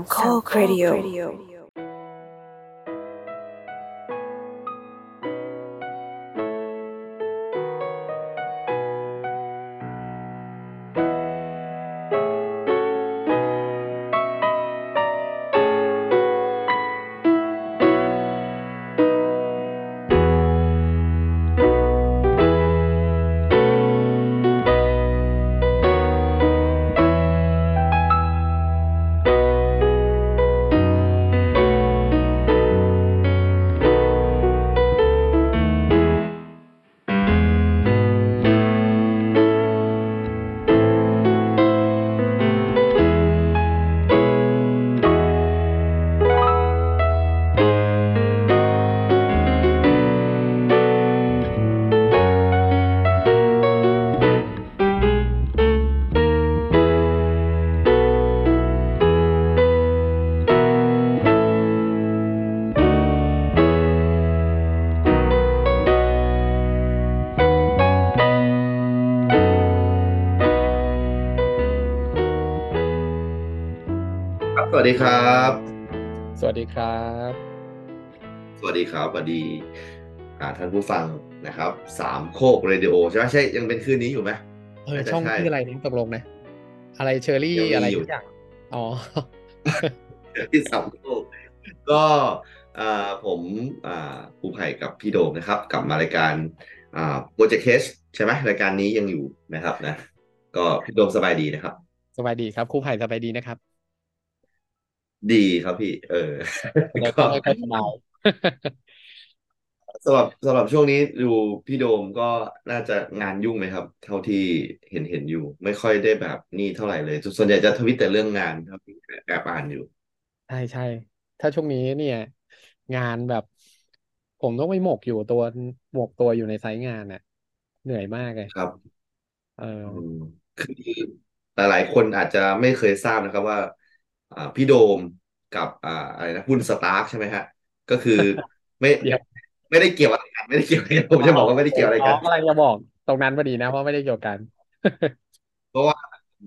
3ข้อครดิโอสวัสดีครับ สวัสดีครับ สวัสดีครับสวัสดีท่านผู้ฟังนะครับสามโคกเรดิโอใช่ไหมใช่ยังเป็นคืนนี้อยู่ไหมช่องคืออะไรนี่ตกลงนะอะไรเชอร์รี่อะไรทุกอย่างอ๋อที่สามโคกก็ผมภูไผ่กับพี่โดมนะครับกลับมารายการProject H ใช่ไหมรายการนี้ยังอยู่นะครับนะก็พี่โดมสบายดีนะครับสบายดีครับภูไผ่สบายดีนะครับดีครับพี่ก็ค่อยๆสบายสำหรับช่วงนี้ดูพี่โดมก็น่าจะงานยุ่งไหมครับเท่าที่เห็นอยู่ไม่ค่อยได้แบบนี่เท่าไหร่เลยส่วนใหญ่จะทวิตแต่เรื่องงานครับแอบอ่านอยู่ใช่ถ้าช่วงนี้เนี่ยงานแบบผมต้องไปหมกตัวอยู่ในไซต์งานน่ะเหนื่อยมากเลยครับคือหลายๆคนอาจจะไม่เคยทราบนะครับว่าพี่โดมกับอะไรนะหุ้นสตาร์คใช่ไหมฮะก็คือไม่ได้เกี่ยวอะไรกันไม่ได้เกี่ยวอะไรผมจะบอกว่าไม่ได้เกี่ยวอะไรกันอะไรจะบอกตรงนั้นพอดีนะเพราะไม่ได้เกี่ยวกันเพราะว่า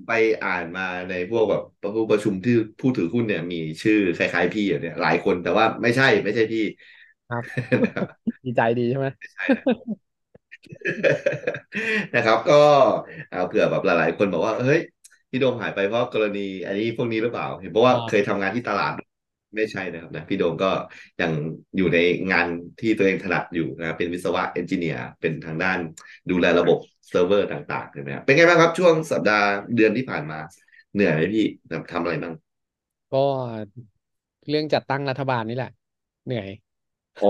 ไปอ่านมาในพวกแบบประชุมที่ผู้ถือหุ้นเนี่ยมีชื่อคล้ายๆพี่เนี่ยหลายคนแต่ว่าไม่ใช่พี่ครับดีใจดีใช่ไหมใช่นะครับก็เผื่อแบบหลายๆคนบอกว่าเฮ้ยพี่โดมหายไปเพราะกรณีอันนี้พวกนี้หรือเปล่าเห็นเพราะว่าเคยทำงานที่ตลาดไม่ใช่นะครับนะพี่โดมก็ยังอยู่ในงานที่ตัวเองถนัดอยู่นะเป็นวิศวะเอนจิเนียร์เป็นทางด้านดูแลระบบเซิร์ฟเวอร์ต่างๆใช่ไหมครับเป็นไงบ้างครับช่วงสัปดาห์เดือนที่ผ่านมาเหนื่อยไหมพี่ทำอะไรบ้างก็เรื่องจัดตั้งรัฐบาลนี่แหละเหนื่อยอ๋อ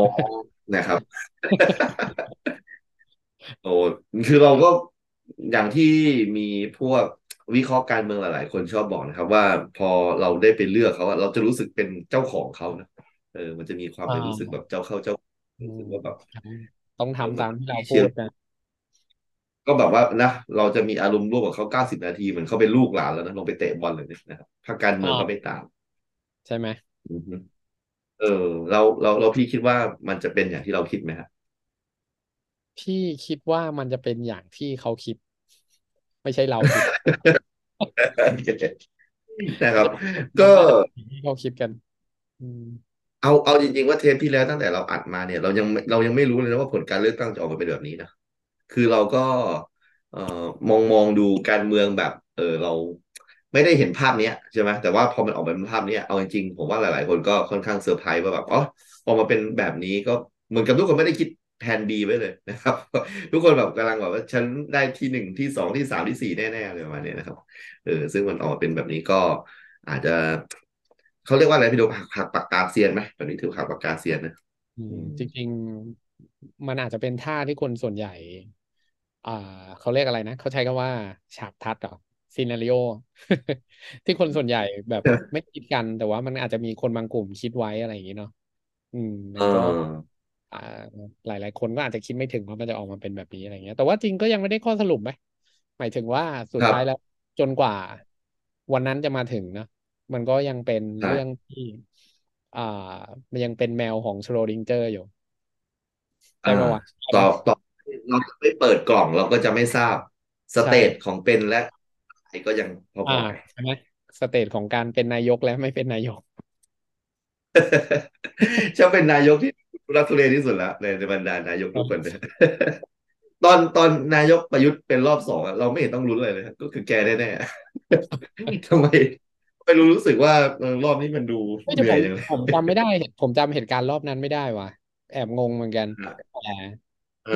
นะครับโอ้คือเราก็อย่างที่มีพวกวิเคราะห์การเมืองหลายๆคนชอบบอกนะครับว่าพอเราได้ไปเลือกเขาเราจะรู้สึกเป็นเจ้าของเขานะมันจะมีความเป็นรู้สึกแบบเจ้ารู้สึกว่าแบบต้องทำตามที่เราพูดนะก็แบบว่านะเราจะมีอารมณ์ร่วมกับเขา90นาทีเหมือนเขาเป็นลูกหลานแล้วนะลงไปเตะบอลเลยนะครับพรรคการเมืองก็ไม่ตามใช่ไหมเราพี่คิดว่ามันจะเป็นอย่างที่เราคิดไหมฮะพี่คิดว่ามันจะเป็นอย่างที่เขาคิดไม่ใช่เรานะครับก็เราคิดกันเอาจริงๆว่าเทปที่แล้วตั้งแต่เราอัดมาเนี่ยเรายังไม่รู้เลยนะว่าผลการเลือกตั้งจะออกมาเป็นแบบนี้นะคือเราก็มองดูการเมืองแบบเราไม่ได้เห็นภาพนี้ใช่ไหมแต่ว่าพอมันออกมาเป็นภาพนี้เอาจริงๆผมว่าหลายๆคนก็ค่อนข้างเซอร์ไพรส์ว่าแบบอ๋อออกมาเป็นแบบนี้ก็เหมือนกับทุกคนไม่ได้คิดแผน B ไว้เลยนะครับทุกคนแบบกำลังแบบว่าฉันได้ที่1ที่2ที่3ที่4แน่ๆเลยประมาณนี้นะครับซึ่งมันออกเป็นแบบนี้ก็อาจจะเขาเรียกว่าอะไรพี่โดมหักปากกาเซียนไหมแบบนี้ถือหักปากกาเซียนนะจริงๆมันอาจจะเป็นท่าที่คนส่วนใหญ่เขาเรียกอะไรนะเขาใช้คำว่าฉากทัศน์หรอซีนาริโอที่คนส่วนใหญ่แบบไม่คิดกันแต่ว่ามันอาจจะมีคนบางกลุ่มคิดไว้อะไรอย่างนี้เนาะแล้วก็หลายๆคนก็อาจจะคิดไม่ถึงว่ามันจะออกมาเป็นแบบนี้อะไรเงี้ยแต่ว่าจริงก็ยังไม่ได้ข้อสรุปไหมหมายถึงว่าสุดท้ายแล้วจนกว่าวันนั้นจะมาถึงนะมันก็ยังเป็นเรื่องที่มันยังเป็นแมวของชโรดิงเจอร์อยู่ใช่ไหมวะต่อเราไม่เปิดกล่องเราก็จะไม่ทราบสเตทของเป็นและอะไรก็ยังพอใช่ไหม สเตจของการเป็นนายกและไม่เป็นนายกจะเป็นนายกที่รักทุเรศที่สุดละในบรรดานายกทุกคนตอนนายกประยุทธ์เป็นรอบสองเราไม่เห็นต้องลุ้นอะไรเลยก็คือแกแน่ๆทำไมรู้สึกว่ารอบนี้มันดูเหนื่อยจังเลยผมจำไม่ได้ผมจำเหตุการณ์รอบนั้นไม่ได้ว่ะแอบงงเหมือนกันแต่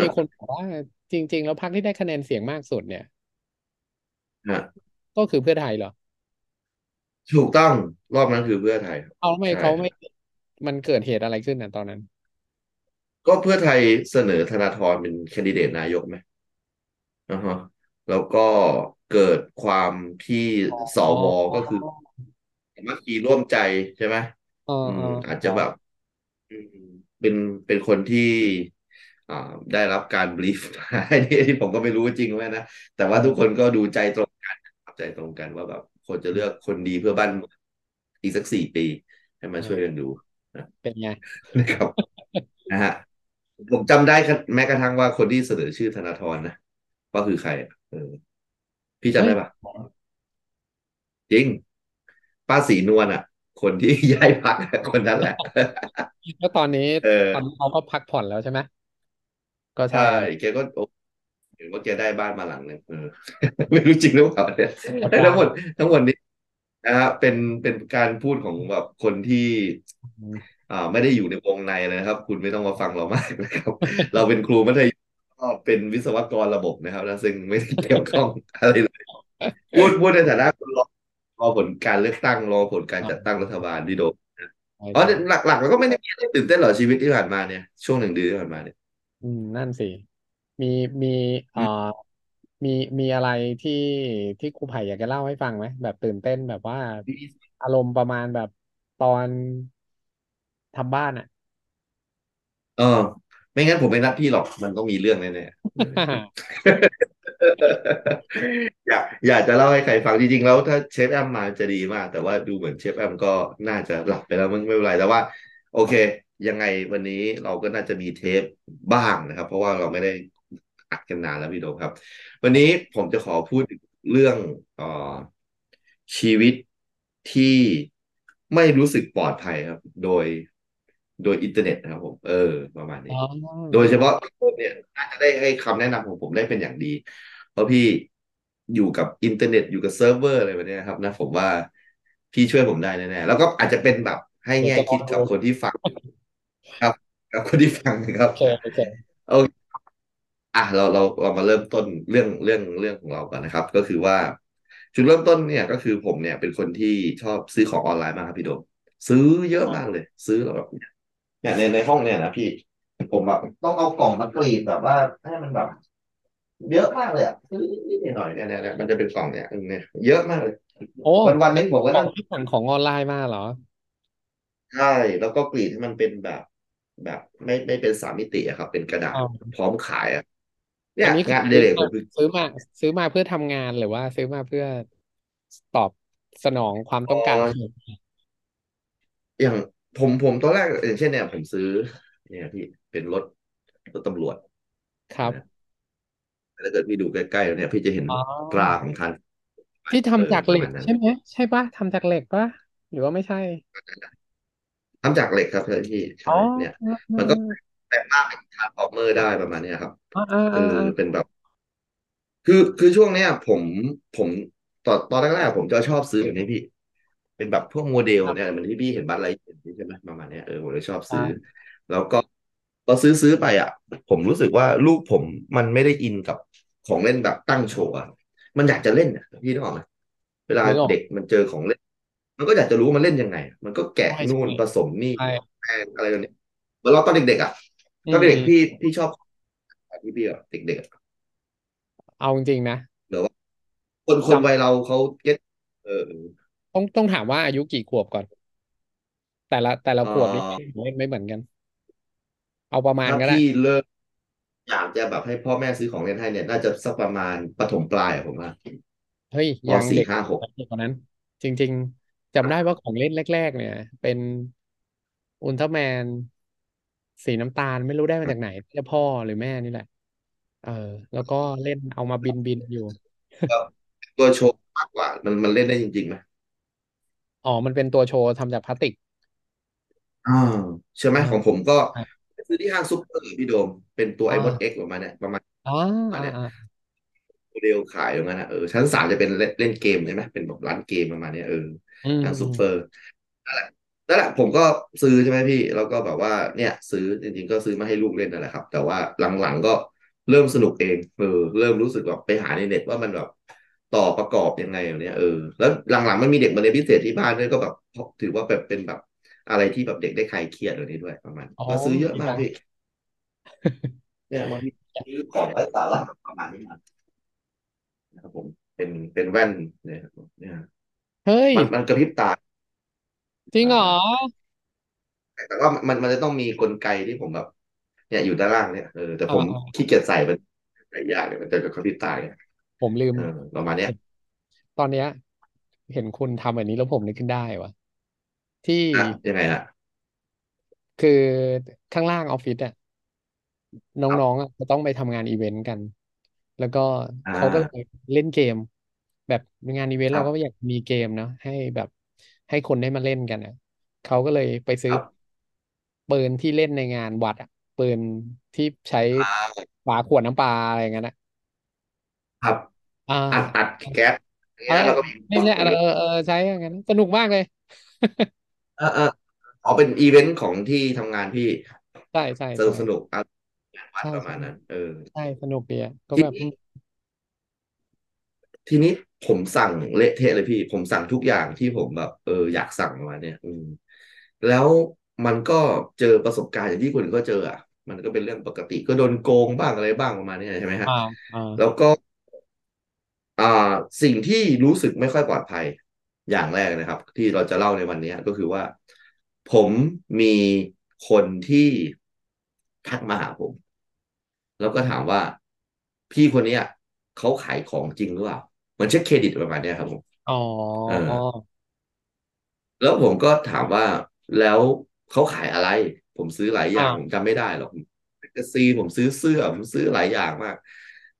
มีคนบอกว่าจริงๆแล้วพรรคที่ได้คะแนนเสียงมากสุดเนี่ยก็คือเพื่อไทยเหรอถูกต้องรอบนั้นคือเพื่อไทยเอาทำไมเขาไม่มันเกิดเหตุอะไรขึ้นนะตอนนั้นก็เพื่อไทยเสนอธนาธรเป็นแคนดิเดตนายกไหมแล้วก็เกิดความที่สวก็คือมัคคีร่วมใจใช่ไหมอาจจะแบบเป็นคนที่ได้รับการบรีฟที่ผมก็ไม่รู้จริงไหมนะแต่ว่าทุกคนก็ดูใจตรงกันใจตรงกันว่าแบบคนจะเลือกคนดีเพื่อบ้านอีกสัก4 ปีให้มาช่วยกันดูนะเป็นไงนะครับนะฮะผมจำได้แม้กระทั่งว่าคนที่เสนอชื่อธนาธรนะว่าคือใครพี่จำได้ปะจริงป้าศรีนวลอ่ะคนที่ย้ายพรรคคนนั้นแหละแล้วตอนนี้เขาก็พักผ่อนแล้วใช่ไหมก็ใช่แกก็เห็นว่าแกได้บ้านมาหลังนึงไม่รู้จริงหรือเปล่าเนี่ยทั้งหมดนี้นะฮะเป็นการพูดของแบบคนที่ไม่ได้อยู่ในวงในนะครับคุณไม่ต้องมาฟังเรามากนะครับเราเป็นครูมัธยมก็เป็นวิศวกรระบบนะครับซึ่งไม่เกี่ยวข้องอะไรเลยพูดในฐานะคนรอผลการเลือกตั้งรอผลการจัดตั้งรัฐบาลที่โดนหลักเราก็ไม่ได้ตื่นเต้นหรอชีวิตที่ผ่านมาเนี่ยช่วง1 เดือนที่ผ่านมาเนี่ยนั่นสิมีอะไรที่ครูไผ่อยากจะเล่าให้ฟังไหมแบบตื่นเต้นแบบว่าอารมณ์ประมาณแบบตอนทำบ้านอ่ะไม่งั้นผมไม่นัดพี่หรอกมันต้องมีเรื่องแน่ๆอยากจะเล่าให้ใครฟังจริงๆแล้วถ้าเชฟแอมมาจะดีมากแต่ว่าดูเหมือนเชฟแอมก็น่าจะหลับไปแล้วไม่เป็นไรแต่ว่าโอเคยังไงวันนี้เราก็น่าจะมีเทปบ้างนะครับเพราะว่าเราไม่ได้อัดกันนานแล้วพี่โดมครับวันนี้ผมจะขอพูดเรื่องชีวิตที่ไม่รู้สึกปลอดภัยครับโดยอินเทอร์เน็ตนะครับผมประมาณนี้โดยเฉพาะเนี่ยน่าจะได้ให้คำแนะนำของผมได้เป็นอย่างดีเพราะพี่อยู่กับอินเทอร์เน็ตอยู่กับเซิร์ฟเวอร์อะไรแบบนี้นะครับนะผมว่าพี่ช่วยผมได้แน่ๆแล้วก็อาจจะเป็นแบบให้แง่คิดกับคนที่ฟังครับกับคนที่ฟังนะครับโอเคเรามาเริ่มต้นเรื่องของเราก่อนนะครับก็คือว่าจุดเริ่มต้นเนี่ยก็คือผมเนี่ยเป็นคนที่ชอบซื้อของออนไลน์มากครับพี่โดมซื้อเยอะมากเลยซื้อแบบเนี่ยในห้องเนี่ยนะพี่ผมแบบต้องเอากล่องมากรีดแบบว่าให้มันแบบเยอะมากเลยอ่ะซื้อนิดหน่อยเนี่ยมันจะเป็นกล่องเนี่ยเยอะมากเลยโอ้วันนึงผมก็ต้องสั่งของออนไลน์มาเหรอใช่แล้วก็กรีดให้มันเป็นแบบไม่เป็น3 มิติอะครับเป็นกระดาษพร้อมขายอะเนี่ยงานเด็กผมซื้อมาเพื่อทำงานหรือว่าซื้อมาเพื่อตอบสนองความต้องการอย่างผมตอนแรกอย่างเช่นเนี่ยผมซื้อเนี่ยพี่เป็นรถตำรวจครับถ้าเกิดพี่ดูใกล้ๆเนี่ยพี่จะเห็นตราของท่านที่ทำจากเหล็กใช่ไหมใช่ปะทำจากเหล็กปะหรือว่าไม่ใช่ทำจากเหล็กครับพี่เนี่ยมันก็แต่งมากเป็นทาร์ออฟเมอร์ได้ประมาณนี้ครับเป็นแบบคือช่วงเนี้ยผมตอนแรกๆผมจะชอบซื้ออย่างนี้พี่เป็นแบบพวกโมเดลเนี่ยมันที่พี่เห็นบัตรอะไรอย่างนี้ใช่ไหมประมาณนี้ผมเลยชอบซื้อแล้วก็พอซื้อไปอ่ะผมรู้สึกว่าลูกผมมันไม่ได้อินกับของเล่นแบบตั้งโชว์อ่ะมันอยากจะเล่นอ่ะพี่นึกออกไหมเวลาเด็กมันเจอของเล่นมันก็อยากจะรู้มันเล่นยังไงมันก็แกะนู่นผสมนี่แปลงอะไรแบบนี้เวลาตอนเด็กๆอ่ะตอนเด็กๆพี่ชอบพี่เบียร์เด็กๆเอาจริงๆนะเดี๋ยวคนวัยเราเขาเก็ตต้องถามว่าอายุกี่ขวบก่อนแต่ละขวบนี่ไม่เหมือนกันเอาประมาณก็ได้ที่เลิกอยากจะแบบให้พ่อแม่ซื้อของเล่นให้เนี่ยน่าจะสักประมาณประถมปลายผมว่าเฮ้ยยังเด็กกว่านั้นจริงๆจำได้ว่าของเล่นแรกๆเนี่ยเป็นอุลตร้าแมนสีน้ำตาลไม่รู้ได้มาจากไหนพ่อหรือแม่นี่แหละแล้วก็เล่นเอามาบินอยู่ตัวโชว์มากกว่ามันเล่นได้จริงๆไหม อ๋อมันเป็นตัวโชว์ทำจากพลาสติกอ่าเชื่อไหมของผมก็อ่ะซื้อที่ห้างซูเปอร์พี่โดม เป็นตัว อ่า iPod X ประอ่ามาณอ่าเนี้ยอ่าโมเดลขายอย่างนั้นนะชั้น 3จะเป็นเล่นเกมใช่ไหมเป็นแบบร้านเกมประมาณเนี้ยอืมห้างซูอืมเปอร์นั่นแหละนั่นแหละผมก็ซื้อใช่ไหมพี่ แล้วก็แบบว่าเนี่ย ซื้อจริงๆก็ซื้อมาให้ลูกเล่นนั่นแหละครับ แต่ว่าหลังๆก็เริ่มสนุกเองเริ่มรู้สึกแบบไปหาในเน็ตว่ามันแบบต่อประกอบยังไงอย่างเนี้ยแล้วหลังๆมันมีเด็กมาเรียนพิเศษที่บ้านด้วยก็แบบถือว่าแบบเป็นแบบอะไรที่แบบเด็กได้คลายเครียดอย่างนี้ด้วยประมาณอ๋อก็ซื้อเยอะดีมากจัง พี่ เนี่ยมันมีซื้อของไร้สาระประมาณนี้มานะครับผมเป็นแว่นเนี่ยครับผมเนี่ยเฮ้ย มันกระพริบตาจริงอ่าเหรอ แต่ว่ามันจะต้องมีกลไกที่ผมแบบ เนี่ยอยู่ด้านล่างเนี่ยแต่อ่าผมอ่าขี้เกียจใส่มันใส่ยากเนี่ยมันจะกระพริบตาเนี่ยผมลืม ประมาณเนี้ยตอนเนี้ย เห็นคุณทำแบบนี้แล้วผมนึกขึ้นได้วะที่อ่ะยังไงฮะคือข้างล่างออฟฟิศอ่ะ นครับ้องๆอ่ะจะต้องไปทำงานอีเวนต์กัน แล้วก็อ่าเขาก็เลยเล่นเกม แบบงานอีเวนต์คเรารับก็อยากมีเกมเนาะให้แบบให้คนได้มาเล่นกันอ่ะเขาก็เลยไปคซื้อรับปืนที่เล่นในงานวัดอ่ะปืนที่ใช้อ่าฝาขวดน้ำปลาอะไรอย่างนั้นอ่ะครับอ่า อัดแก๊สอย่างเอเงี้อยแล้วก็มีเล่นป๊อกเล่นเลยใช้อย่างนั้นสนุกมากเลย เออเอออ๋อเป็นอีเวนต์ของที่ทำงานพี่ใช่ใช่สนุใช่กสนุกอ่ะงานวัดใช่ประใช่มาณนั้น ใช่สนุกดีอ่ะก็ทีแบบนี้ ทีนี้ผมสั่งเละเทะเลยพี่ ผมสั่งทุกอย่างที่ผมแบบอยากสั่งมาเนี่ย แล้วมันก็เจอประสบการณ์อย่างที่คนอื่นก็เจออ่ะมันก็เป็นเรื่องปกติก็โดนโกงบ้างอะไรบ้างประมาณเนี้ยใช่ไหมฮะอ่าอ่าแล้วก็อ่าสิ่งที่รู้สึกไม่ค่อยปลอดภัยอย่างแรกนะครับ ที่เราจะเล่าในวันนี้ก็คือว่า ผมมีคนที่ทักมาหาผม แล้วก็ถามว่าพี่คนเนี้ยเขาขายของจริงหรือเปล่าเหมือนเช็คเครดิตประมาณเนี้ยครับผมอ๋อเออ แล้วผมก็ถามว่าแล้วเขาขายอะไร ผมซื้อหลายออ่าย่าง ผมจำไม่ได้หรอกแมกกาซีนผมซื้อเสื้อผมซื้อหลายอย่างมาก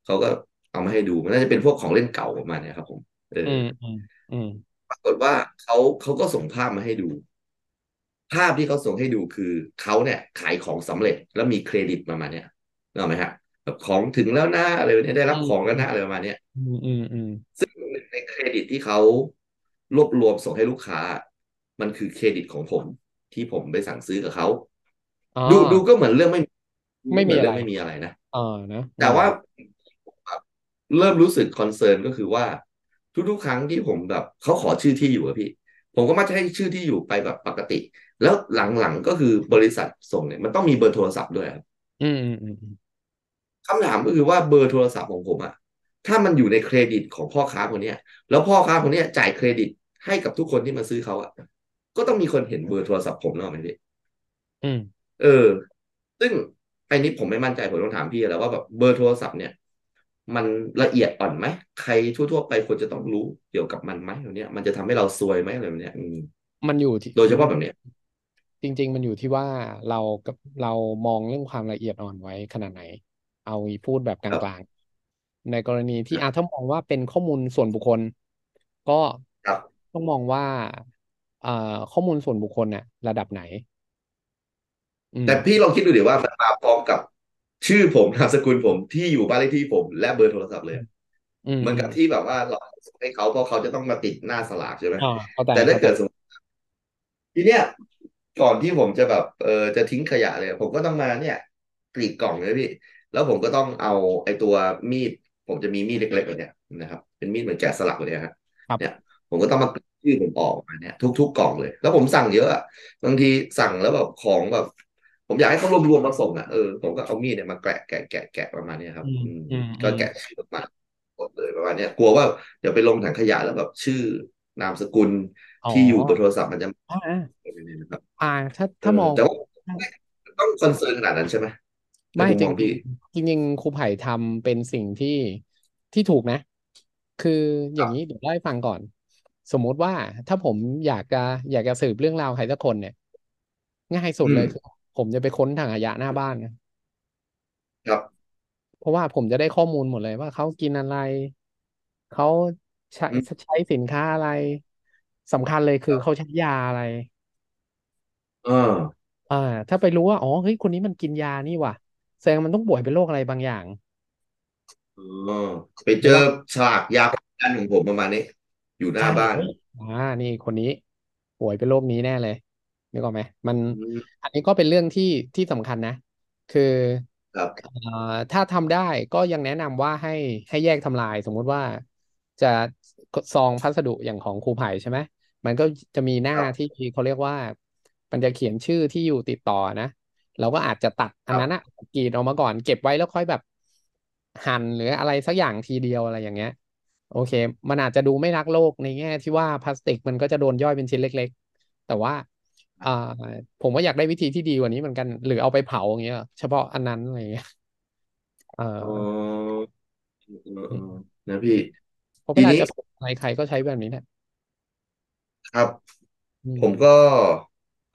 เขาก็เอามาให้ดูมันน่าจะเป็นพวกของเล่นเก่าประมาณเนี้ยครับผม เออ อืมอืมอืมปรากฏว่าเขาก็ส่งภาพมาให้ดู ภาพที่เขาส่งให้ดูคือเขาเนี่ยขายของสำเร็จแล้วมีเครดิตประมาณเนี้ยนึกออกไหมฮะแบบของถึงแล้วนะอะไรแบบเนี้ยได้อืรับมของแล้วนะอะไรประมาณเนี้ย อืมอืมอืมซึ่งในเครดิตที่เขารวบรวมส่งให้ลูกค้า มันคือเครดิตของผม ที่ผมไปสั่งซื้อกับเขา อ๋อดูก็เหมือนเรื่องไม่มีไม่มีอะไรอะไรนะ อ่านะแต่ว่าผมแบบเริ่มรู้สึกคอนเซิร์นก็คือว่า ทุกๆครั้งที่ผมแบบเขาขอชื่อที่อยู่อะพี่ ผมก็มักจะให้ชื่อที่อยู่ไปแบบปกติ แล้วหลังๆก็คือบริษัทส่งเนี่ยมันต้องมีเบอร์โทรศัพท์ด้วยครับ อืมอืมอืมอืมคำถามก็คือว่าเบอร์โทรศัพท์ของผมอะถ้ามันอยู่ในเครดิตของพ่อค้าคนเนี้ย แล้วพ่อค้าคนเนี้ยจ่ายเครดิตให้กับทุกคนที่มาซื้อเขาอะก็ต้องมีคนเห็นเบอร์โทรศัพท์ผมแล้วไหมพี่อืมเออ ซึ่งไอ้นี้ผมไม่มั่นใจผมต้องถามพี่แล้วว่าแบบเบอร์โทรศัพท์เนี่ย มันละเอียดอ่อนไหมใครทั่วๆไปควรจะต้องรู้เกี่ยวกับมันไหมแบบเนี้ยมันจะทำให้เราซวยไหมอะไรแบบเนี้ยมันอยู่ที่ โดยเฉพาะแบบเนี้ยจริง ๆ มันอยู่ที่ว่าเรากับเรามองเรื่องความละเอียดอ่อนไว้ขนาดไหน เอาพูดแบบกครับลางๆ ในกรณีที่ถ้ามองว่าเป็นข้อมูลส่วนบุคคล ก็ครับต้องมองว่าเอ่อข้อมูลส่วนบุคคลน่ะ ระดับไหน อืม แต่พี่ลองคิดดูดิว่ามันมาพร้อมกับ ชื่อผมนามสกุลผมที่อยู่บ้านเลขที่ผม และเบอร์โทรศัพท์เลยอะ อืมเหมือนอืกับมที่แบบว่าเราส่งให้เขาเพราะเขาจะต้องมาติดหน้าสลากใช่ไหมเข้าใจแต่ถ้าเข้าใจ เกิดสมมติทีเนี้ยก่อนที่ผมจะแบบจะทิ้งขยะเลย ผมก็ต้องมาเนี่ยกรีดกล่องเลยพี่ แล้วผมก็ต้องเอาไอ้ตัวมีด ผมจะมีมีดเล็กๆแบบเนี้ยนะครับ เป็นมีดเหมือนแกะสลักแบบเนี้ยฮะครับ เนี่ย ผมก็ต้องมากรีดชื่อผมออกมาเนี่ย ทุกๆกล่องเลย แล้วผมสั่งเยอะอะบางทีสั่งแล้วแบบของแบบ ผมอยากให้เขารวมๆมาส่งอ่ะผมก็เอามีดเนี่ยมาแกะประมาณเนี้ยครัอืบ มอืมอืก็มแกะชื่อออกมา หมดเลยประมาณเนี้ยกลัวว่าเดี๋ยวไปลงถังขยะแล้วแบบชื่อนามสกุลอ๋อที่อยู่เบนโทรศัพท์มันจะอ่าเป็นยังไงนะครับอ่าถ้ามองแต่ว่าต้องคอนเซิร์นขนาดนั้นใช่ไหมในไม่มุมจมริงองพี่จริงจริงๆครูไผ่ทำเป็นสิ่งที่ถูกนะ คือคอย่างรับนี้เดี๋ยวเล่าให้ฟังก่อน สมมุติว่าถ้าผมอยากจะสืบเรื่องราวใครสักคนเนี่ย ง่ายสุดอืเลมยคือผมจะไปค้นถังขยะหน้าบ้านนะ ครับเพราะว่าผมจะได้ข้อมูลหมดเลยว่าเขากินอะไร เขาใช้อืมใช้สินค้าอะไร สำคัญเลยคือเขาใช้ยาอะไร อ่าอ่า ถ้าไปรู้ว่า อ๋อ เฮ้ย คนนี้มันกินยานี่ว่ะ แสดงมันต้องป่วยเป็นโรคอะไรบางอย่าง อ๋อไปเจใช่อป่ะ ฉลากยาความดันของผมประมาณนี้ อยู่หน้าใช่บ้าน เฮ้ยนี่คนนี้ป่วยเป็นโรคนี้แน่เลยนึกออกไหมมันอืมอันนี้ก็เป็นเรื่องที่สำคัญนะ คือครับเอ่อถ้าทำได้ก็ยังแนะนำว่าให้แยกทำลาย สมมุติว่าจะซองพัสดุอย่างของครูไผ่ใช่ไหมมันก็จะมีหน้าครับที่เขาเรียกว่า มันจะเขียนชื่อที่อยู่ติดต่อนะเราก็อาจจะตัดอัคนรับนั้นอะกรีดออกมาก่อนเก็บไว้แล้วค่อยแบบ หั่นหรืออะไรสักอย่างทีเดียวอะไรอย่างเงี้ย โอเค มันอาจจะดูไม่รักโลกในแง่ที่ว่าพลาสติกมันก็จะโดนย่อยเป็นชิ้นเล็ก ๆ แต่ว่าอ่าผมว่าอยากได้วิธีที่ดีกว่านี้เหมือนกัน หรือเอาไปเผาอย่างเงี้ย เฉพาะอันนั้นอะไรอย่างเงี้ย เอออ๋ออืมนะพี่ เพราะเวทีลานี้จะส่งอะไรใครก็ใช้แบบนี้แหละครับ อืผม ม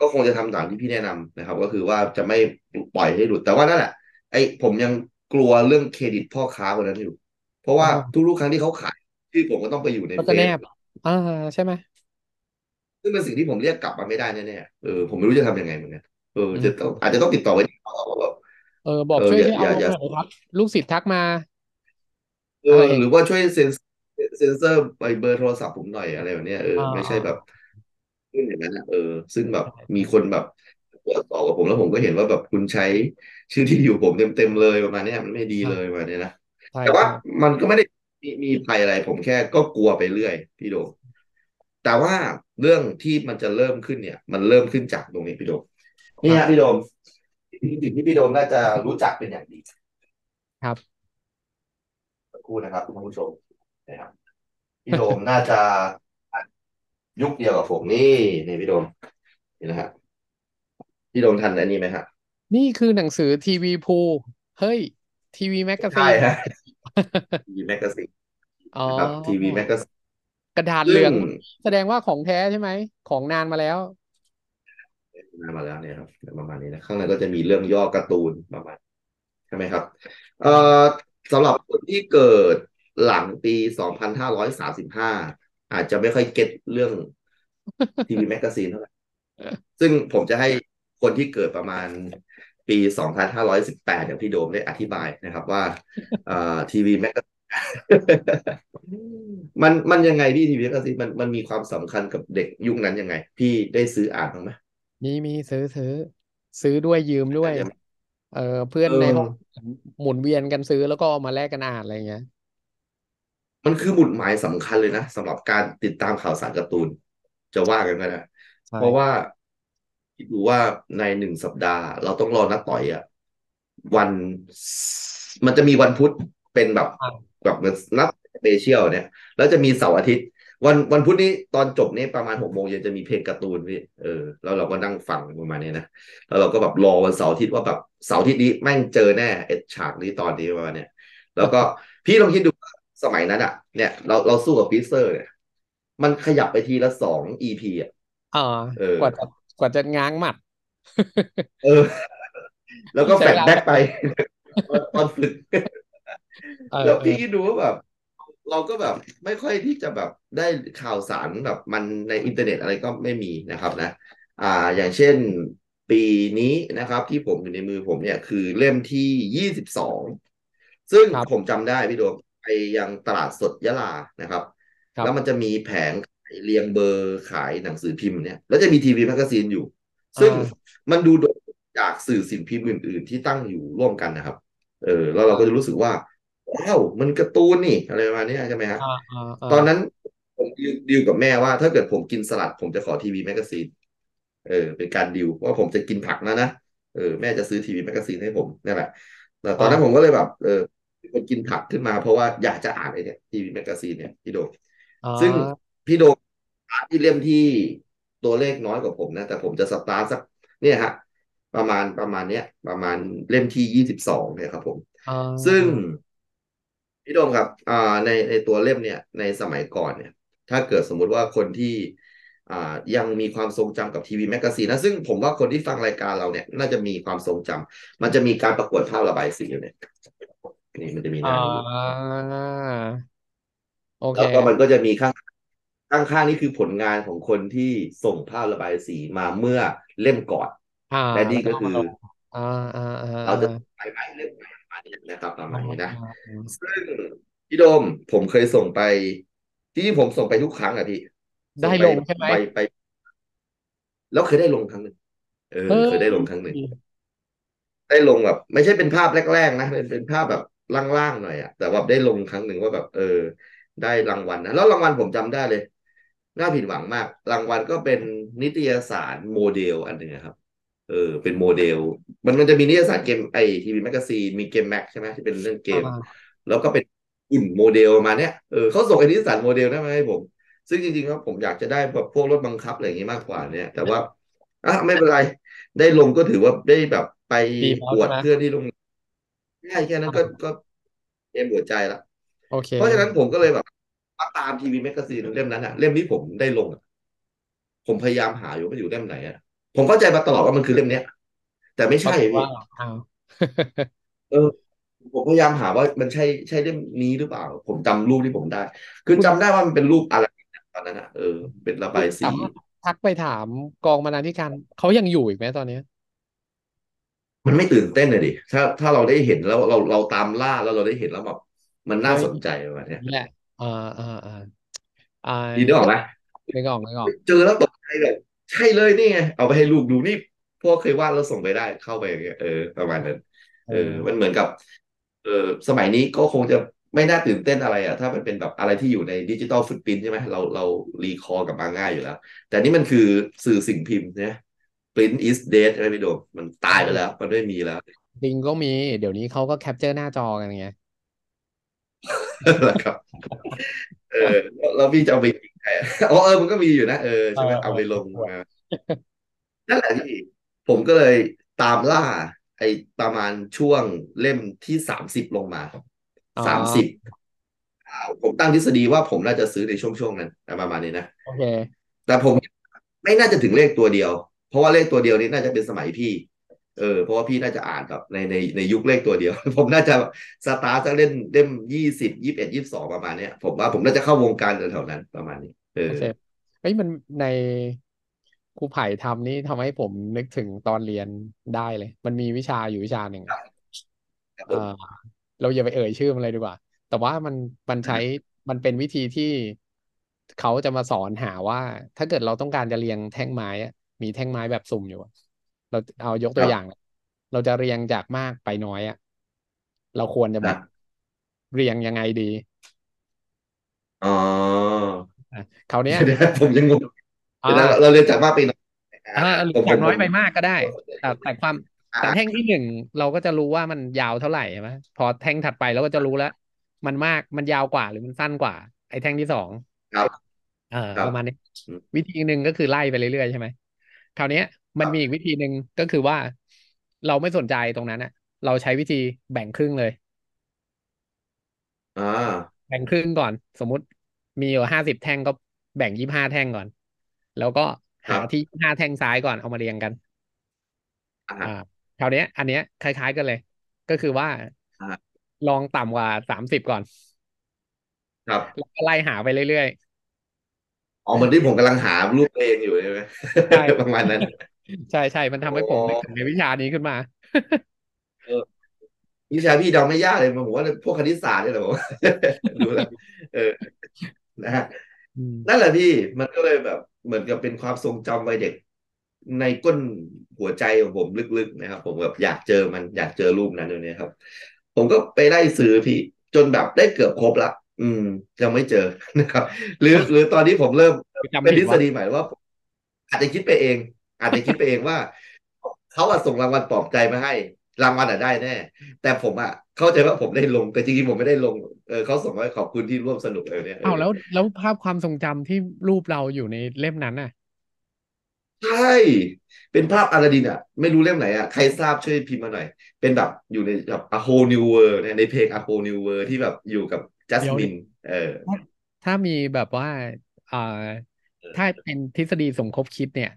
ก็คงจะทำตามที่พี่แนะนำนะครับ ก็คือว่าจะไม่ปล่อยให้หลุด แต่ว่านั่นแหละไอ้ผมยังกลัวเรื่องเครดิตพ่อค้าคนนั้นอยู่ เพราะอ๋อว่าทุกๆครั้งที่เขาขายชื่อผมก็ต้องไปอยู่ในก็เฟจะแนซบอ่าใช่ไหมซึ่งเป็นสิ่งที่ผมเรียกกลับมาไม่ได้แน่ๆผมไม่รู้จะทำยังไงเหมือนกันอืม อาจจะต้องติดต่อไปที่เขาบอกว่าบอกช่วยอย่าช่วยอเอาย่าลงอย่าหน่อยครับ ลูกศิษย์ทักมาอะไรอย่างหรือเงี้ยว่าช่วยเซ็นเซอร์ไปเบอร์โทรศัพท์ผมหน่อยอะไรแบบเนี้ยอ่าไม่ใช่อ่าแบบขึ้นอย่างนั้นนะซึ่งแบบมีคนแบบต่อกับผมแล้วผมก็เห็นว่าแบบคุณใช้ชื่อที่อยู่ผมเต็มเลยประมาณเนี้ยมันไม่ดีใช่เลยประมาณเนี้ยนะใช่แต่ว่าใช่มันก็ไม่ได้มีภัยอะไร ผมแค่ก็กลัวไปเรื่อย พี่โดมแต่ว่าเรื่องที่มันจะเริ่มขึ้นเนี่ย มันเริ่มขึ้นจากตรงนี้พี่โดมคนี่รับฮะพี่โดมสิ่งที่พี่โดมน่าจะรู้จักเป็นอย่างดีครับสักครู่นะครับคุณผู้ชมนะครับ พี่โดมน่าจะยุคเดียวกับผมนี่พี่โดมนี่นะฮะพี่โดมทันอันนี้ไหมฮะนี่คือหนังสือทีวีพูเฮ้ยทีวีแมกกาซีใช่น ฮะทีวีแมกกาซีนอ๋อ นะครับทีวีแมกกาซีนกระดาษเหลืซึ่องงแสดงว่าของแท้ใช่ไหม ของนานมาแล้ว นามาแล้วเนี่ยครับประมาณนี้นะข้างในก็จะมีเรื่องย่อการ์ตูนประมาณใช่ไหมครับเอ่ใช่ อสำหรับคนที่เกิดหลังปี 2535 อาจจะไม่ค่อยเก็ตเรื่องทีวีแมกกาซีนเท่าไหร่ ซึ่งผมจะให้คนที่เกิดประมาณปี 2518อย่างพี่โดมได้อธิบายนะครับว่าทีวีแมก มันยังไงพี่ทีวีแมกกาซีนมันมีความสำคัญกับเด็กยุคนั้นยังไง พี่ได้ซื้ออ่านบ้างไหมมีซื้อด้วยยืมด้วน่าย จะเออเพื่อเอนในห้อองหมุนเวียนกันซื้อแล้วก็เอามาแลกกันอ่านอะไรอย่างเงี้ย มันคือหมุดหมายสำคัญเลยนะสำหรับการติดตามข่าวสารการ์ตูน จะว่ากันก็ได้ใช่เพราะว่าคิดดูว่าใน1 สัปดาห์ เราต้องรอนัดต่อยอ่ะวันมันจะมีวันพุธเป็นแบบอ่ะแบบเหมือนนัดสเปเชียลเนี่ย แล้วจะมีเสาร์อาทิตย์ วันพุธนี้ตอนจบนี้ประมาณ6 โมงเย็นจะมีเพลงการ์ตูนพี่แล้วเราก็นั่งฟังประมาณนี้นะแล้วเราก็แบบรอวันเสาร์อาทิตย์ว่าแบบเสาร์อาทิตย์นี้แม่งเจอแน่ไอ้ฉากนี้ตอนนี้ประมาณเนี้ยแล้วก็พี่ลองคิดดู สมัยนั้นอ่ะ เนี่ยเราสู้กับฟีเซอร์เนี่ย มันขยับไปทีละ2 EP อ่ะ อ่าเออ กว่าจะง้างหมัด เออ แล้วก็ใช้แฟลเวชลาแบ็แบกบไป ตอนฝึก เออแล้วเออพี่คิดดูว่าแบบ เราก็แบบไม่ค่อยที่จะแบบได้ข่าวสารแบบมันในอินเทอร์เน็ตอะไรก็ไม่มีนะครับนะ อ่าอย่างเช่นปีนี้นะครับ ที่ผมอยู่ในมือผมเนี่ย คือเล่มที่22ซึ่งครับผมจำได้พี่โดมไปยังตลาดสดยะลานะครับ ครัแล้บวมันจะมีแผงขายเรียงเบอร์ขายหนังสือพิมพ์เนี่ยแล้วจะมีทีวีแมกกาซีนอยู่ อ่าซึ่งมันดูโดดจากสื่อสิ่งพิมพ์อื่น ๆ ที่ตั้งอยู่ร่วมกันนะครับ แล้วเราก็จะรู้สึกว่า ว้าวมันการ์ตูนนี่อะไรประมาณเนี้ยใช่ไหมฮะอ่าอ่าอ่าตอนนั้นผมดีลกับแม่ว่า ถ้าเกิดผมกินสลัด ผมจะขอทีวีแมกกาซีนเป็นการดีลว่าผมจะกินผักแล้วนะแม่จะซื้อทีวีแมกกาซีนให้ผมนั่นแหละแต่ตออ่านนั้นผมก็เลยแบบเป็นคนกินผักขึ้นมาเพราะว่าอยากจะอ่านไอ้เนี่ยทีวีแมกกาซีนเนี่ยพี่โดมอ่าซึ่งพี่โดมอ่านที่เล่มที่ตัวเลขน้อยกว่าผมนะ แต่ผมจะสตาร์ทสักเนี่ยฮะ ประมาณเนี้ย ประมาณเล่มที่22เนี่ยครับผม อ่าซึ่ง พี่โดมครับในตัวเล่มเนี่ย ในสมัยก่อนเนี่ย ถ้าเกิดสมมุติว่าคนที่อ่ายังมีความทรงจำกับทีวีแมกกาซีนนะซึ่งผมว่าคนที่ฟังรายการเราเนี่ย น่าจะมีความทรงจำมันจะมีการประกวดภาพระบายสีอยู่เนี่ยนี่มันจะมีหอ่าน้านี้อยู่ โอเค แล้วก็มันก็จะมีข้าง ข้างๆนี่คือผลงานของคนที่ส่งภาพระบายสีมาเมื่อเล่มก่อนและนี่ก็คือเราจะไปใหม่เล่มใหม่มาเนี่ยนะครับตามมาเนี่ยนะซึ่งพี่โดมผมเคยส่งไปที่ผมส่งไปทุกครั้งอ่ะพี่ได้ลงใช่ไหมไปแล้วเคยได้ลงครั้งหนึ่งเคยได้ลงครั้งหนึ่งได้ลงแบบไม่ใช่เป็นภาพแรกๆนะเป็นภาพแบบล่างๆหน่อยอะแต่แบบได้ลงครั้งหนึ่งว่าแบบได้รางวัลนะแล้วรางวัลผมจำได้เลยน่าผิดหวังมากรางวัลก็เป็นนิตยสารโมเดลอันหนึ่งครับเป็นโมเดลมันจะมีนิตยสารเกมไอทีวีแมกกาซีนมีเกมแม็กใช่ไหมที่เป็นเรื่องเกมแล้วก็เป็นอุ่นโมเดลมาเนี้ยเขาส่งไอนิตยสารโมเดลนะมาให้ผมซึ่งจริงๆแล้วผมอยากจะได้แบบพวกรถบังคับอะไรอย่างนี้มากกว่าเนี่ยแต่ว่าไม่เป็นไรได้ลงก็ถือว่าได้แบบไปปวดเพื่อที่ลงง่ายแค่นั้นก็เอ็มหัวใจละเพราะฉะนั้นผมก็เลยแบบมาตามทีวีแมกกาซีนเล่มนั้นอะเล่มนี้ผมได้ลงผมพยายามหาอยู่ว่าอยู่เล่มไหนอะผมเข้าใจมาตลอดว่ามันคือเล่มเนี้ยแต่ไม่ใช่พี่ผมพยายามหาว่ามันใช่เล่มนี้หรือเปล่าผมจำรูปที่ผมได้คือจำได้ว่ามันเป็นรูปอะไรตอนนั้นนะเป็นระบายสีทักไปถามกองบรรณาธิการเขายังอยู่อีกไหมตอนนี้มันไม่ตื่นเต้นเลยดิถ้าเราได้เห็นแล้วเราตามล่าแล้วเราได้เห็นแล้วแบบมันน่าสนใจประมาณนี้แหละดีนึกออกไหมนึกออกเจอแล้วตกใจเลยใช่เลยนี่ไงเอาไปให้ลูกดูนี่พ่อเคยวาดแล้วส่งไปได้เข้าไปอย่างเงี้ยประมาณนั้นมันเหมือนกับสมัยนี้ก็คงจะไม่น่าตื่นเต้นอะไรอ่ะถ้ามันเป็นแบบอะไรที่อยู่ในดิจิตอลฟุตพิ้นใช่ไหมเรารีคอร์กับมาง่ายอยู่แล้วแต่นี่มันคือสื่อสิ่งพิมพ์เนี่ย print is dead ใช่ไหมพี่โดมมันตายไปแล้วมันไม่มีแล้วจริงก็มีเดี๋ยวนี้เขาก็แคปเจอร์หน้าจอกันไงนะครับเราพี่จะเอาไปยิงใครมันก็มีอยู่นะใช่ไหมเอาไปลงมานั่นแหละที่ผมก็เลยตามล่าไอประมาณช่วงเล่มที่30ลงมา30ผมตั้งทฤษฎีว่าผมน่าจะซื้อในช่วงนั้นประมาณนี้นะโอเคแต่ผมไม่น่าจะถึงเลขตัวเดียวเพราะว่าเลขตัวเดียวนี้น่าจะเป็นสมัยพี่เพราะว่าพี่น่าจะอ่านแบบในยุคเลขตัวเดียวผมน่าจะสตาร์ทเล่นเล่ม20 21 22ประมาณเนี้ยผมว่าผมน่าจะเข้าวงการแถวนั้นประมาณนี้เฮ้ยมันในครูไผ่ทำนี่ทำให้ผมนึกถึงตอนเรียนได้เลยมันมีวิชาอยู่วิชาหนึ่งเราอย่าไปเอ่ยชื่อมันเลยดีกว่าแต่ว่ามันใช้มันเป็นวิธีที่เขาจะมาสอนหาว่าถ้าเกิดเราต้องการจะเรียงแท่งไม้มีแท่งไม้แบบสุ่มอยู่เราเอายกตัวอย่างเราจะเรียงจากมากไปน้อยเราควรจะแบบเรียงยังไงดีอ๋อเขาเนี้ยผมยังงงเราเรียงจากมากไปน้อยจากน้อยไปมากก็ได้แต่ความแต่แท่งที่หนึ่งเราก็จะรู้ว่ามันยาวเท่าไหร่ใช่ไหมพอแท่งถัดไปเราก็จะรู้แล้วมันมากมันยาวกว่าหรือมันสั้นกว่าไอ้แท่งที่สองประมาณนี้วิธีหนึ่งก็คือไล่ไปเรื่อยๆใช่ไหมคราวนี้มันมีอีกวิธีหนึ่งก็คือว่าเราไม่สนใจตรงนั้นอ่ะเราใช้วิธีแบ่งครึ่งเลยแบ่งครึ่งก่อนสมมุติมีอยู่50แท่งก็แบ่ง25แท่งก่อนแล้วก็หาที่5แท่งซ้ายก่อนเอามาเรียงกันคราวนี้อันเนี้ยคล้ายๆกันเลยก็คือว่าลองต่ำกว่า30ก่อนครับแล้วก็ไล่หาไปเรื่อยๆเหมือนที่ผมกำลังหารูปตัวเองอยู่ใช่ไหมใช่ประมาณนั้นใช่มันทำให้ผมนึกถึงในวิชานี้ขึ้นมาวิชาพี่เดาไม่ยากเลยผมว่าพวกคณิตศาสตร์นี่แหละผมรู้แล้วนะฮะนั่นแหละพี่มันก็เลยแบบเหมือนกับเป็นความทรงจำวัยเด็กในก้นหัวใจของผมลึกๆนะครับผมแบบอยากเจอมันอยากเจอรูปนั้นเนี่ยครับผมก็ไปไล่ซื้อพี่จนแบบได้เกือบครบละยังไม่เจอนะครับหรือตอนนี้ผมเริ่มเป็นทฤษฎีใหม่ว่าอาจจะคิดไปเองว่าเขาส่งรางวัลปลอบใจมาให้รางวัลได้แน่แต่ผมเข้าใจว่าผมได้ลงแต่จริงๆผมไม่ได้ลงเขาส่งไว้ขอบคุณที่ร่วมสนุกเลยเนี่ยแล้วภาพความทรงจำที่รูปเราอยู่ในเล่มนั้นใช่เป็นภาพอลาดินไม่รู้เล่มไหนใครทราบช่วยพิมพ์มาหน่อยเป็นแบบอยู่ในแบบ A Whole New World ในเพลง A Whole New World ที่แบบอยู่กับจัสมินถ้ามีแบบว่าถ้าเป็นทฤษฎีสมคบคิดเนี่ย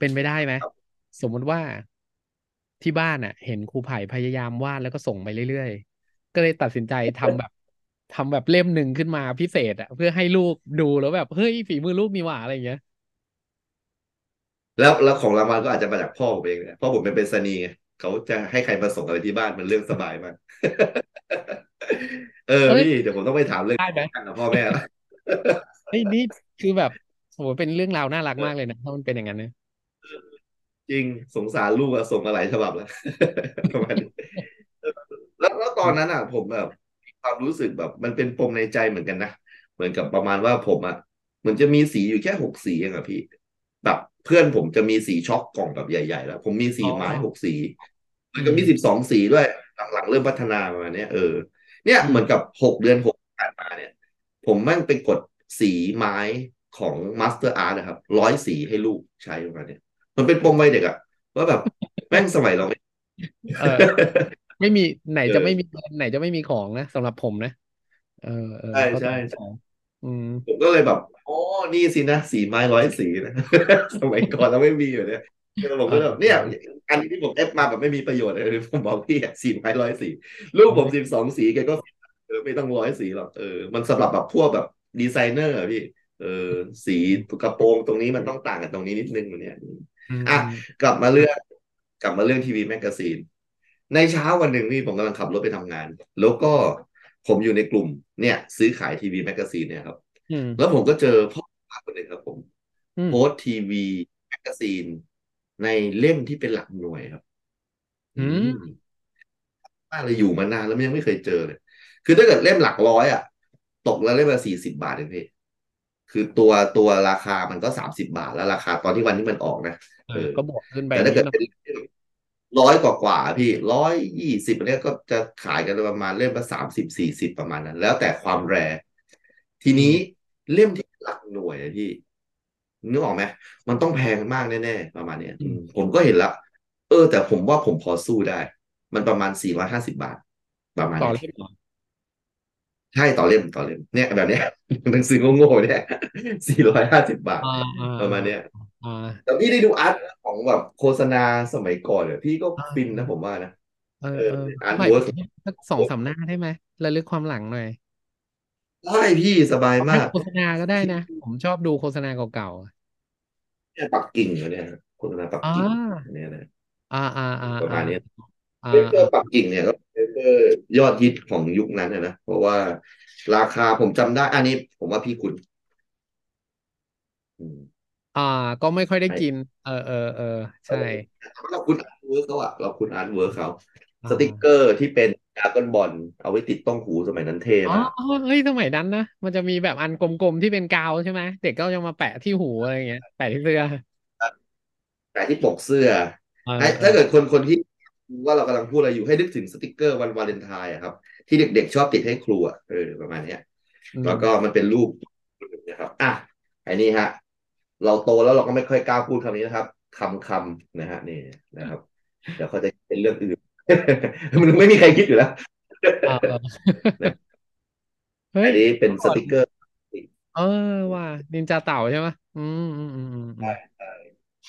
เป็นไปได้ไหมสมมติว่าที่บ้านเห็นครูไผ่พยายามวาดแล้วก็ส่งไปเรื่อยๆก็เลยตัดสินใจทำแบบ ทำแบบเล่มหนึ่งขึ้นมาพิเศษอะเพื่อให้ลูกดูแล้วแบบเฮ้ยฝีมือลูกมีหว่าอะไรอย่างเงี้ยแล้วของรางวัลก็อาจจะมาจากพ่อผมเองนะพ่อผมเป็นสนีไงเขาจะให้ใครมาส่งอะไรที่บ้านมันเรื่องสบายมาก เอ้ย พี่เดี๋ยวผมต้องไปถามเรื่องได้ไหมกันกับพ่อแม่ละ เฮ้ยนี่คือแบบโหเป็นเรื่องราวน่ารักมากเลยนะถ้ามันเป็นอย่างนั้นเนี่ยจริงสงสารลูกอะส่งมาหลายฉบับแล้ว ประมาณนี้แล้วตอนนั้นอะผมแบบความรู้สึกแบบมันเป็นปมในใจเหมือนกันนะเหมือนกับประมาณว่าผมอะเหมือนจะมีสีอยู่แค่6 สีเองอะพี่แบบเพื่อนผมจะมีสีช็อกกล่องแบบใหญ่ๆแล้วผมมีสีอ๋อไม้6 สีมันอืก็มีม 12 สีด้วยหลังๆเริ่มพัฒนาประมาณเนี้ยเนี่ยอืเหมืมอนกับ6 เดือน 6ที่ผ่านมาเนี่ย ผมแมั่งไปกดสีไม้ของมาสเตอร์อาร์ตนะครับ100 สีให้ลูกใช้ประมาณเนี้ยมันเป็นปมวัยเด็กอะว่าแบบแม่งสมัยเรา เออ ไม่มีไหนเอจะไม่อมีเงินไหนจะไม่มีของนะสำหรับผมนะ ใช่เข้าใจใช่ใช่ อืม ผมก็เลยแบบอ๋อนี่สินะสีไม้100 สีนะ สมัยก่อนเราไม่มีอยู่เนี่ยผมเอก็อแบบเนี่ยอันนี้ที่ผมเอฟมาแบบไม่มีประโยชน์เลยผมบอกพี่อะสีไม้100 สีลูกผม12 สีแกก็ไม่ต้อง100 สีหรอกมันสำหรับแบบพวกแบบดีไซเนอร์อะพี่เออสีกระโปรงตรงนี้มันต้องต่างกันตรงนี้นิดนึงเนี่ยอืมอ่ะอืมกลับมาเรื่องทีวีแมกกาซีน ในเช้าวันหนึ่งนี่ผมกำลังขับรถไปทำงาน แล้วก็ผมอยู่ในกลุ่มเนี่ยซื้อขายทีวีแมกกาซีนเนี่ยครับ อืมแล้วผมก็เจอพ่อค้าคนหนึ่งครับผมอืโพมสต์ทีวีแมกกาซีนในเล่มที่เป็นหลักหน่วยครับ อือืมมป้าเลยอยู่มานานแล้วมันยังไม่เคยเจอเลย คือถ้าเกิดเล่มหลักร้อยอ่ะ ตกแล้วเล่มละ40 บาทเองพี่คือตัวราคามันก็30 บาทแล้วราคาตอนที่วันที่มันออกนะเออ ก็บวกขึ้นไปแต่ถ้านิดเกิดหน่อเป็ยน100 กว่าๆพี่120เนี่ยก็จะขายกันประมาณเล่มละ30-40ประมาณนั้น แล้วแต่ความแรร์ทีอืนี้มเล่มที่หลักหน่วยอะพี่ นึกออกไหมมันต้องแพงมากแน่ๆประมาณเนี้ยอืมผมก็เห็นละแต่ผมว่าผมพอสู้ได้ มันประมาณ450 บาท ประมาณต่อเนี้ยเล่มเหรอใช่ต่อเล่มเนี่ยแบบเนี้ย หนังสือโง่ๆเนี่ย450 บาท อ่าอ่าประมาณเนี้ยอ่าแต่พี่ได้ดูอาร์ตของแบบโฆษณาสมัยก่อนเนี่ยพี่ก็อ่าฟินนะผมว่านะอาร์ตเท่าไหร่เวิร์กสัก2-3 หน้าได้ไหมระลึกความหลังหน่อยได้พี่สบายเอาเป็มานก โฆษณาก็ได้นะ ผมชอบดูโฆษณาเก่าเนี่ยปักกิ่งเหรอเนี่ยโฆษณาปัๆกกิ่งเนี่ยนะประมาณเนี้ยอ่าเวเฟออ่าร์ปักกิ่งเนี่ยก็เวเฟอร์ยอดฮิตของยุคนั้นนะเพราะว่าราคาผมจำได้อันนี้ผมว่าพี่คุณอืมอ่า ก็ไม่ค่อยได้ใช่กิน เออใช่เราคุณอาร์ตเวิร์กเขาอะเราคุณอาร์ตเวิร์กเขาอ่าสติกเกอร์ที่เป็นดราก้อนบอลเอาไว้ติดต้องหูสมัยนั้นเท่อ๋อมาก เฮ้ยสมัยนั้นนะมันจะมีแบบอันกลมๆที่เป็นกาวใช่ไหมเด็กก็จะมาแปะที่หูอะไรอย่างเงี้ยแปะที่เสื้อแต่ที่ปกเสื้อเออไอ้เออถ้าเกิดคนที่รู้ว่าเรากำลังพูดอะไรอยู่ให้นึกถึงสติกเกอร์วันวาเลนไทน์อะครับ ที่เด็กๆชอบติดให้ครูอะประมาณเนี้ย อืแล้วม ก็มันเป็นรูปนะครับ อ่ะไอ้นี่ฮะ เราโตแล้วเราก็ไม่ค่อยกล้าพูดคำนี้นะครับคำนะฮะนี่นะครับ เดี๋ยวเขาจะเป็นเรื่องอื่น มันไม่มีใครคิดอยู่แล้ว เออ นะเฮ้อัยนนี้เป็นเมื่อสก่อน ติกเกอร์ เออว่านินจาเต่าใช่ไหมอืม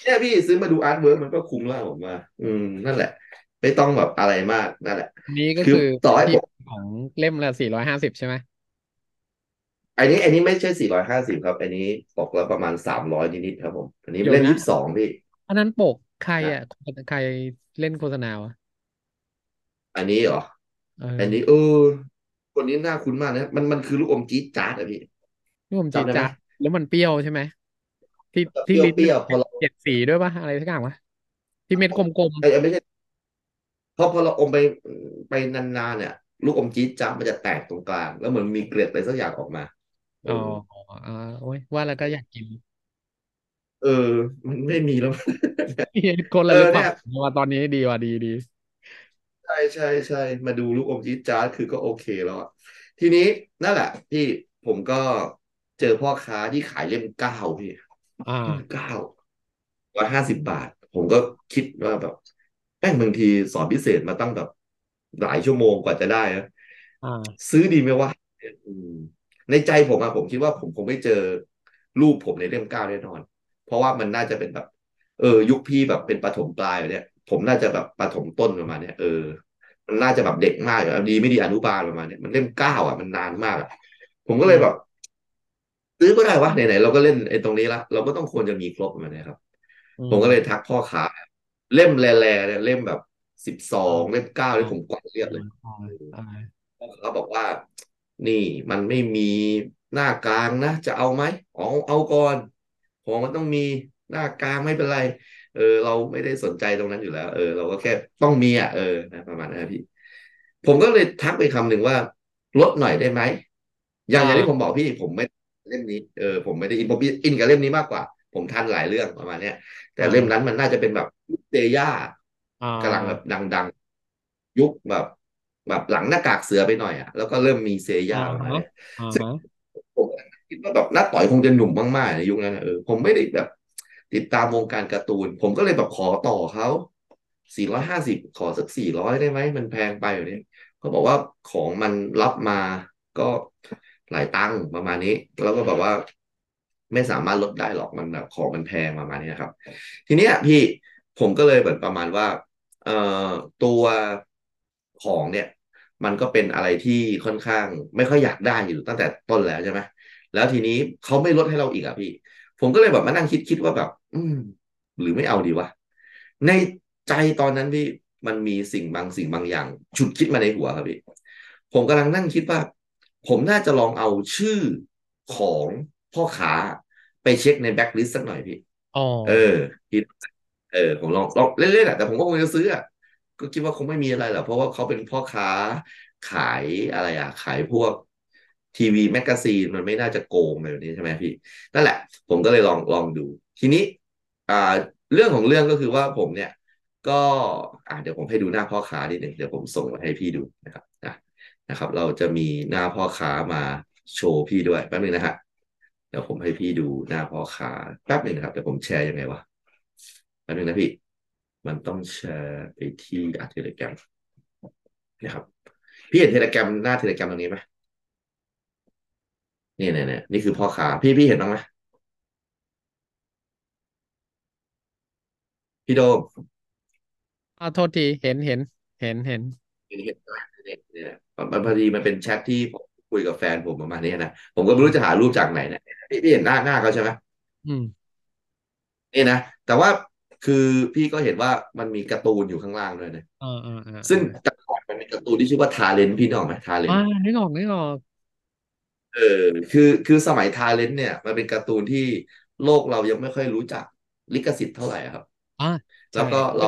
เนี่ยพี่ซื้อมาดูอาร์ตเวิร์กมันก็คุ้มแล้วผมว่านั่นแหละ ไม่ต้องแบบอะไรมากนั่นแหละ อันนี้ก็คือคือต่อเป็นให้ที่ผม ของเล่มละ450ใช่ไหมอันนี้ไม่ใช่450ครับ อันนี้ตกแล้วประมาณ300นิดๆครับผม อันนี้เดี๋ยวเล่มนะ 22พี่อันนั้นปกใครนะอ่ะใครเล่นโฆษณาวะอันนี้เหรอ เอออันนี้คนนี้น่าคุ้นมากนะมันคือลูกอมจี๊ดจ๊าดอะพี่นี่ผมจี๊จำดได้ไหจ๊ามดแล้วมันเปรี้ยวใช่ไหมที่แบบเปที่ลิ้นรี้มัยนวๆพเป็อนเรา7 สีด้วยปะอะไรสักอย่างวะที่เม็ดกลมไม่ใช่พอเราอมไปนานๆเนี่ย ลูกอมจี๊ดจ๊าดมันจะแตกตรงกลาง แล้วเหมือนมีเกล็ดอะไรสักอย่างออกมา เอๆอ อ๋ออ่าโอ้ยว่าแล้วก็อยากกินเออ มันไม่มีแล้ว คนละลึกควาเนี่มย ว่าตอนนี้ดีว่ะดีใช่มาดูลูกอมจี๊ดจ๊าดคือก็โอเคแล้วอะทีนี้นั่นแหละ พี่ผมก็เจอพ่อค้าที่ขายเล่ม 9พี่อ่า เล่ม 9150 บาท ผมก็คิดว่าแบบแม่งบางทีสอนพิเศษมาตั้งแบบหลายชั่วโมงกว่าจะได้นะอ่า ซื้อดีไหมวะอืมในใจผมอะผมคิดว่าผมคงไม่เจอรูปผมในเล่ม 9แน่นอน เพราะว่ามันน่าจะเป็นแบบ ยุคพี่แบบเป็นประถมปลายอยู่เนี่ย ผมน่าจะแบบประถมต้นประมาณเนี้ย มันน่าจะแบบเด็กมากอยู่ดีไม่ดีอนุบาลประมาณนี้มันเล่ม9อ่ะมันนานมากอ่ะผมก็เลยแบบซื้อก็ได้วะไหนๆเราก็เล่นไอ้ตรงนี้ละเราก็ต้องควรจะมีครบมันนะครับผมก็เลยทักพ่อค้าเล่มแร่ๆเนี่ยเล่มแบบ12เล่ม9ที่ผมกวาดเรียบเลยเขาบอกว่านี่มันไม่มีหน้ากลางนะจะเอาไหมอ๋อเอาก่อนของมันต้องมีหน้ากลางไม่เป็นไรเราไม่ได้สนใจตรงนั้นอยู่แล้วเราก็แค่ต้องมีอ่ะนะประมาณนั้นพี่ผมก็เลยทักไปคำหนึ่งว่าลดหน่อยได้ไหมอย่างที่ผมบอกพี่ผมไม่เล่มนี้ผมไม่ได้อินกับเล่มนี้มากกว่าผมทันหลายเรื่องประมาณนี้แต่เล่มนั้นมันน่าจะเป็นแบบเตย่ากำลังแบบดังๆยุคแบบหลังหน้ากากเสือไปหน่อยอ่ะแล้วก็เริ่มมีเซย่ามาเนี่ยซึ่งผมคิดว่าแบบหน้าต่อยคงจะหนุ่มมากๆในยุคนั้นผมไม่ได้แบบติดตามวงการการ์ตูนผมก็เลยแบบขอต่อเขา450ขอสัก400ได้ไหมมันแพงไปอยู่เนี่ยเขาบอกว่าของมันรับมาก็หลายตังค์ประมาณนี้แล้วก็แบบว่าไม่สามารถลดได้หรอกมันแบบของมันแพงประมาณนี้ครับทีเนี้ยพี่ผมก็เลยเหมือนประมาณว่าตัวของเนี่ยมันก็เป็นอะไรที่ค่อนข้างไม่ค่อยอยากได้อยู่ตั้งแต่ต้นแล้วใช่ไหมแล้วทีนี้เขาไม่ลดให้เราอีกอ่ะพี่ผมก็เลยแบบมานั่งคิดว่าแบบหรือไม่เอาดีวะในใจตอนนั้นพี่มันมีสิ่งบางอย่างฉุดคิดมาในหัวครับพี่ผมกำลังนั่งคิดว่าผมน่าจะลองเอาชื่อของพ่อค้าไปเช็คในแบ็คลิสต์สักหน่อยพี่ผมลองเล่นๆแต่ผมก็คงจะซื้ออ่ะก็คิดว่าคงไม่มีอะไรหรอกเพราะว่าเขาเป็นพ่อค้าขายอะไรอ่ะขายพวกทีวีแมกกาซีนมันไม่น่าจะโกงอะไรแบบนี้ใช่ไหมพี่นั่นแหละผมก็เลยลองดูทีนี้เรื่องของเรื่องก็คือว่าผมเนี่ยก็เดี๋ยวผมให้ดูหน้าพ่อค้านิดหนึ่งเดี๋ยวผมส่งมาให้พี่ดูนะครับนะครับเราจะมีหน้าพ่อค้ามาโชว์พี่ด้วยแป๊บนึงนะฮะเดี๋ยวผมให้พี่ดูหน้าพ่อค้าแป๊บนึงนะครับเดี๋ยวผมแชร์ยังไงวะแป๊บนึงนะพี่มันต้องแชร์ไปที่เทเลแกรมนะครับพี่เห็นเทเลแกรมหน้าเทเลแกรมตรงนี้ไหมนี่คือพ่อค้าพี่เห็นบ้างไหมพี่โดมโทษทีเห็นเนี่ยมันพอดีมันเป็นแชทที่ผมคุยกับแฟนผมประมาณนี้นะผมก็ไม่รู้จะหารูปจากไหนนะพี่เห็นหน้าเขาใช่ไหมนี่นะแต่ว่าคือพี่ก็เห็นว่ามันมีการ์ตูนอยู่ข้างล่างด้วยนะซึ่งแต่ก่อนมันมีการ์ตูนที่ชื่อว่าทาเลนต์พี่น้องไหมทาเลนต์นึกออกคือสมัยทาเลนต์เนี่ยมันเป็นการ์ตูนที่โลกเรายังไม่ค่อยรู้จักลิขสิทธิ์เท่าไหร่ครับแล้วก็เรา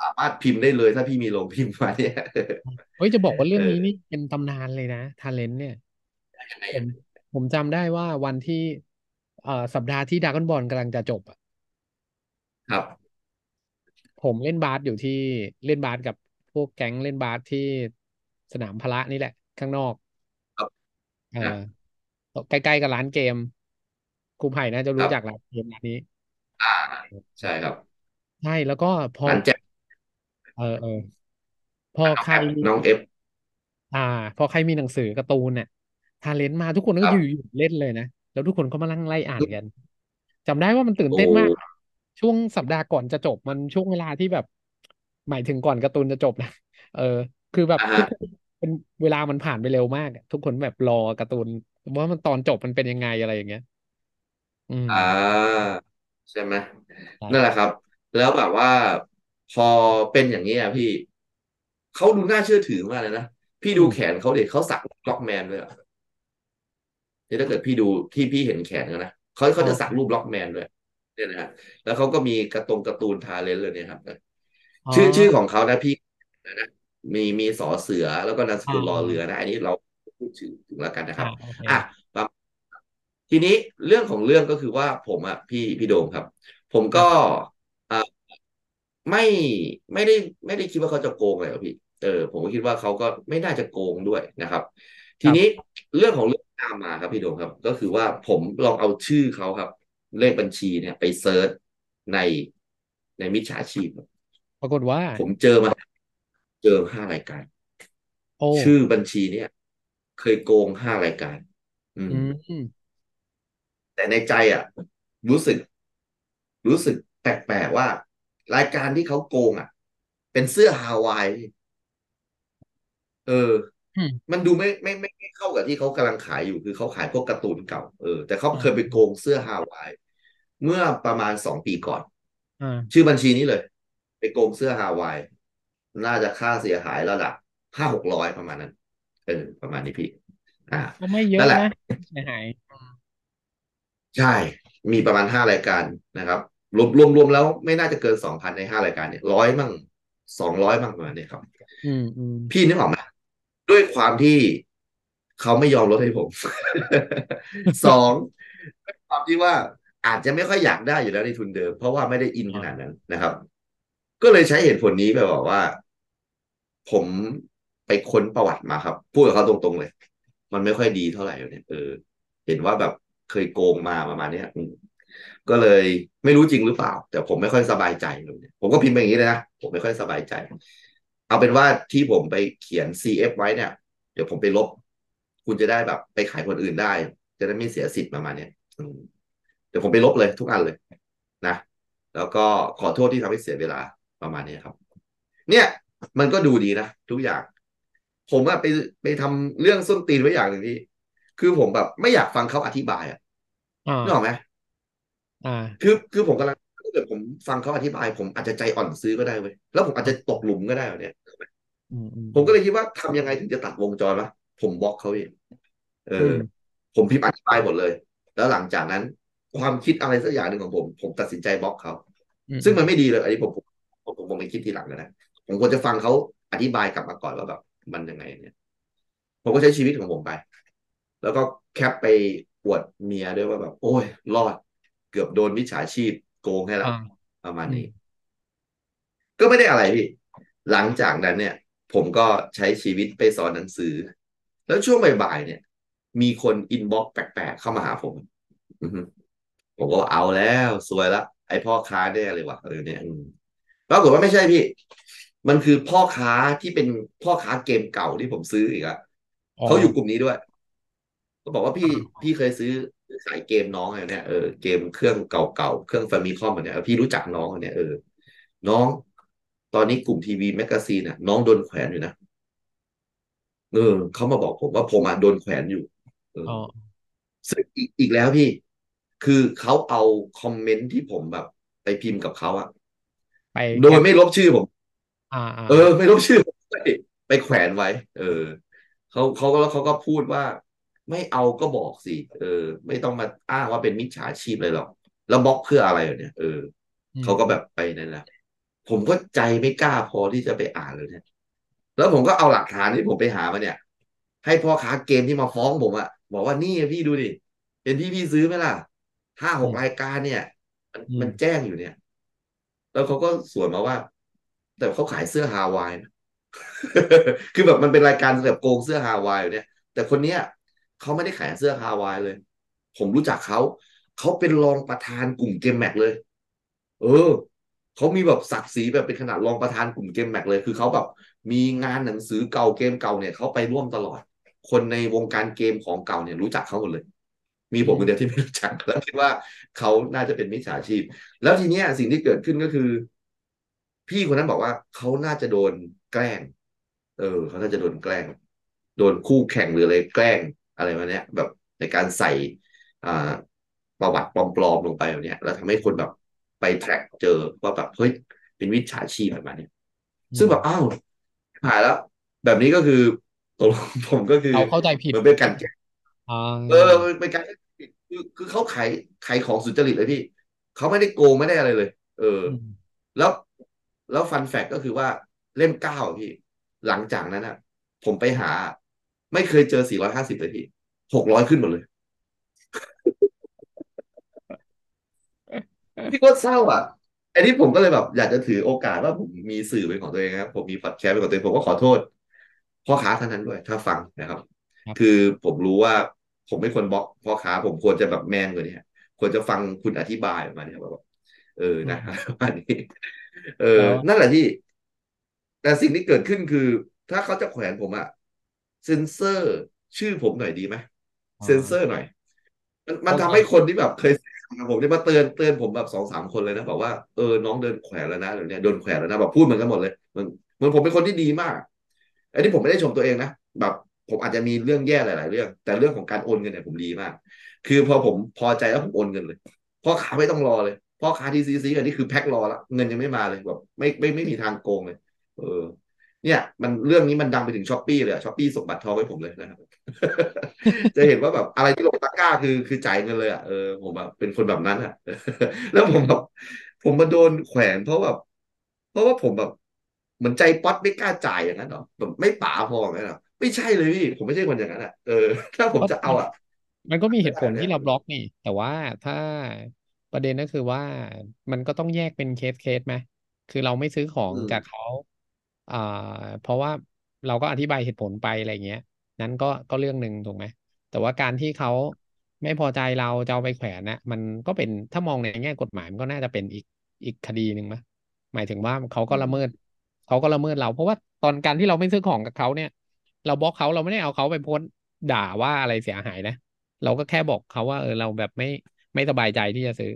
สามารถพิมพ์ได้เลยถ้าพี่มีโรงพิมพ์มาเนี่ยจะบอกว่าเรื่องนี้นี่เป็นตำนานเลยนะทาเลนต์เนี่ยผมจำได้ว่าวันที่สัปดาห์ที่ดราก้อนบอลกำลังจะจบอ่ะครับผมเล่นบาสกับพวกแก๊งเล่นบาสที่สนามพละนี่แหละข้างนอกครับใกล้ๆกับร้านเกมครูไผ่น่าจะรู้จักร้านเกมร้านนี้ใช่ครับใช่แล้วก็พอพอใครน้องเอฟพอใครมีหนังสือการ์ตูนเนี่ยทาเลนต์มาทุกคนก็อยู่เล่นเลยนะแล้วทุกคนก็มานั่งไล่อ่านกันจำได้ว่ามันตื่นเต้นมากช่วงสัปดาห์ก่อนจะจบมันช่วงเวลาที่แบบหมายถึงก่อนการ์ตูนจะจบนะคือแบบเป็นเวลามันผ่านไปเร็วมากทุกคนแบบรอการ์ตูนว่ามันตอนจบมันเป็นยังไงอะไรอย่างเงี้ยใช่ไหมนั่นแหละครับแล้วแบบว่าพอเป็นอย่างนี้พี่เขาดูน่าเชื่อถือมากเลยนะพี่ดูแขนเขาเด็กเขาสักล็อกแมนด้วยนี่ถ้าเกิดพี่ดูที่พี่เห็นแขนกันนะเขาจะสักรูปล็อกแมนด้วยเนี่ยนะฮะแล้วเขาก็มีการ์ตูนทาเลนต์เลยเนี่ยครับชื่อของเขานะพี่นะมีสอเสือแล้วก็นามสกุลรอเรือนะอันนี้เราพูดถึงแล้วกันนะครับทีนี้เรื่องของเรื่องก็คือว่าผมพี่โดมครับผมก็ไม่ได้คิดว่าเขาจะโกงอะไรหรอกพี่ผมก็คิดว่าเขาก็ไม่น่าจะโกงด้วยนะครับทีนี้เรื่องของเรื่องตามมาครับพี่โดมครับก็คือว่าผมลองเอาชื่อเขาครับเลขบัญชีเนี่ยไปเซิร์ชในมิจฉาชีพปรากฏว่าผมเจอ5รายการชื่อบัญชีเนี่ยเคยโกง5รายการแต่ในใจรู้สึกแปลกๆว่ารายการที่เขาโกงเป็นเสื้อฮาวาย ออืมมันดูไม่เข้ากับที่เขากำลังขายอยู่คือเขาขายพวกการ์ตูนเก่าแต่เขาเคยไปโกงเสื้อฮาวายเมื่อประมาณ2 ปีก่อน อ่าชื่อบัญชีนี้เลย ไปโกงเสื้อฮาวายน่าจะค่าเสียหายระดับ500-600ประมาณนั้น ประมาณนี้พี่ อ่า ก็ไม่เยนั่อะนแหละ นะเสียหายใช่ มีประมาณ5 รายการนะครับ รวมแล้วไม่น่าจะเกิน2,000ใน5 รายการเนี่ย100มั่ง200มั่งประมาณเนี้ครับ อืมอืมพี่นึกออกไหมด้วยความที่เขาไม่ยอมลดให้ผม 2ด้วยความที่ว่าอาจจะไม่ค่อยอยากได้อยู่แล้วในทุนเดิม เพราะว่าไม่ได้อินขอ่านาดนั้นนะครับ ก็เลยใช้เหตุผลนี้ไปบอกว่า ผมไปค้นประวัติมาครับ พูดกับเขาตรงๆเลย มันไม่ค่อยดีเท่าไหร่เนี่ยเห็นว่าแบบเคยโกงมาประมาณเนี้ยก็เลยไม่รู้จริงหรือเปล่า แต่ผมไม่ค่อยสบายใจเลยเนี่ยผมก็พิมพ์ไปอย่างนี้เลยนะผมไม่ค่อยสบายใจ เอาเป็นว่าที่ผมไปเขียน CF ไว้เนี่ย เดี๋ยวผมไปลบ คุณจะได้แบบ ไปขายคนอื่นได้ จะได้ไม่เสียสิทธิ์ประมาณเนี้ยอืมเดี๋ยวผมไปลบเลยทุกอันเลย นะแล้วก็ขอโทษที่ทำให้เสียเวลาประมาณนี้ครับ เนี่ย มันก็ดูดีนะทุกอย่าง ผมอะไปทำเรื่องส้นตีนไว้อย่างหนึ่งที่คือผมแบบไม่อยากฟังเขาอธิบายอะอ่านึกออกไหมอ่าคือผมกำลังถ้าเกิดผมฟังเขาอธิบาย ผมอาจจะใจอ่อนซื้อก็ได้เว้ยแล้วผมอาจจะตกหลุมก็ได้แบบเนี้ย อืมอืมผมก็เลยคิดว่าทำยังไงถึงจะตัดวงจรวะผมบล็อกเขาเอง เออ อืมผมพิมพ์อธิบายหมดเลย แล้วหลังจากนั้น ความคิดอะไรสักอย่างหนึ่งของผม ผมตัดสินใจบล็อกเขา อืมซึ่อืงมมันไม่ดีเลย อันนี้ผมไปคิดทีหลังนะ ผมควรจะฟังเขาอธิบายกลับมาก่อนว่าแบบมันยังไงเนี่ย ผมก็ใช้ชีวิตของผมไป แล้วก็แคปไปอวดเมียด้วยว่าแบบ โอ้ย รอด เกือบโดนมิจฉาชีพโกงให้อ่าละประมาณอืมนี้ ก็ไม่ได้อะไรพี่ หลังจากนั้นเนี่ย ผมก็ใช้ชีวิตไปสอนหนังสือ แล้วช่วงบ่ายๆเนี่ย มีคนอินบ็อกแปลกๆเข้ามาหาผม อือฮึผมก็เอาแล้วซวยละไอ้พ่อค้าแน่เลยว่ะเนี่ยปรากฏว่าไม่ใช่พี่ มันคือพ่อค้าที่เป็นพ่อค้าเกมเก่าที่ผมซื้ออีกอะอ๋อเขาอยู่กลุ่มนี้ด้วย ก็บอกว่าพี่เคยซื้อขายเกมน้องอะไรเนี่ยเกมเครื่องเก่าๆเครื่องฟามิคอมอะไรเนี่ยพี่รู้จักน้องอะไรเนี่ยน้องตอนนี้กลุ่มทีวีแมกกาซีนอ่ะน้องโดนแขวนอยู่นะเขามาบอกผมว่าผมอ่ะโดนแขวนอยู่ เออ อ๋อซึ่งอีกแล้วพี่ คือเขาเอาคอมเมนต์ที่ผมแบบ ไปพิมพ์กับเขาอะไปโดแคยปไม่ลบชื่อผม อ่าอ่าอ่าไม่ลบชื่อผมไปแขวนไว้ เขาก็พูดว่า ไม่เอาก็บอกสิไม่ต้องมาอ้างว่าเป็นมิจฉาชีพเลยหรอก แล้วบล็อกเพื่ออะไรเหรอเนี่ยอืมเขาก็แบบไปนั่นแหละผมก็ใจไม่กล้าพอที่จะไปอ่านเลยเนี่ยแล้วผมก็เอาหลักฐานที่ผมไปหามาเนี่ย ให้พ่อค้าเกมที่มาฟ้องผมอะบอกว่านี่พี่ดูดิเห็นที่พี่ซื้อไหมล่ะห้าหอืกมรายการเนี่ย มันอืมมันแจ้งอยู่เนี่ย แล้วเขาก็สวนมาว่า แต่เขาขายเสื้อฮาวายนะ คือแบบมันเป็นรายการแบบโกงเสื้อฮาวายอยู่เนี่ย แต่คนเนี้ยเขาไม่ได้ขายเสื้อฮาวายเลย ผมรู้จักเขา เขาเป็นรองประธานกลุ่มเกมแม็กเลย เออ เขามีแบบศักดิ์ศรีแบบเป็นขนาดรองประธานกลุ่มเกมแม็กเลย คือเขาแบบมีงานหนังสือเก่าเกมเก่าเนี่ยเขาไปร่วมตลอด คนในวงการเกมของเก่าเนี่ยรู้จักเขาหมดเลย มีอืผมมคนเดียวที่ไม่รู้จัก แล้วคิดว่าเขาน่าจะเป็นมิจฉาชีพ แล้วทีเนี้ยสิ่งที่เกิดขึ้นก็คือ พี่คนนั้นบอกว่าเขาน่าจะโดนแกล้ง เขาน่าจะโดนแกล้ง โดนคู่แข่งหรืออะไรแกล้งอะไรมาเนี้ย แบบในการใส่อ่าประวัติปลอมๆลงไปแบบเนี้ยแล้วทำให้คนแบบไปแทร็กเจอว่าแบบเฮ้ยเป็นมิจฉาชีพอะไรมาเนี้ยอืซึ่งมแบบอ้าวหายแล้ว แบบนี้ก็คือตกลงผมก็คือเราเข้าใจผิเหดมือนเป็นการแกล้ง อ่าเป็นการคือเขาขายของสุจริตเลยพี่เขาไม่ได้โกงไม่ได้อะไรเลย เออ อืมแล้วแล้วฟันแฟกก็คือว่าเล่ม 9อะพี่ หลังจากนั้นอ่ะ ผมไปหา ไม่เคยเจอ450เลยพี่600ขึ้นหมดเลย พี่โคตรเศร้าอ่ะอันนี้ผมก็เลยแบบอยากจะถือโอกาสว่าผมมีสื่อเป็นของตัวเองนะครับผมมีพอดแคสต์เป็นของตัวเองผมก็ขอโทษพ่อค้าท่านนั้นด้วย ถ้าฟังนะครับ ครับคือผมรู้ว่าผมไม่ควรบล็อกพ่อค้าผมควรจะแบบแมนกว่านี้ฮะควรจะฟังคุณอธิบายประมาณนี้ครับแบบอืมนะ ประมาณนี้เอแปลอ ว่านั่นแหละที่ แต่สิ่งที่เกิดขึ้นคือ ถ้าเขาจะแขวนผมอะเซ็นเซอร์ชื่อผมหน่อยดีไหมอ่าเซ็นเซอร์หน่อย มันเข้าใจทำให้คนที่แบบเคยซื้อกับผมเนี่ยมาเตือนผมแบบ2-3 คนเลยนะบอกว่าน้องเดินแขวนแล้วนะเดี๋ยวเนี้ยโดนแขวนแล้วนะแบบพูดเหมือนกันหมดเลยเหมือนผมเป็นคนที่ดีมาก ไอ้ที่ผมไม่ได้ชมตัวเองนะแบบผมอาจจะมีเรื่องแย่หลายๆเรื่องแต่เรื่องของการโอนเงินเนี่ยผมดีมากคือพอผมพอใจแล้วผมโอนเงินเลยพ่อค้าไม่ต้องรอเลยพ่อค้าที่ซีซีอันนี้คือแพ็ครอละเงินยังไม่มาเลยแบบไม่มีทางโกงเลยเนี่ยมันเรื่องนี้มันดังไปถึงช้อปปี้เลยช้อปปี้ส่งบัตรทองให้ผมเลยนะครับ จะเห็นว่าแบบอะไรที่ลงตะกร้าคือจ่ายเงินเลยอ่ะผมแบบเป็นคนแบบนั้นอ่ะ แล้วผมแบบผมมาโดนแขวนเพราะแบบเพราะว่าผมแบบเหมือนใจป๊อตไม่กล้าจ่ายอย่างนั้นหรอแบบไม่ป๋าพอไหมหรอไม่ใช่เลยพี่ผมไม่ใช่คนอย่างนั้นอ่ะถ้าผมจะเอาอ่ะมันก็มีเหตุผลที่เราบล็อกนี่แต่ว่าถ้าประเด็นก็คือว่ามันก็ต้องแยกเป็นเคสไหมคือเราไม่ซื้อของจากเขาเพราะว่าเราก็อธิบายเหตุผลไปอะไรเงี้ยนั้นก็เรื่องหนึ่งถูกไหมแต่ว่าการที่เขาไม่พอใจเราจะเอาไปแขวนนะมันก็เป็นถ้ามองในแง่กฎหมายมันก็น่าจะเป็นอีกคดีหนึ่งไหมหมายถึงว่าเขาก็ละเมิดเราเพราะว่าตอนการที่เราไม่ซื้อของกับเขาเนี่ยเราบล็อกเขาเราไม่ได้เอาเขาไปโพสด่าว่าอะไรเสียหายนะเราก็แค่บอกเขาว่าเราแบบไม่สบายใจที่จะซื้อ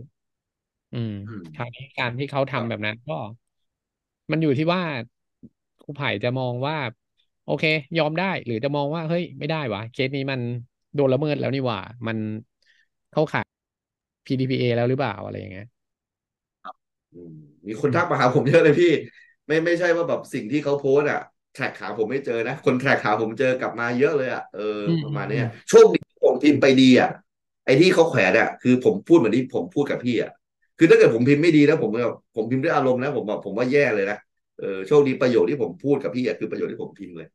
คราวนี้การที่เขาทำแบบนั้นก็มันอยู่ที่ว่าครูไผ่จะมองว่าโอเคยอมได้หรือจะมองว่าเฮ้ยไม่ได้วะเคสนี้มันโดนละเมิดแล้วนี่หว่ามันเข้าข่าย PDPA แล้วหรือเปล่าอะไรอย่างเงี้ยมีคนทักมาหาผมเยอะเลยพี่ไม่ใช่ว่าแบบสิ่งที่เขาโพสอ่ะแทร็กขาผมไม่เจอนะคนแทร็กขาผมเจอกลับมาเยอะเลยอ่ะประมาณนี้โชคดีของทีมไปดีอ่ะไอ้ที่เขาแขวนอ่ะคือผมพูดเหมือนที่ผมพูดกับพี่อ่ะคือถ้าเกิดผมพิมพ์ไม่ดีนะผมพิมพ์ด้วยอารมณ์นะผมว่าแย่เลยนะโชคดีประโยชน์ที่ผมพูดกับพี่อ่ะคือประโยชน์ที่ผมพิมพ์เลย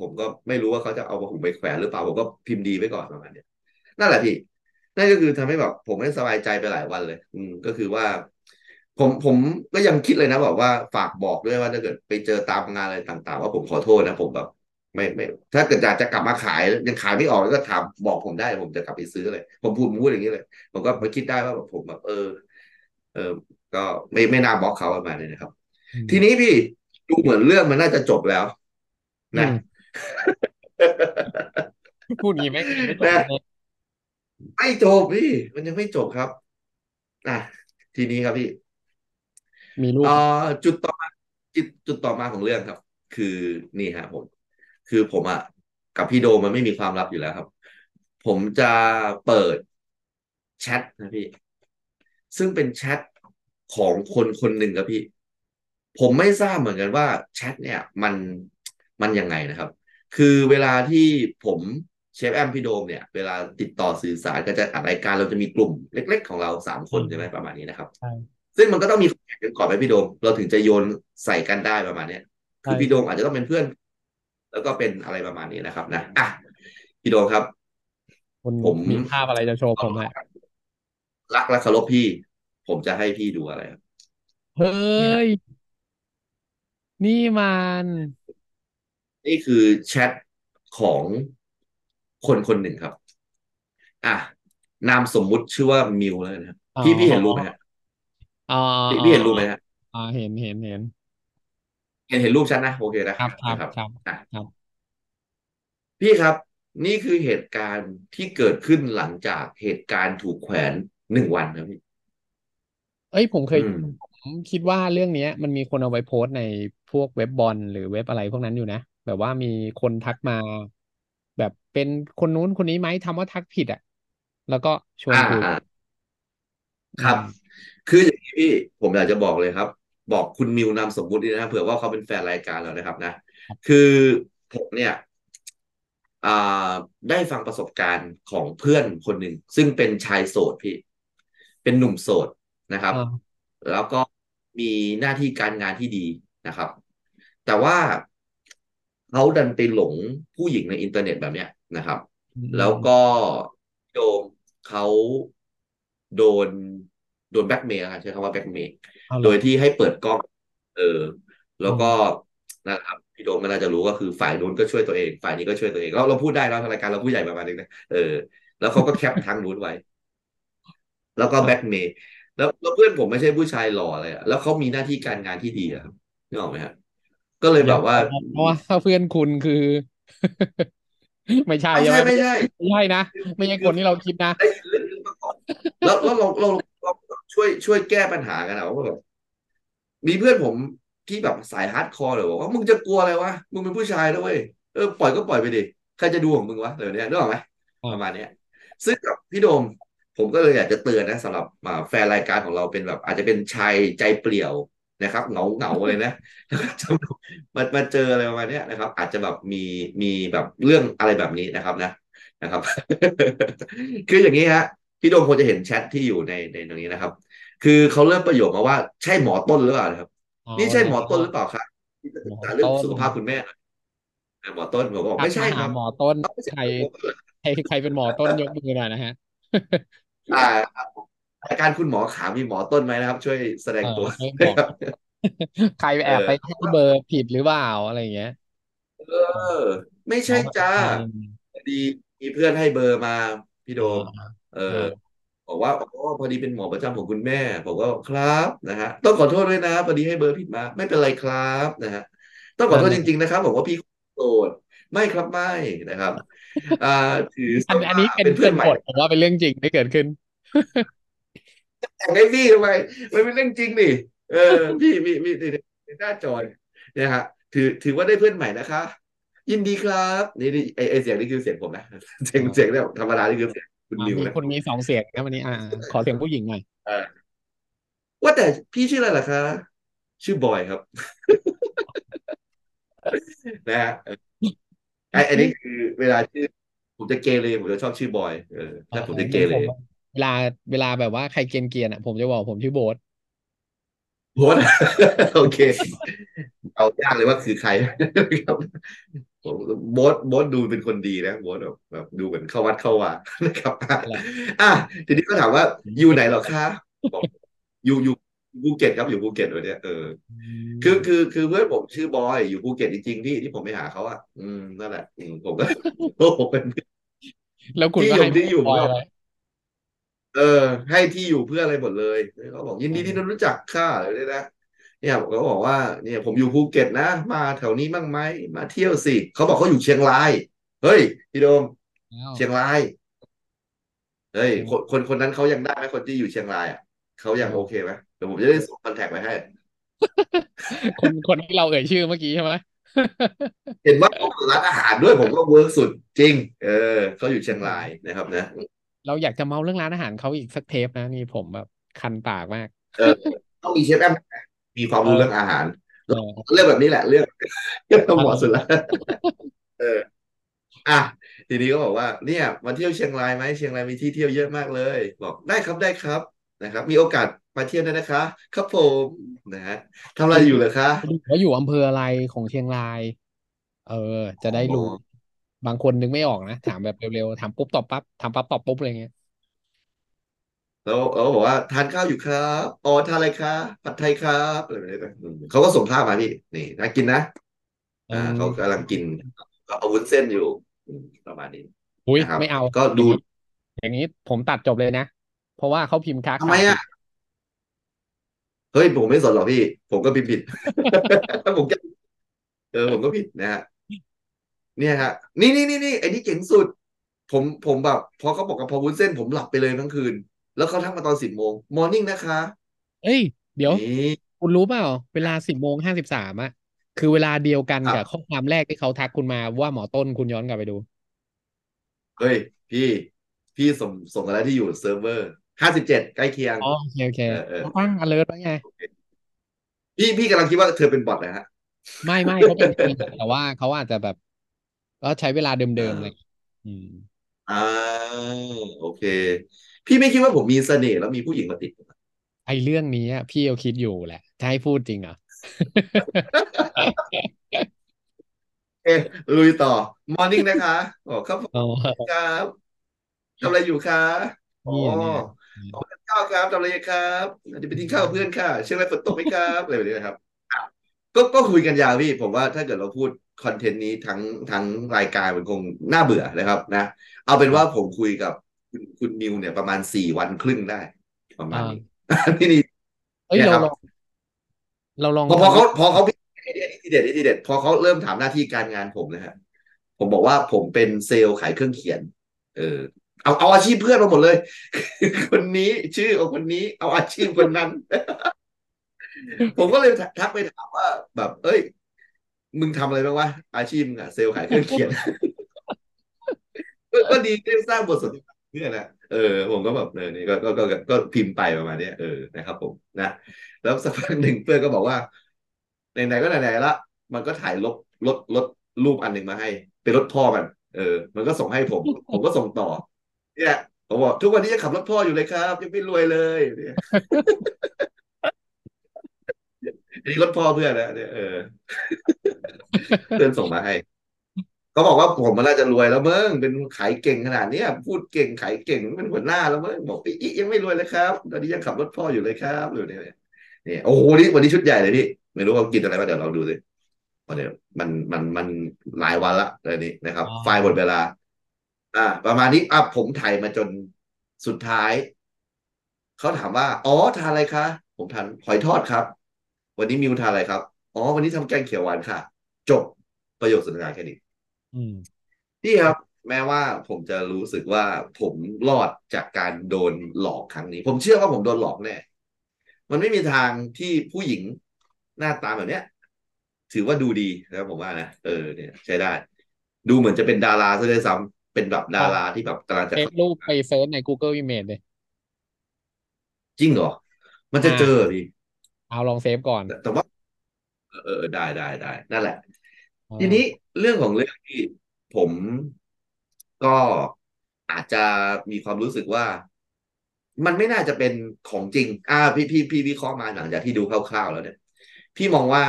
ผมก็ไม่รู้ว่าเขาจะเอาผมไปแขวนหรือเปล่าผมก็พิมพ์ดีไว้ก่อนประมาณนี้นั่นแหละพี่นั่นก็คือทำให้แบบผมไม่สบายใจไปหลายวันเลยก็คือว่าผมก็ยังคิดเลยนะแบบว่าฝากบอกด้วยว่าถ้าเกิดไปเจอตามงานอะไรต่างๆว่าผมขอโทษนะผมแบบไม่ถ้าเกิดอยากจะกลับมาขายยังขายไม่ออกก็ถามบอกผมได้ผมจะกลับไปซื้อเลยผมพูดอย่างนี้เลยผมก็มาคิดได้ว่าแบบผมแบบก็ไม่น่าบล็อกเขาประมาณนี้นะครับทีนี้พี่ดูเหมือนเรื่องมันน่าจะจบแล้วนะพูดงี้ไหมไม่จบพี่มันยังไม่จบครับอ่ะทีนี้ครับพี่มีลูกจุดต่อมาของเรื่องครับคือนี่ฮะผมอ่ะกับพี่โดมันไม่มีความลับอยู่แล้วครับผมจะเปิดแชทนะพี่ซึ่งเป็นแชทของคนคนหนึ่งครับพี่ผมไม่ทราบเหมือนกันว่าแชทเนี่ยมันยังไงนะครับคือเวลาที่ผมเชฟแอมพี่โดมเนี่ยเวลาติดต่อสื่อสารก็จะอัดรายการเราจะมีกลุ่มเล็กๆของเรา3คนใช่ไหมประมาณนี้นะครับซึ่งมันก็ต้องมีคนแข่งกันก่อนไปพี่โดมเราถึงจะโยนใส่กันได้ประมาณนี้คือพี่โดมอาจจะต้องเป็นเพื่อนแล้วก็เป็นอะไรประมาณนี้นะครับนะอ่ะพี่โดมครับผมมีภาพอะไรจะโชว์ผมฮะรักและเคารพพี่ผมจะให้พี่ดูอะไรครับเฮ้ยนี่คือแชทของคนคนหนึ่งครับอ่ะนามสมมุติชื่อว่ามิวเลยนะครับพี่เห็นรูปไหมฮะพี่เห็นรูปไหมฮะเห็นรูปชัดนะโอเคนะครับครับพี่ครับนี่คือเหตุการณ์ที่เกิดขึ้นหลังจากเหตุการณ์ถูกแขวน1 วันครับพี่เอ้ยผมคิดว่าเรื่องนี้มันมีคนเอาไว้โพสในพวกเว็บบอลหรือเว็บอะไรพวกนั้นอยู่นะแบบว่ามีคนทักมาแบบเป็นคนนู้นคนนี้ไหมทำว่าทักผิดอ่ะแล้วก็ชวนคุยครับคืออย่างนี้พี่ผมอยากจะบอกเลยครับบอกคุณมิวนามสมมุตินะเผื่อว่าเขาเป็นแฟนรายการเรานะครับนะคือผมเนี่ยได้ฟังประสบการณ์ของเพื่อนคนหนึ่งซึ่งเป็นชายโสดพี่เป็นหนุ่มโสดนะครับแล้วก็มีหน้าที่การงานที่ดีนะครับแต่ว่าเขาดันไปหลงผู้หญิงในอินเทอร์เน็ตแบบเนี้ยนะครับแล้วก็โดมเขาโดนแบ็คเมย์ใช้คำว่าแบ็คเมย์โดยที่ให้เปิดกล้องแล้วก็นะครับพี่โดมก็น่าจะรู้ก็คือฝ่ายนู้นก็ช่วยตัวเองฝ่ายนี้ก็ช่วยตัวเองเราพูดได้แล้วรายการเราผู้ใหญ่ประมาณนึงนะแล้วเขาก็แคปทั้งนู้นไว้แล้วก็แบ็คเมย์แล้วเพื่อนผมไม่ใช่ผู้ชายหล่อเลยแล้วเขามีหน้าที่การงานที่ดีครับนึกออกไหมครับก็เลยแบบว่าเพราะว่าเพื่อนคุณคือไม่ใช่นะไม่ใช่คนที่เราคิดนะแล้วเราช่วยแก้ปัญหากันนะว่าแบบมีเพื่อนผม กี้แบบสายฮาร์ดคอร์เลยบอกว่ามึงจะกลัวอะไรวะมึงเป็นผู้ชายนะเว้ยปล่อยก็ปล่อยไปดิใครจะดูของมึงวะเดี๋ยวนี้นึกออกไหมประมาณนี้ซึ่งกับพี่โดมผมก็เลยอยากจะเตือนนะสำหรับแฟนรายการของเราเป็นแบบอาจจะเป็นชายใจเปลี่ยวนะครับเหงาเลยนะมาเจออะไรประมาณนี้นะครับอาจจะแบบมีแบบเรื่องอะไรแบบนี้นะครับนะครับคืออย่างนี้ฮะพี่โดมคงจะเห็นแชทที่อยู่ในตรงนี้นะครับคือเขาเริ่มประโยคมาว่าใช่หมอต้นหรือเปล่าครับนี่ใช่หมอต้นหรือเปล่าครับที่จะศึกษาเรื่องสุขภาพคุณแม่หมอต้นผมบอกไม่ใช่ครับหมอต้นใครเป็นหมอต้นยกมือหน่อยนะฮะอาการคุณหมอขามีหมอต้นไหมนะครับช่วยแสดงตัวใครแอบไปให้เบอร์ผิดหรือเปล่าอะไรอย่างเงี้ยไม่ใช่จ้าดีมีเพื่อนให้เบอร์มาพี่โดมบอกว่าพอดีเป็นหมอประจำของคุณแม่ผมก็ครับนะฮะต้องขอโทษด้วยนะพอดีให้เบอร์ผิดมาไม่เป็นไรครับนะฮะต้องขอโทษจริงๆนะครับบอกว่าพี่โกรธไม่ครับไม่นะครับถืออันนี้เป็นเพื่อนใหม่ผมว่าเป็นเรื่องจริงที่เกิดขึ้นแต่งไอ้พี่ทำไมมันเป็นเรื่องจริงนี่พี่มีในหน้าจอเนี่ยฮะถือว่าได้เพื่อนใหม่นะคะยินดีครับนี่ไอเสียงนี่คือเสียงผมนะเสียงเนี่ยธรรมดานี่คือเสียงคุณนิวนะคนมีสองเสียงนะวันนี้ขอเสียงผู้หญิงหน่อยว่าแต่พี่ชื่ออะไรล่ะคะชื่อบอยครับนะฮะอันนี้คือเวลาชื่อผมจะเกเรผมจะชอบชื่อบอยถ้าผมจะเกเรเวลาแบบว่าใครเกรียนอ่ะผมจะบอกผมชื่อโบ๊ทโอเคเอายากเลยว่าคือใครครับโบ๊ทดูเป็นคนดีนะโบ๊ทแบบดูเหมือนเข้าวัดเข้าวานะครับทีนี้ก็ถามว่าอยู่ไหนหรอคะบอกอยู่ภูเก็ตครับอยู่ภูเก็ตวันนี้คือเพื่อนผมชื่อบอยอยู่ภูเก็ตจริงๆที่ผมไปหาเขาอ่ะนั่นแหละผมก็ผมเป็นแล้วคุณก็ให้ที่อยู่อะไรให้ที่อยู่เพื่ออะไรหมดเลยเขาบอกยินดีที่รู้จักค่ะเลยนะเนี่ยผมก็บอกว่าเนี่ยผมอยู่ภูเก็ตนะมาแถวนี้บ้างไหมมาเที่ยวสิเขาบอกเขาอยู่เชียงรายเฮ้ยพี่โดมเชียงรายเฮ้ยคนนั้นเขายังได้ไหมคนที่อยู่เชียงรายอ่ะเขายังโอเคไหมเดี๋ยวผมจะได้ส่งคอนแทคไปให้คนที่เราเอ่ยชื่อเมื่อกี้ใช่ไหมเห็นว่าร้านอาหารด้วยผมก็เวิร์กสุดจริงเขาอยู่เชียงรายนะครับนะเราอยากจะเมาเรื่องร้านอาหารเขาอีกสักเทปนะนี่ผมแบบคันปากมากต้องมีเชฟแอมมีความรู้เรื่องอาหารเรื่องแบบนี้แหละเรื่องต้องเหมาะสุดแล้วทีนี้ก็บอกว่าเนี่ยมาเที่ยวเชียงรายไหมเชียงรายมีที่เที่ยวเยอะมากเลยบอกได้ครับนะครับมีโอกาสมาเที่ยวได้นะคะครับผมนะฮะทำอะไรอยู่เหรอคะว่าอยู่อำเภออะไรของเชียงรายจะได้รู้บางคนนึกไม่ออกนะถามแบบเร็วๆถามปุ๊บตอบปั๊บถามปั๊บตอบปุ๊บอะไรเงี้ยแล้วบอกว่าทานข้าวอยู่ครับอ๋อทานอะไรคะผัดไทยครับอะไรแบบนี้เขาก็ส่งภาพมาพี่นี่น่ากินนะเขากำลังกินเอาวุ้นเส้นอยู่ประมาณนี้อุ้ยไม่เอาก็ดูอย่างนี้ผมตัดจบเลยนะเพราะว่าเขาพิมพ์ค้าทำไมอ่ะเฮ้ยผมไม่สนหรอกพี่ผมก็พิมพ์ผิดผมก็ผิดนะฮะเนี่ยฮะนี่ไอ้นี่เจ๋งสุดผมแบบพอเขาบอกกับพอวุ้นเส้นผมหลับไปเลยทั้งคืนแล้วเขาทักมาตอน10 โมงมอร์นิ่งนะคะเอ้ยเดี๋ยวคุณรู้เปล่าเวลา10:53อะคือเวลาเดียวกันกับข้อความแรกที่เขาทักคุณมาว่าหมอต้นคุณย้อนกลับไปดูเฮ้ยพี่ส่งอะไรที่อยู่เซิร์ฟเวอร์57ใกล้เคียงโอเคตั้ง alert ไว้ไงพี่กำลังคิดว่าเธอเป็นบอทนะฮะไม่เขาเป็นจริงแต่ว่าเขาอาจจะแบบก็ใช้เวลาเดิมๆเลยโอเคพี่ไม่คิดว่าผมมีเสน่ห์แล้วมีผู้หญิงมาติดไอ้เรื่องนี้พี่เอาคิดอยู่แหละจะให้พูดจริงเหรอลุยต่อมอร์นิ่งนะคะบอกครับครับทำอะไรอยู่คะผมกินข้าวครับทำอะไรครับจะไปกินข้าวเพื่อนค่ะเชื่อไหมฝนตกไหมครับอะไรแบบนี้นะครับก็คุยกันยาวพี่ผมว่าถ้าเกิดเราพูดคอนเทนต์นี้ทั้งรายการมันคงน่าเบื่อนะครับนะเอาเป็นว่าผมคุยกับคุณนิวเนี่ยประมาณ4 วันครึ่งได้ประมาณนี้นี่นะครับเราลองพอเขาทีเด็ดพอเขาเริ่มถามหน้าที่การงานผมนะฮะผมบอกว่าผมเป็นเซลล์ขายเครื่องเขียนเอาอาชีพเพื่อนมาหมดเลยคนนี้ชื่อเอาคนนี้เอาอาชีพคนนั้น ผมก็เลยทักไปถามว่าแบบเอ้ยมึงทำอะไรบ้างวะอาชีพมึงอะเซลล์ขายเครื่องเขียนก็ดีได้สร้างบทสนทนาเพื่อนนะผมก็แบบนี่ก็พิมพ์ไปประมาณนี้นะครับผมนะแล้วสักพักหนึ่งเพื่อนก็บอกว่าไหนๆก็ไหนๆละมันก็ถ่ายลบรูปอันหนึ่งมาให้เป็นรถพ่อมันมันก็ส่งให้ผม ผมก็ส่งต่อเนี่ยผมบอกทุกวันนี้ยังขับรถพ่ออยู่เลยครับยังไม่รวยเลยเนี่ย อันนี้รถพ่อเพื่อนนะเนี่ยเพื่อนส่งมาให้เขาบอกว่าผมมันน่าจะรวยแล้วมึงเป็นขายเก่งขนาดนี้พูดเก่งขายเก่งเป็นหัวหน้าแล้วมึงบอกอียังไม่รวยเลยครับตอนนี้ยังขับรถพ่ออยู่เลยครับอยู่เนี่ยโอ้โหนี่วันนี้ชุดใหญ่เลยพี่ไม่รู้ว่ากินอะไรมาเดี๋ยวเราดูสิเดี๋ยวมันหลายวันละอะไรนี้นะครับไฟล์หมดเวลาประมาณนี้ผมถ่ายมาจนสุดท้ายเขาถามว่าอ๋อทานอะไรคะผมทานหอยทอดครับวันนี้มิวทานอะไรครับอ๋อวันนี้ทำแกงเขียวหวานค่ะจบประโยคสนทนาแค่นี้นี่ครับแม้ว่าผมจะรู้สึกว่าผมรอดจากการโดนหลอกครั้งนี้ผมเชื่อว่าผมโดนหลอกแน่มันไม่มีทางที่ผู้หญิงหน้าตาแบบเนี้ยถือว่าดูดีนะผมว่านะเนี่ยใช้ได้ดูเหมือนจะเป็นดาราซะด้วยซ้ำเป็นแบบดาราที่แบบกำลังจะเปิดรูปไปเซิร์ชใน Google Image เลยจริงเหรอมันจะเจอพี่เอาลองเซฟก่อนแต่ว่าได้นั่นแหละทีนี้เรื่องของเรื่องที่ผมก็อาจจะมีความรู้สึกว่ามันไม่น่าจะเป็นของจริงพี่วิเคราะห์มาหลังจากที่ดูคร่าวๆแล้วเนี่ยพี่มองว่า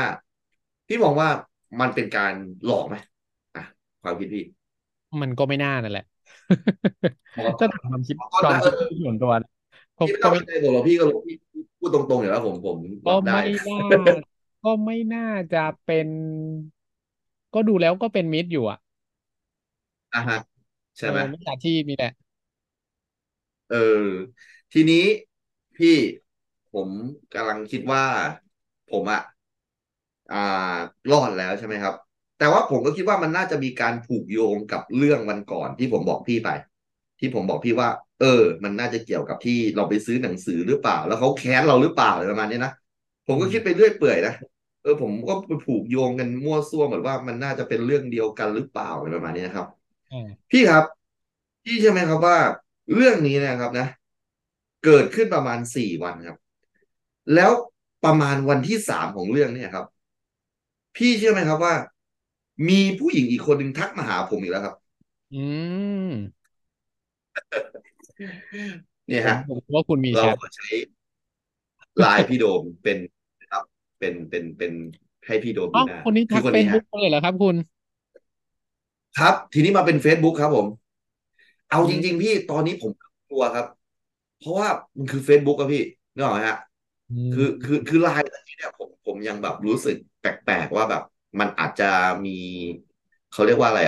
มันเป็นการหลอกไหมความคิดพี่มันก็ไม่น่านั่นแหละถ้าถามความคิดส่วนตัวพี่ก็ไม่ได้หลอกพี่ก็หลอกพี่พูดตรงๆอย่างว่าผมก็ไม่น่าจะเป็นก็ดูแล้วก็เป็นมิตรอยู่ฮะใช่ไหมมิจฉาชีพนี่แหละทีนี้พี่ผมกำลังคิดว่าผมรอดแล้วใช่ไหมครับแต่ว่าผมก็คิดว่ามันน่าจะมีการผูกโยงกับเรื่องวันก่อนที่ผมบอกพี่ไปที่ผมบอกพี่ว่ามันน่าจะเกี่ยวกับที่เราไปซื้อหนังสือหรือเปล่าแล้วเขาแค้นเราหรือเปล่าอะไรประมาณนี้นะผมก็คิดไปเรื่อยเปื่อยนะผมก็ไปผูกโยงกันมั่วซั่วเหมือนว่ามันน่าจะเป็นเรื่องเดียวกันหรือเปล่าอะไรประมาณนี้นะครับพี่ครับพี่ใช่ไหมครับว่าเรื่องนี้นะครับนะเกิดขึ้นประมาณ4 วันครับแล้วประมาณวันที่3ของเรื่องเนี่ยครับพี่เชื่อไหมครับว่ามีผู้หญิงอีกคนหนึ่งทักมาหาผมอีกแล้วครับเนี่ยฮะผมว่าคุณมีเราใช้ไลน์พี่โดมเป็นครับเป็นให้พี่โดมดูนะคนนี้ทัก Facebook เลยเหรอครับคุณครับทีนี้มาเป็น Facebook ครับผมเอาจริงๆพี่ตอนนี้ผมกลัวครับเพราะว่ามันคือ Facebook ครับพี่นึกออกไหมฮะคือไลน์แบบนี้เนี่ยผมยังแบบรู้สึกแปลกๆว่าแบบมันอาจจะมีเขาเรียกว่าอะไร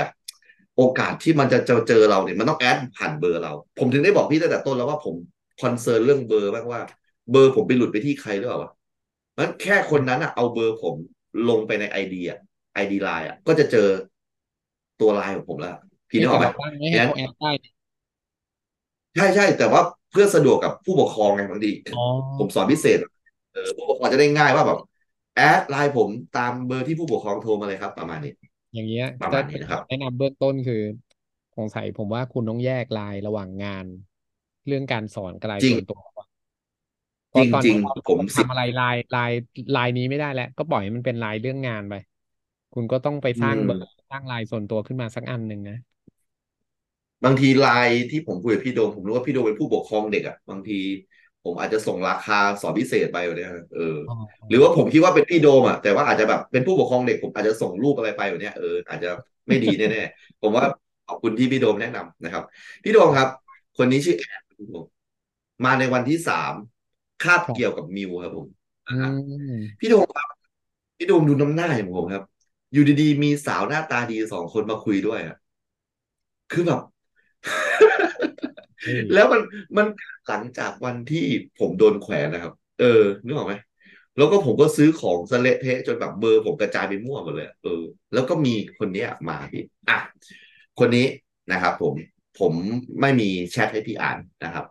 โอกาสที่มันจะเจอเราเนี่ยมันต้องแอดผ่านเบอร์เราผมถึงได้บอกพี่ตั้งแต่ต้นแล้วว่าผมคอนเซิร์นเรื่องเบอร์มากว่าเบอร์ผมไปหลุดไปที่ใครหรือเปล่ามันแค่คนนั้นเอาเบอร์ผมลงไปในไอดีไลน์ก็จะเจอตัวไลน์ของผมแล้วพี่นึกออกไหมงั้นใช่แต่ว่าเพื่อสะดวกกับผู้ปกครองไงบางทีผมสอนพิเศษผู้ปกครองจะได้ง่ายว่าแบบแอดไลน์ผมตามเบอร์ที่ผู้ปกครองโทรมาเลยครับประมาณนี้อย่างเงี้ยประมาณนี้นะครับแนะนำเบื้องต้นคือสงสัยผมว่าคุณต้องแยกไลน์ระหว่างงานเรื่องการสอนกับไลน์ส่วนตัวจริงผมทำอะไรไลน์นี้ไม่ได้แล้วก็ปล่อยมันเป็นไลน์เรื่องงานไปคุณก็ต้องไปสร้างเบอร์สร้างไลน์ส่วนตัวขึ้นมาสักอันหนึ่งนะบางทีไลน์ที่ผมคุยกับพี่โดมผมรู้ว่าพี่โดมเป็นผู้ปกครองเด็กบางทีผมอาจจะส่งราคาสอนพิเศษไปแบบนี้หรือว่าผมคิดว่าเป็นพี่โดมแต่ว่าอาจจะแบบเป็นผู้ปกครองเด็กผมอาจจะส่งรูปอะไรไปแบบนี้อาจจะไม่ดีแน่ๆผมว่าขอบคุณที่พี่โดมแนะนำนะครับพี่โดมครับคนนี้ชื่อแอนมาในวันที่3คาบเกี่ยวกับมิวครับผมพี่โดมครับพี่โดมดูน้ำหน้าของผมครับอยู่ดีๆมีสาวหน้าตาดี2 คนมาคุยด้วยคือแบบแล้วมันหลังจากวันที่ผมโดนแขวนนะครับนึกออกไหมแล้วก็ผมก็ซื้อของสเละเทะจนแบบเบอร์ผมกระจายไปมั่วหมดเลยแล้วก็มีคนนี้มาพี่คนนี้นะครับผมไม่มีแชทให้พี่อ่านนะครับ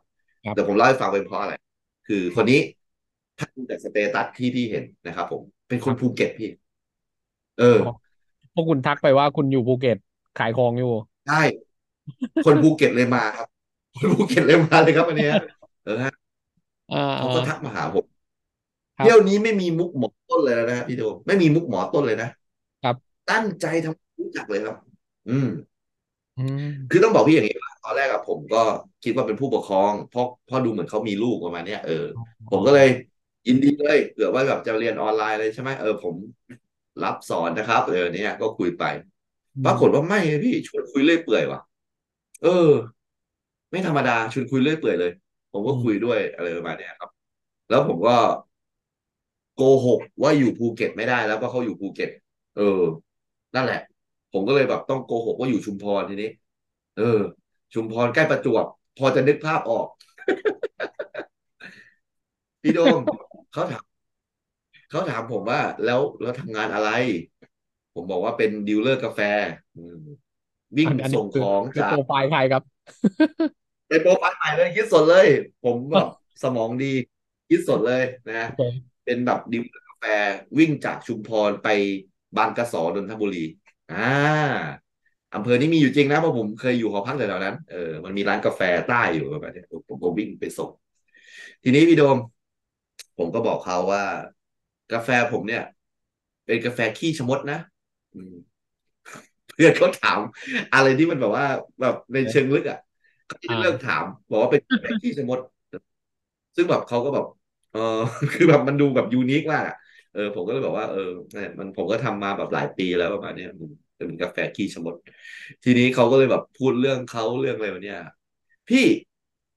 แต่ผมเล่าให้ฟังเป็นเพราะอะไรคือคนนี้ ถ้าดูจากสเตตัสพี่ที่เห็นนะครับผมเป็นคนภูเก็ตพี่พวกคุณทักไปว่าคุณอยู่ภูเก็ตขายของอยู่ใช่คนภูเก็ตเลยมาครับคนภูเก็ตเลยมาเลยครับอันเนี้ยนะฮะเขาก็ทักมาหาผมเที่ยวนี้ไม่มีมุกหมอต้นเลยนะฮะพี่โดไม่มีมุกหมอต้นเลยนะครับตั้งใจทำรู้จักเลยครับ อืม อืมคือต้องบอกพี่อย่างนี้ว่าตอนแรกผมก็คิดว่าเป็นผู้ปกครองเพราะดูเหมือนเขามีลูกประมาณเนี้ยผมก็เลยยินดีเลยเผื่อว่าแบบจะเรียนออนไลน์เลยใช่ไหมผมรับสอนนะครับเนี่ยก็คุยไปปรากฏว่าไม่พี่ชวนคุยเรื่อยเปื่อยว่ะไม่ธรรมดาชวนคุยเรื่อยเปื่อยเลยผมก็คุยด้วยอะไรประมาณเนี้ยครับแล้วผมก็โกหกว่าอยู่ภูเก็ตไม่ได้แล้วเพราะเขาอยู่ภูเก็ตนั่นแหละผมก็เลยแบบต้องโกหกว่าอยู่ชุมพรทีนี้ชุมพรใกล้ประจวบพอจะนึกภาพออก พี่โดม เขาถามผมว่าแล้วทำงานอะไรผมบอกว่าเป็นดีลเลอร์กาแฟวิ่งส่งของจากโปรไฟล์ใครครับเป็นโปรไฟล์ใหม่เลยคิดสดเลยผมแบบสมองดีคิดสดเลยนะเป็นแบบดีลเลอร์กาแฟวิ่งจากชุมพรไปบางกะสอนนทบุรีอำเภอนี้มีอยู่จริงนะเพราะผมเคยอยู่หอพักแต่แถวนั้นมันมีร้านกาแฟใต้อยู่แบบนี้ผมก็วิ่งไปส่งทีนี้พี่โดมผมก็บอกเขาว่ากาแฟผมเนี่ยเป็นกาแฟขี้ชะมดนะเพื่อนเขาถามอะไรที่มันแบบว่าแบบในเชิงลึกเขาที่เลิกถามบอกว่าเป็นกาแฟขี้ชะมดซึ่งแบบเขาก็แบบคือแบบมันดูแบบยูนิคมากผมก็เลยบอกว่ามันผมก็ทำมาแบบหลายปีแล้วประมาณนี้เป็นกาแฟขี้ชะมดทีนี้เขาก็เลยแบบพูดเรื่องเขาเรื่องอะไรแบบเนี้ยพี่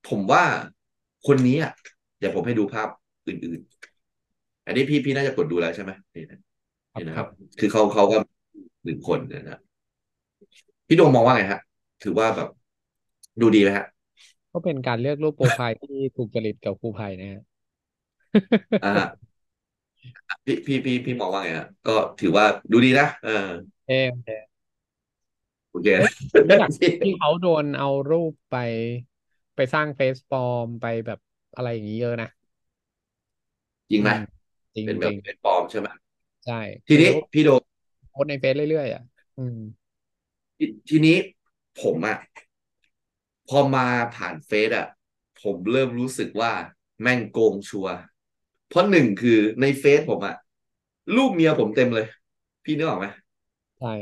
ผมว่าคนนี้เดี๋ยวผมให้ดูภาพอื่นอันนี้พี่น่าจะกดดูแล้วใช่ไหมนี่นะครับคือเขาก็หนึ่งคนนะพี่ดวงมองว่าไงฮะถือว่าแบบดูดีไหมฮะก็เป็นการเลือกรูปโปรไฟล์ที่ถูกจริตกับครูไพนะฮะพี่มองว่าไงฮะก็ถือว่าดูดีนะโอเคที่เขาโดนเอารูปไปสร้างเฟซปลอมไปแบบอะไรอย่างนี้เยอะนะจริงไหมเป็นแบบเป็นปลอมใช่ไหมใช่ทีนี้พี่โดนโพสในเฟซเรื่อยๆทีนี้ผมพอมาผ่านเฟซผมเริ่มรู้สึกว่าแม่งโกงชัวร์เพราะหนึ่งคือในเฟซผมรูปเมียผมเต็มเลยพี่นึกออกไหมใช่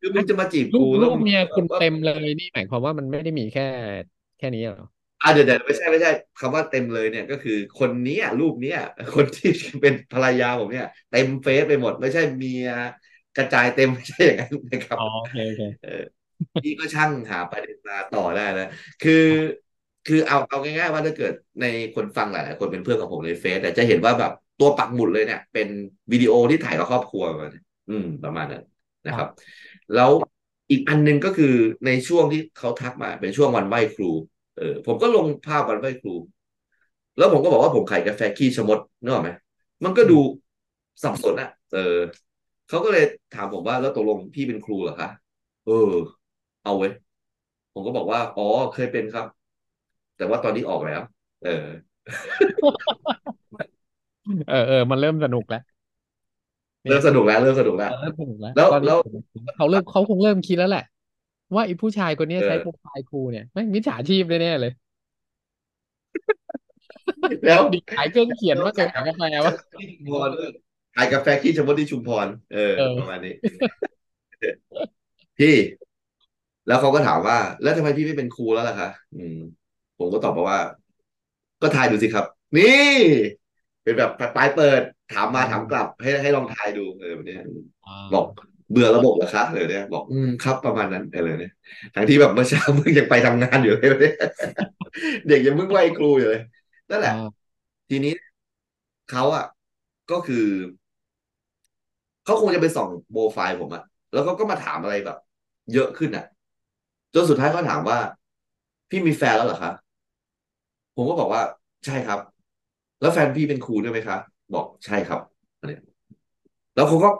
คือมึงจะมาจีบกูแล้วรูปเมียคุณเต็มเลยนี่หมายความว่ามันไม่ได้มีแค่นี้หรอเดี๋ยวไม่ใช่คำว่าเต็มเลยเนี่ยก็คือคนนี้รูปนี้คนที่เป็นภรรยาผมเนี่ยเต็มเฟซไปหมดไม่ใช่เมียกระจายเต็มไม่ใช่อย่างนั้นนะครับโอเคพี่ก็ช่างหาประเด็นมาต่อได้นะคือเอาง่ายๆว่าถ้าเกิดในคนฟังหลายๆคนเป็นเพื่อนของผมในเฟซแต่จะเห็นว่าแบบตัวปักหมุดเลยเนี่ยเป็นวิดีโอที่ถ่ายกับครอบครัวประมาณนั้นนะครับแล้วอีกอันนึงก็คือในช่วงที่เขาทักมาเป็นช่วงวันไหว้ครูผมก็ลงภาพวันไหว้ครูแล้วผมก็บอกว่าผมขายกาแฟขี้ชะมดนึกออกไหมมันก็ดูสับสนเขาก็เลยถามผมว่าแล้วตกลงพี่เป็นครูเหรอคะเอาเว้ยผมก็บอกว่าอ๋อเคยเป็นครับแต่ว่าตอนนี้ออกแล้วมันเริ่มสนุกแล้วเริ่มสนุกแล้วเขาคงเริ่มคิดแล้วแหละว่าไอ้ผู้ชายคนนี้ใช้โปรไฟล์ครูเนี่ยไม่มิจฉาชีพแน่ๆเลยแล้วขายเครื่องเขียนว่าขายกาแฟวะขายกาแฟที่ชมพูที่ชุมพรประมาณนี้พี่แล้วเขาก็ถามว่าแล้วทำไมพี่ไม่เป็นครูแล้วล่ะคะผมก็ตอบมาว่าก็ทายดูสิครับนี่เป็นแบบปลายเปิดถามมาถามกลับให้ลองทายดูแบบนี้บอกเบื่อระบบเหรอคะเลยเนี่ยบอกครับประมาณนั้นเลยเนี่ยทั้งที่แบบเมื่อเช้ามึงยังไปทำงานอยู่เลยเนี่ยเด็กยังมึงไหว้ครูอยู่เลยนั่นแหละทีนี้เขาก็คือเขาคงจะไปส่องโปรไฟล์ผมแล้วก็มาถามอะไรแบบเยอะขึ้นจนสุดท้ายเขาถามว่าพี่มีแฟนแล้วเหรอคะผมก็บอกว่าใช่ครับแล้วแฟนพี่เป็นครูด้วยไหมคะบอกใช่ครับแล้วเขาก็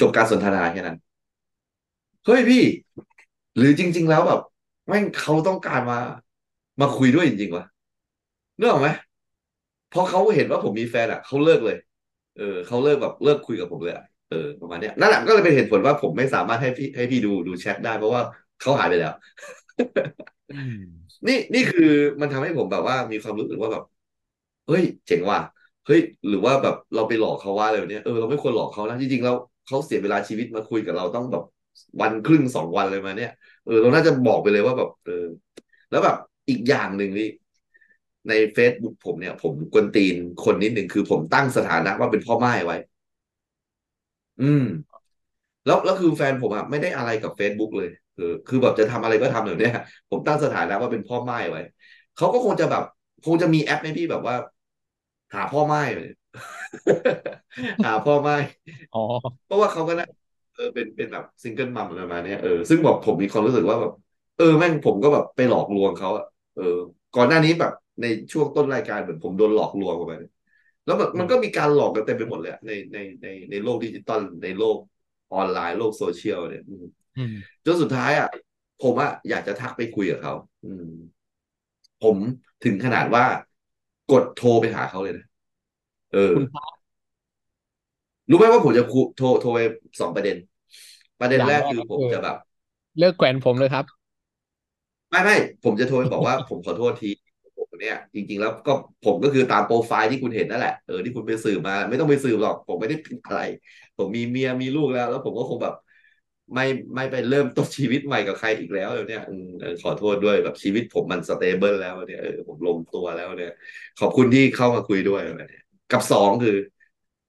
จบการสนทนาแค่นั้นเฮ้ยพี่หรือจริงๆแล้วแบบแม่งเขาต้องการมาคุยด้วยจริงๆวะนึกออกไหม พอเขาเห็นว่าผมมีแฟนอ่ะเขาเลิกเลยเขาเลิกแบบเลิกคุยกับผมเลยประมาณนี้นั่นแหละก็เลยเป็นเหตุผลว่าผมไม่สามารถให้พี่ดูแชทได้เพราะว่าเขาหายไปแล้ว นี่คือมันทำให้ผมแบบว่ามีความรู้สึกว่าแบบเฮ้ยเจ๋งว่ะเฮ้ยหรือว่าแบบเราไปหลอกเขาว่าอะไรแบบนี้เราไม่ควรหลอกเขานะจริงๆแล้วเขาเสียเวลาชีวิตมาคุยกับเราต้องแบบวันครึ่ง2 วันเลยมาเนี่ยเราน่าจะบอกไปเลยว่าแบบแล้วแบบอีกอย่างหนึ่งนี่ใน Facebook ผมเนี่ยผมกวนตีนคนนิดหนึ่งคือผมตั้งสถานะว่าเป็นพ่อม่ายไว้แล้วคือแฟนผมอ่ะไม่ได้อะไรกับ Facebook เลยคือแบบจะทำอะไรก็ทำแบบเนี้ยผมตั้งสถานะว่าเป็นพ่อม่ายไว้เขาก็คงจะมีแอปให้พี่แบบว่าหาพ่อม่ายหาพ่อม่ายเพราะว่าเขาก็นะเป็นแบบซิงเกิลมัมอะไรมาเนี่ยซึ่งแบบผมมีความรู้สึกว่าแบบแม่งผมก็แบบไปหลอกลวงเขาก่อนหน้านี้แบบในช่วงต้นรายการเหมือนผมโดนหลอกลวงไปแล้วแบบมันก็มีการหลอกกันเต็มไปหมดเลยในโลกดิจิตอลในโลกออนไลน์โลกโซเชียลเนี่ยจนสุดท้ายอ่ะผมอ่ะอยากจะทักไปคุยกับเขาผมถึงขนาดว่ากดโทรไปหาเขาเลยนะรู้ไหมว่าผมจะโทรไป2 ประเด็นแรกคือผมจะแบบเลิกแขวนผมเลยครับไม่ผมจะโทรไปบอกว่า ผมขอโทษทีผมเนี่ยจริงๆแล้วก็ผมก็คือตามโปรไฟล์ที่คุณเห็นนั่นแหละที่คุณไปสืบมาไม่ต้องไปสืบหรอกผมไม่ได้ผิดอะไรผมมีเมียมีลูกแล้วผมก็คงแบบไม่ไปเริ่มต้นชีวิตใหม่กับใครอีกแล้วเนี่ยขอโทษด้วยแบบชีวิตผมมันสเตเบิลแล้วเนี่ยผมลงตัวแล้วเนี่ยขอบคุณที่เข้ามาคุยด้วยอะไรเนี่ยกับ2คือ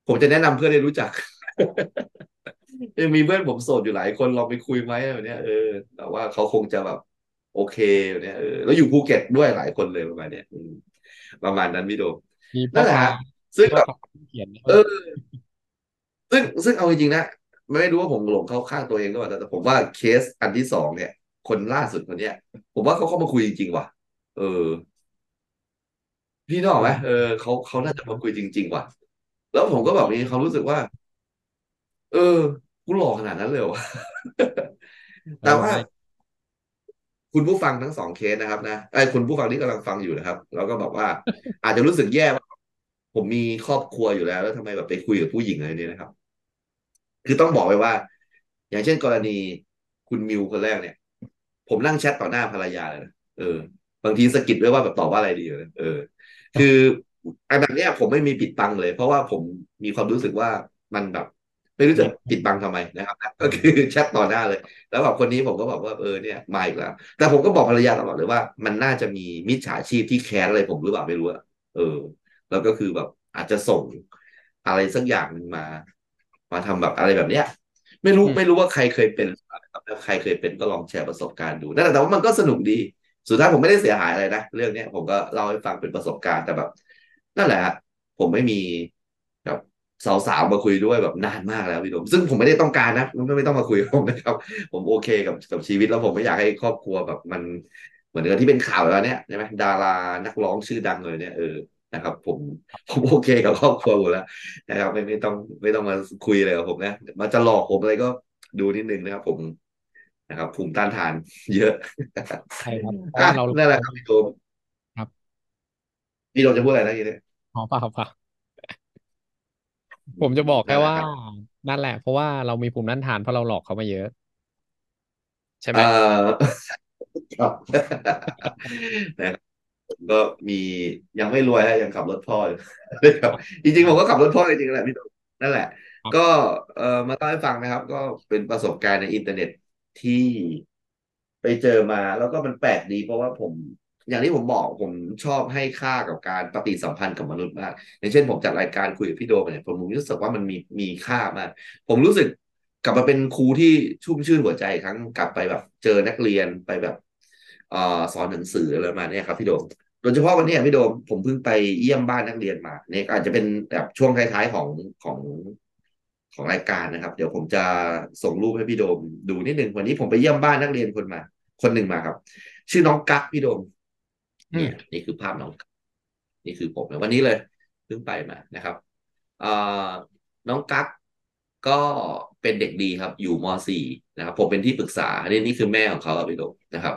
ผมจะแนะนำเพื่อนให้รู้จัก มีเพื่อนผมโสดอยู่หลายคนลองไปคุยไหมอะไรเนี่ยแต่ว่าเขาคงจะแบบโอเคเนี่ยแล้วอยู่ภูเก็ตด้วยหลายคนเลยประมาณเนี่ยประมาณนั้นพี่โดมนั่นแหละซึ่งแบบซึ่งเอาจริงๆนะไม่รู้ว่าผมหลงเข้าข้างตัวเองหรือเปล่าแต่ผมว่าเคสอันที่2เนี่ยคนล่าสุดคนเนี้ยผมว่าเขาเข้ามาคุยจริงๆว่ะพี่นึกออกไหมเขาน่าจะมาคุยจริงๆว่ะแล้วผมก็แบบมีความรู้สึกว่ากูหลอกขนาดนั้นเลยวะ แต่ว่าคุณผู้ฟังทั้ง2เคสนะครับนะไอ้คุณผู้ฟังที่กำลังฟังอยู่นะครับแล้วก็บอกว่า อาจจะรู้สึกแย่ว่าผมมีครอบครัวอยู่แล้วทำไมแบบไปคุยกับผู้หญิงอะไรเนี่ยนะครับคือต้องบอกไว้ว่าอย่างเช่นกรณีคุณมิวคนแรกเนี่ยผมนั่งแชทต่อหน้าภรรยาเลยนะบางทีสะกิดด้วยว่าแบบตอบว่าอะไรดีเลยคืออันแบบเนี้ยผมไม่มีปิดบังเลยเพราะว่าผมมีความรู้สึกว่ามันแบบไม่รู้จะปิดบังทำไมนะครับก็คือแชทต่อหน้าเลยแล้วแบบคนนี้ผมก็บอกว่าเนี่ยมาอีกแล้วแต่ผมก็บอกภรรยาตลอดเลยว่ามันน่าจะมีมิจฉาชีพที่แคร์อะไรผมหรือเปล่าไม่รู้แล้วก็คือแบบอาจจะส่งอะไรสักอย่างนึงมาทำแบบอะไรแบบเนี้ยไม่รู้ว่าใครเคยเป็นแล้วใครเคยเป็นก็ลองแชร์ประสบการณ์ดูนั่นแหละแต่ว่ามันก็สนุกดีสุดท้ายผมไม่ได้เสียหายอะไรนะเรื่องเนี้ยผมก็เล่าให้ฟังเป็นประสบการณ์แต่แบบนั่นแหละผมไม่มีแบบสาวๆมาคุยด้วยแบบนานมากแล้วพี่โดมซึ่งผมไม่ได้ต้องการนะไม่ต้องมาคุยกับผมนะครับผมโอเคกับชีวิตแล้วผมไม่อยากให้ครอบครัวแบบมันเหมือนกับที่เป็นข่าวแล้วเนี้ยใช่ไหมดารานักร้องชื่อดังเลยเนี่ยนะครับผมโอเคกับครอบครัวผมแล้วนะครับไม่ต้องมาคุยอะไรกับผมนะมาจะหลอกผมอะไรก็ดูนิดนึงนะครับผมนะครับภูมิต้านทานเยอะใช่ครับนั่นแหละครับพี่โดมครับพี่โดมจะพูดอะไรนะทีนี้อ๋อเปล่าครับผมจะบอกแค่ว่านั่นแหละเพราะว่าเรามีภูมิต้านทานเพราะเราหลอกเขามาเยอะใช่ไหมครับก็มียังไม่รวยฮะยังขับรถพ่อนะครับจริงๆผมก็ขับรถพ่อจริงๆแหละพี่โดมนั่นแหละก็มาเล่าให้ฟังนะครับก็เป็นประสบการณ์ในอินเทอร์เน็ตที่ไปเจอมาแล้วก็มันแปลกดีเพราะว่าผมอย่างที่ผมบอกผมชอบให้ค่ากับการปฏิสัมพันธ์กับมนุษย์มากอย่างเช่นผมจัดรายการคุยกับพี่โดมเนี่ยผมรู้สึกว่ามันมีค่ามากผมรู้สึกกลับมาเป็นครูที่ชุ่มชื่นหัวใจครั้งกลับไปแบบเจอนักเรียนไปแบบสอนหนังสืออะไรมาเนี่ยครับพี่โดมโดยเฉพาะวันนี้พี่โดมผมเพิ่งไปเยี่ยมบ้านนักเรียนมาเนี่ยอาจจะเป็นแบบช่วงท้ายๆของรายการนะครับเดี๋ยวผมจะส่งรูปให้พี่โดมดูนิดนึงวันนี้ผมไปเยี่ยมบ้านนักเรียนคนหนึ่งมาครับชื่อน้องกั๊กพี่โดมเนี่ยนี่คือภาพน้องกั๊กนี่คือผมวันนี้เลยเพิ่งไปมานะครับน้องกั๊กก็เป็นเด็กดีครับอยู่ม.4 นะครับผมเป็นที่ปรึกษานี่คือแม่ของเขาพี่โดมนะครับ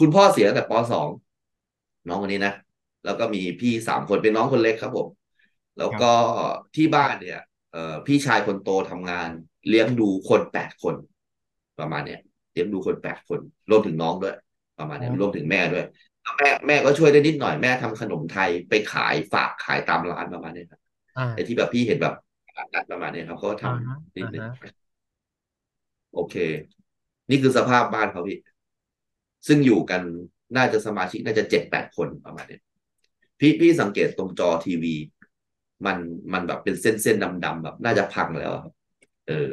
คุณพ่อเสียตั้งแต่ป.2 น้องคนนี้นะ แล้วก็มีพี่3 คนเป็นน้องคนเล็กครับผมแล้วก็ที่บ้านเนี่ยพี่ชายคนโตทำงานเลี้ยงดูคน8 คนประมาณเนี้ยเลี้ยงดูคน8 คนรวมถึงน้องด้วยประมาณเนี้ยรวมถึงแม่ด้วยแม่ก็ช่วยได้นิดหน่อยแม่ทำขนมไทยไปขายฝากขายตามร้านประมาณนี้ครับไอ้ที่แบบพี่เห็นแบบประมาณนี้ครับเขาก็ทำนิดนึงโอเคนี่คือสภาพบ้านเขาพี่ซึ่งอยู่กันน่าจะสมาชิกน่าจะ7-8 คนประมาณนี้พี่สังเกตตรงจอทีวีมันแบบเป็นเส้นๆดำๆแบบน่าจะพังแล้วครับ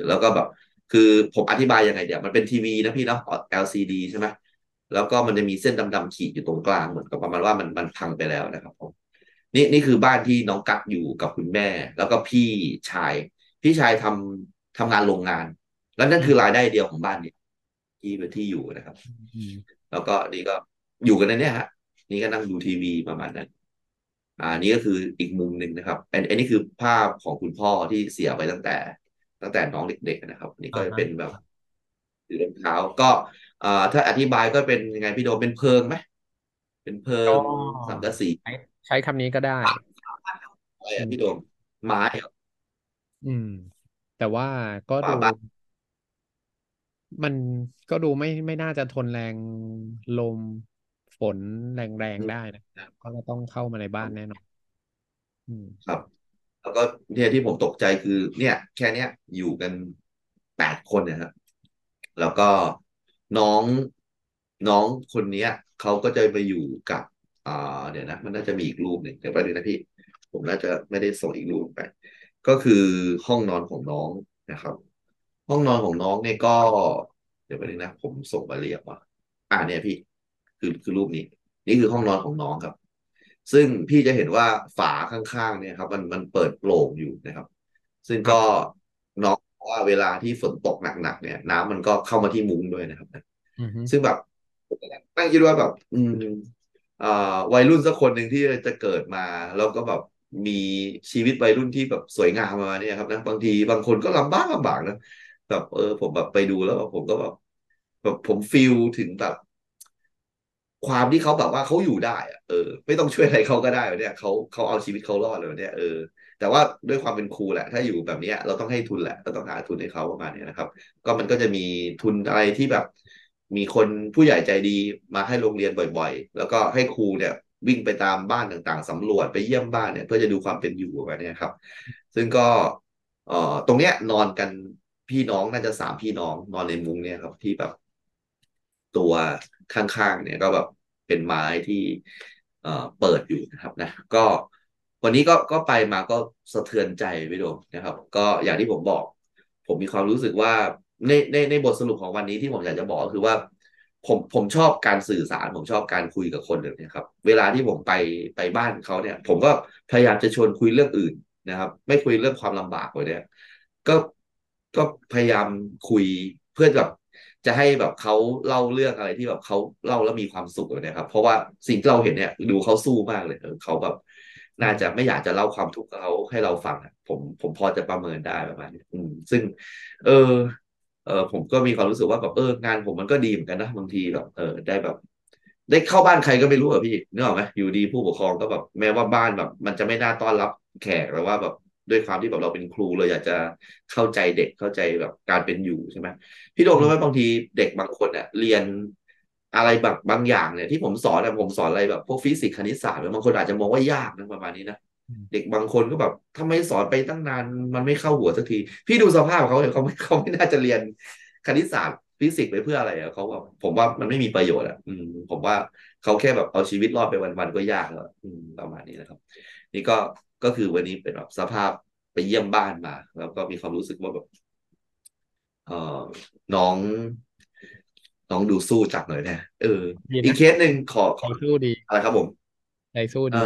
แล้วก็แบบคือผมอธิบายยังไงเดี๋ยวมันเป็นทีวีนะพี่เนาะ LCD ใช่ไหมแล้วก็มันจะมีเส้นดำๆขีดอยู่ตรงกลางเหมือนกับประมาณว่ามันพังไปแล้วนะครับผมนี่คือบ้านที่น้องกั๊กอยู่กับคุณแม่แล้วก็พี่ชายทำงานโรงงานแล้วนั่นคือรายได้เดียวของบ้านเนี่ยที่อยู่นะครับแล้วก็นี่ก็อยู่กันในเนี้ยฮะนี่ก็นั่งดูทีวีประมาณนั้นนี่ก็คืออีกมุมหนึ่งนะครับอันนี้คือภาพของคุณพ่อที่เสียไปตั้งแต่น้องเด็กๆนะครับนี่ก็เป็นแบบถือรองเท้าก็ถ้าอธิบายก็เป็นยังไงพี่โดมเป็นเพิงไหมเป็นเพิงสังกะสีใช้คำนี้ก็ได้พี่โดมไม้แต่ว่าก็ดูมันก็ดูไม่น่าจะทนแรงลมฝนแรงๆได้นะก็จะต้องเข้ามาในบ้านแน่นอนครับแล้วก็ที่ผมตกใจคือเนี่ยแค่เนี้ยอยู่กัน8 คนนะครับแล้วก็น้องคนเนี้ยเขาก็จะไปอยู่กับเดี๋ยวนะมันน่าจะมีอีกรูปหนึ่งเดี๋ยวแป๊บนึงนะพี่ผมน่าจะไม่ได้ส่งอีกรูปไปก็คือห้องนอนของน้องนะครับห้องนอนของน้องเนี่ยก็เดี๋ยวแป๊บนึงนะผมส่งมาเรียบว่าเนี่ยพี่คือรูปนี้นี่คือห้องนอนของน้องครับซึ่งพี่จะเห็นว่าฝาข้างๆเนี่ยครับมันเปิดโปร่งอยู่นะครับซึ่งก็น้องว่าเวลาที่ฝนตกหนักๆเนี่ยน้ำมันก็เข้ามาที่มุ้งด้วยนะครับซึ่งแบบตั้งคิดว่าแบบวัยรุ่นสักคนหนึ่งที่จะเกิดมาแล้วก็แบบมีชีวิตวัยรุ่นที่แบบสวยงามมาเนี่ยครับนะบางทีบางคนก็ลำบากนะแบบผมแบบไปดูแล้วผมก็แบบผมฟีลถึงแบบความที่เขาแบบว่าเขาอยู่ได้อะไม่ต้องช่วยอะไรเขาก็ได้เนี่ยเขาเอาชีวิตเขารอดเลยเนี่ยแต่ว่าด้วยความเป็นครูแหละถ้าอยู่แบบนี้เราต้องให้ทุนแหละเราต้องหาทุนให้เขาประมาณนี้นะครับก็มันก็จะมีทุนอะไรที่แบบมีคนผู้ใหญ่ใจดีมาให้โรงเรียนบ่อยๆแล้วก็ให้ครูเนี่ยวิ่งไปตามบ้านต่างๆสำรวจไปเยี่ยมบ้านเนี่ยเพื่อจะดูความเป็นอยู่ประมาณนี้ครับซึ่งก็ตรงเนี้ยนอนกันพี่น้องน่าจะ3 พี่น้องนอนในมุ้งเนี่ยครับที่แบบตัวข้างๆเนี่ยก็แบบเป็นไม้ที่เปิดอยู่นะครับนะก็วันนี้ก็ไปมาก็สะเทือนใจไปโดนนะครับก็อย่างที่ผมบอกผมมีความรู้สึกว่าในบทสรุปของวันนี้ที่ผมอยากจะบอกคือว่าผมชอบการสื่อสารผมชอบการคุยกับคนแบบนี้ครับเวลาที่ผมไปบ้านเขาเนี่ยผมก็พยายามจะชวนคุยเรื่องอื่นนะครับไม่คุยเรื่องความลำบากเลยเนี่ยก็พยายามคุยเพื่อแบบจะให้แบบเขาเล่าเรื่องอะไรที่แบบเขาเล่าแล้วมีความสุขเลยครับเพราะว่าสิ่งที่เราเห็นเนี่ยดูเขาสู้มากเลยเขาแบบน่าจะไม่อยากจะเล่าความทุกข์เขาให้เราฟังผมพอจะประเมินได้ประมาณนี้ซึ่งผมก็มีความรู้สึกว่าแบบงานผมมันก็ดีเหมือนกันนะบางทีแบบได้แบบได้เข้าบ้านใครก็ไม่รู้พี่นึกออกไหมอยู่ดีผู้ปกครองก็แบบแม้ว่าบ้านแบบมันจะไม่น่าต้อนรับแขกหรือว่าแบบด้วยความที่แบบเราเป็นครูเราอยากจะเข้าใจเด็กเข้าใจแบบการเป็นอยู่ใช่ไหมพี่โดมรู้ไหมบางทีเด็กบางคนเนี่ยเรียนอะไรแบบบางอย่างเนี่ยที่ผมสอนเนี่ยผมสอนอะไรแบบพวกฟิสิกส์คณิตศาสตร์บางคนอาจจะมองว่ายากนะประมาณนี้นะเด็กบางคนก็แบบทำไมสอนไปตั้งนานมันไม่เข้าหัวสักทีพี่ดูสภาพเขาเนี่ยเขาไม่น่าจะเรียนคณิตศาสตร์ฟิสิกส์ไปเพื่ออะไรเขาแบบผมว่ามันไม่มีประโยชน์ผมว่าเขาแค่แบบเอาชีวิตรอดไปวันๆก็ยากแล้วประมาณนี้นะครับนี่ก็คือวันนี้เป็นแบบสภาพไปเยี่ยมบ้านมาแล้วก็มีความรู้สึกว่าแบบน้องดูสู้จักหน่อยนะอีกเคสหนึ่งขอสู้ดีอะไรครับผมใจสู้ดี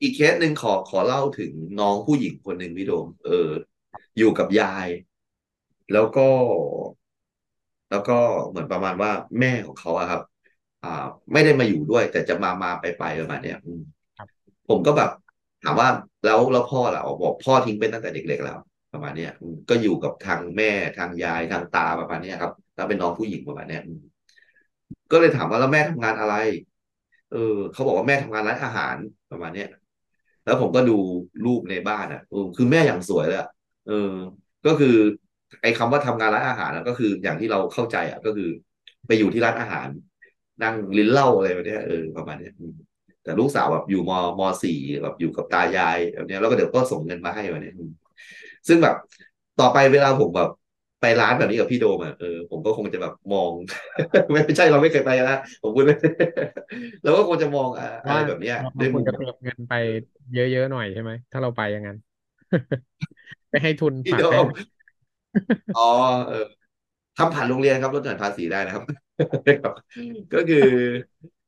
อีกเคสหนึ่งขอเล่าถึงน้องผู้หญิงคนหนึ่งพี่โดมอยู่กับยายแล้วก็เหมือนประมาณว่าแม่ของเขาอะครับไม่ได้มาอยู่ด้วยแต่จะมาไปประมาณเนี้ยผมก็แบบถามว่าแล้วพ่อล่ะบอกพ่อทิ้งไปตั้งแต่เด็กๆแล้วประมาณนี้ก็อยู่กับทางแม่ทางยายทางตาประมาณนี้ครับแล้วเป็นน้องผู้หญิงประมาณนี้ก็เลยถามว่าแล้วแม่ทำงานอะไร เขาบอกว่าแม่ทำงานร้านอาหารประมาณเนี้ยแล้วผมก็ดูรูปในบ้านอ่ะคือแม่อย่างสวยเลยอ่ะก็คือไอ้คำว่าทำงานร้านอาหารนะก็คืออย่างที่เราเข้าใจอ่ะก็คือไปอยู่ที่ร้านอาหารนั่งลิ้นเหล้าอะไรแบบนี้ประมาณนี้แต่ลูกสาวแบบอยู่ม.4แบบอยู่กับตายายแบบนี้แล้วก็เดี๋ยวก็ส่งเงินมาให้แบบนี้ซึ่งแบบต่อไปเวลาผมแบบไปร้านแบบนี้กับพี่โดมอ่ะผมก็คงจะแบบมอง ไม่ใช่เราไม่เคยไปนะผมพูดเลยแล้วก็คงจะมองอะไรแบบเนี้ยด้วยมุมจะเติมเงินไปเยอะๆหน่อยใช่ไหมถ้าเราไปอย่างนั้น ไปให้ทุนฝากแฟน อ๋อทำผ่านโรงเรียนครับลดหย่อนภาษีได้นะครับ ก็คือ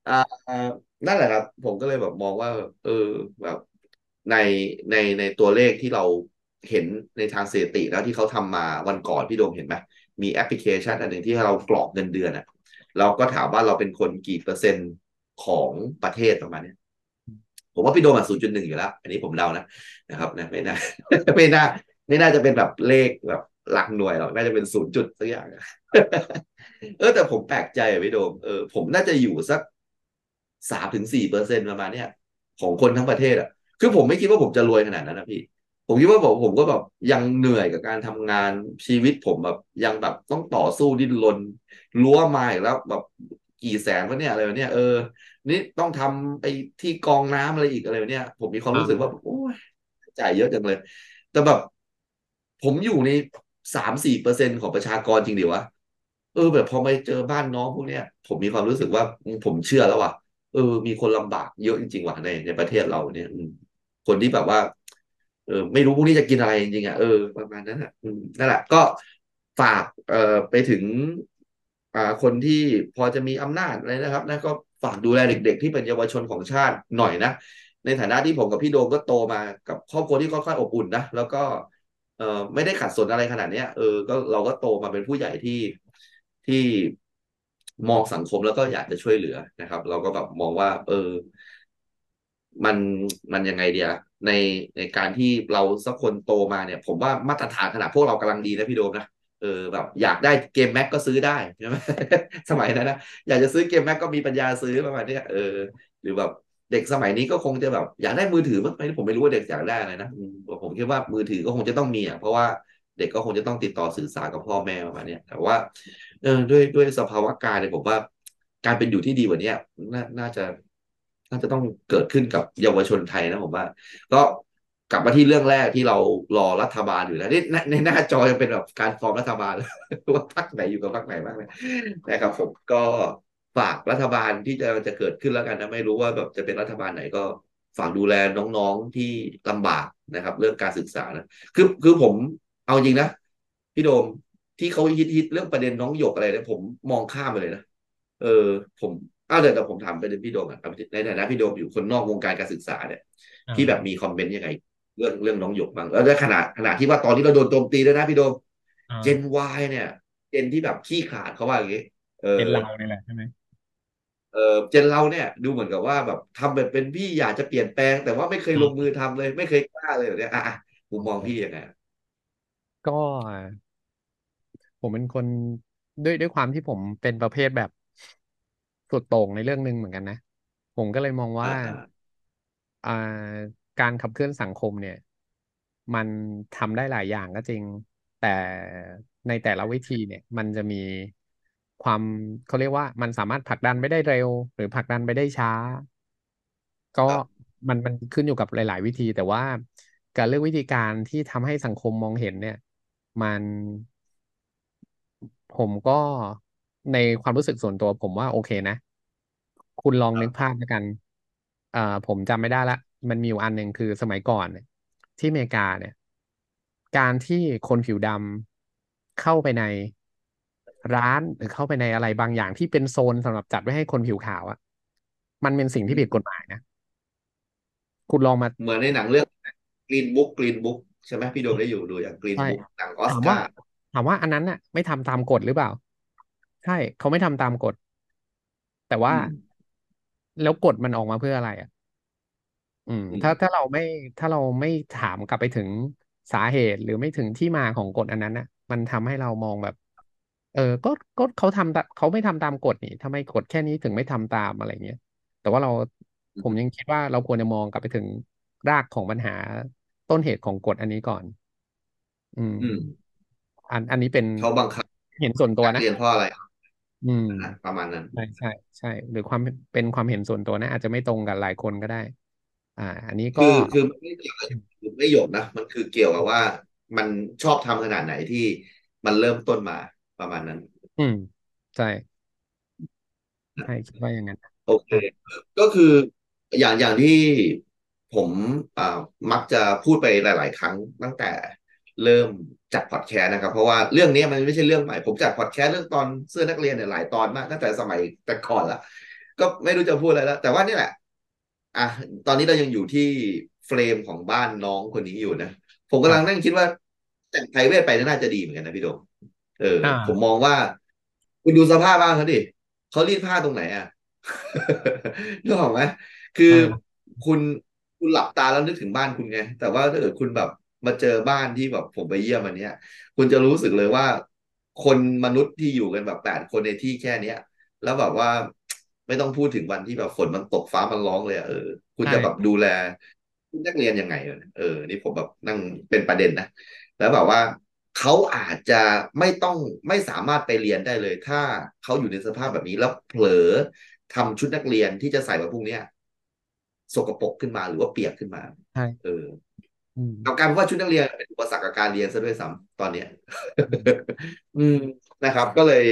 อ่านั่นแหละครับ ผมก็เลยแบบมองว่า แบบในในตัวเลขที่เราเห็นในทางสถิติแล้วที่เขาทำมาวันก่อนพี่โดมเห็นไหมมีแอปพลิเคชันอันหนึ่งที่เรากรอกเงินเดือนอ่ะเราก็ถามว่าเราเป็นคนกี่เปอร์เซ็นต์ของประเทศประมาณเนี้ยผมว่าพี่โดมอ่ะ0.1อยู่แล้วอันนี้ผมเดานะครับนะไม่น่า ไม่น่าจะเป็นแบบเลขแบบหลักหน่วยหรอกน่าจะเป็น0.สักอย่าง แต่ผมแปลกใจอ่ะพี่โดมผมน่าจะอยู่สัก3-4%ประมาณเนี้ยของคนทั้งประเทศอ่ะคือผมไม่คิดว่าผมจะรวยขนาดนั้นนะพี่ผมคิดว่าผมก็แบบยังเหนื่อยกับการทำงานชีวิตผมแบบยังแบบต้องต่อสู้ดิ้นรนรั้วมาอีกแล้วแบบกี่แสนวะเนี่ยอะไรวะเนี่ยนี่ต้องทำไปที่กองน้ำอะไรอีกอะไรวะเนี่ยผมมีความรู้สึกว่าโอ้ยจ่ายเยอะจังเลยแต่แบบผมอยู่ใน3-4%ของประชากรจริงดิวะแบบพอไปเจอบ้านน้องพวกเนี้ยผมมีความรู้สึกว่าผมเชื่อแล้วว่ะมีคนลำบากเยอะจริงๆว่ะในประเทศเราเนี่ยคนที่แบบว่าไม่รู้พวกนี้จะกินอะไรจริงๆอ่ะประมาณนั้นอ่ะนั่นแหละก็ฝากไปถึงคนที่พอจะมีอำนาจอะไรนะครับนะก็ฝากดูแลเด็กๆที่เป็นเยาวชนของชาติหน่อยนะในฐานะที่ผมกับพี่โดมก็โตมากับครอบครัวที่ค่อนข้างอบอุ่นนะแล้วก็ไม่ได้ขัดสนอะไรขนาดเนี้ยก็เราก็โตมาเป็นผู้ใหญ่ที่มองสังคมแล้วก็อยากจะช่วยเหลือนะครับเราก็แบบมองว่ามันยังไงเดียในการที่เราสักคนโตมาเนี่ยผมว่ามาตรฐานขนาดพวกเรากำลังดีนะพี่โดมนะแบบอยากได้เกมแม็กก็ซื้อได้ใช่ไหม สมัยนั้นนะอยากจะซื้อเกมแม็กก็มีปัญญาซื้อประมาณนี้หรือแบบเด็กสมัยนี้ก็คงจะแบบอยากได้มือถือมั้งผมไม่รู้ว่าเด็กอยากได้อะไรนะผมคิดว่ามือถือก็คงจะต้องมีอ่ะเพราะว่าเด็กก็คงจะต้องติดต่อสื่อสารกับพ่อแม่ประมาณนี้แต่ว่าด้วยสภาวะการเนี่ยผมว่าการเป็นอยู่ที่ดีกว่านี้น่าจะต้องเกิดขึ้นกับเยาวชนไทยนะผมว่าก็กลับมาที่เรื่องแรกที่เรารอรัฐบาลอยู่แล้วนี่ในหน้าจอจะเป็นแบบการฟอร์มรัฐบาลว่าพรรคไหนอยู่กับพรรคไหนบ้างนะครับผมก็ฝากรัฐบาลที่จะเกิดขึ้นแล้วกันนะไม่รู้ว่าแบบจะเป็นรัฐบาลไหนก็ฝากดูแลน้องๆที่ลำบากนะครับเรื่องการศึกษานะคือผมเอาจริงนะพี่โดมที่เขาฮิตเรื่องประเด็นน้องหยกอะไรเนี่ยผมมองข้ามไปเลยนะผมแต่ผมถามประเด็นพี่โดมครับในฐานะพี่โดมอยู่คนนอกวงการการศึกษาเนี่ยที่แบบมีคอมเมนต์ยังไงเรื่องน้องหยกบ้างแล้วในขณะที่ว่าตอนที่เราโดนโจมตีด้วยนะพี่โดมเจน Y เนี่ยเจนที่แบบขี้ขลาดเขาว่าอย่างงี้เจนเราเนี่ยแหละใช่ไหมเจนเราเนี่ยดูเหมือนกับว่าแบบทำแบบเป็นพี่อยากจะเปลี่ยนแปลงแต่ว่าไม่เคยลงมือทำเลยไม่เคยกล้าเลยเนี่ยผมมองพี่ยังไงก็ผมเป็นคนด้วยความที่ผมเป็นประเภทแบบสุดโต่งในเรื่องนึงเหมือนกันนะผมก็เลยมองว่าการขับเคลื่อนสังคมเนี่ยมันทำได้หลายอย่างก็จริงแต่ในแต่ละวิธีเนี่ยมันจะมีความเขาเรียกว่ามันสามารถผลักดันไปได้เร็วหรือผลักดันไปได้ช้าก็มันขึ้นอยู่กับหลายๆวิธีแต่ว่าการเลือกวิธีการที่ทำให้สังคมมองเห็นเนี่ยมันผมก็ในความรู้สึกส่วนตัวผมว่าโอเคนะคุณลองนึกภาพแล้วกันผมจำไม่ได้ละมันมีอยู่อันหนึ่งคือสมัยก่อนที่อเมริกาเนี่ยการที่คนผิวดำเข้าไปในร้านหรือเข้าไปในอะไรบางอย่างที่เป็นโซนสำหรับจัดไว้ให้คนผิวขาวอ่ะมันเป็นสิ่งที่ผิดกฎหมายนะคุณลองมาเหมือนในหนังเรื่อง Green Book ใช่ไหมพี่โดมได้อยู่ดูอย่าง Green Book หนังออสการ์ถามว่าอันนั้นน่ะไม่ทำตามกฎหรือเปล่าใช่เขาไม่ทำตามกฎแต่ว่าแล้วกฎมันออกมาเพื่ออะไรอ่ะถ้าเราไม่ถามกลับไปถึงสาเหตุหรือไม่ถึงที่มาของกฎอันนั้นน่ะมันทำให้เรามองแบบก็เขาไม่ทำตามกฎนี่ทำไมกฎแค่นี้ถึงไม่ทำตามอะไรเงี้ย แต่ว่าผมยังคิดว่าเราควรจะมองกลับไปถึงรากของปัญหาต้นเหตุของกฎอันนี้ก่อน อืม อืมอันนี้เป็นเขาบังคับเห็นส่วนตัวนักนะ เรียนเพราะอะไรอืม ประมาณนั้น ใช่ใช่ใช่หรือความเป็นความเห็นส่วนตัวนะอาจจะไม่ตรงกับหลายคนก็ได้ อันนี้ก็คือมันไม่เกี่ยวกับประโยชน์นะมันคือเกี่ยวกับว่ามันชอบทำขนาดไหนที่มันเริ่มต้นมาประมาณนั้น อืมใช่ใช่คิดว่าอย่างนั้นโอเค อ่ะก็คืออย่างที่ผมอ่ามักจะพูดไปหลาย ๆ ครั้งตั้งแต่เริ่มจัดพอดแคสต์นะครับ เพราะว่าเรื่องนี้มันไม่ใช่เรื่องใหม่ ผมจัดพอดแคสต์เรื่องตอนเสื้อนักเรียนเนี่ยหลายตอนมากตั้งแต่สมัยแต่ก่อนละก็ไม่รู้จะพูดอะไรแล้วแต่ว่านี่แหละ อ่ะตอนนี้เรายังอยู่ที่เฟรมของบ้านน้องคนนี้อยู่นะ ผมคกำรัลับ งนั่งคิดว่าแต่งไพรเวทไปน่าจะดีเหมือนกันนะพี่โดมอ่า ผมมองว่าคุณดูสภาพบ้านเขาดิเขารีดผ้าตรงไหนอ่ะ นึกออกไหมคืออ่า คุณคุณหลับตาแล้วนึกถึงบ้านคุณไง แต่ว่าถ้าเกิดคุณแบบมาเจอบ้านที่แบบผมไปเยี่ยมอันเนี้ย คุณจะรู้สึกเลยว่า คนมนุษย์ที่อยู่กันแบบ8 คนในที่แค่เนี้ย แล้วแบบว่า ไม่ต้องพูดถึงวันที่แบบฝนมันตกฟ้ามันร้องเลยอะคุณใช่จะแบบดูแลนักเรียนยังไงอะนี่ผมแบบนั่งเป็นประเด็นนะแล้วแบบว่าเขาอาจจะไม่ต้องไม่สามารถไปเรียนได้เลย ถ้าเขาอยู่ในสภาพแบบนี้แล้วเผลอทำชุดนักเรียนที่จะใส่วันพรุ่งเนี้ยสกปรกขึ้นมาหรือว่าเปียกขึ้นมา ใช่เอออืมกลับกลารว่าชุดนักเรียนเป็นอุปสรรคกับการเรียนซะด้วยซ้ำตอนเนี้ย อืม อืมนะครับ ก็เลย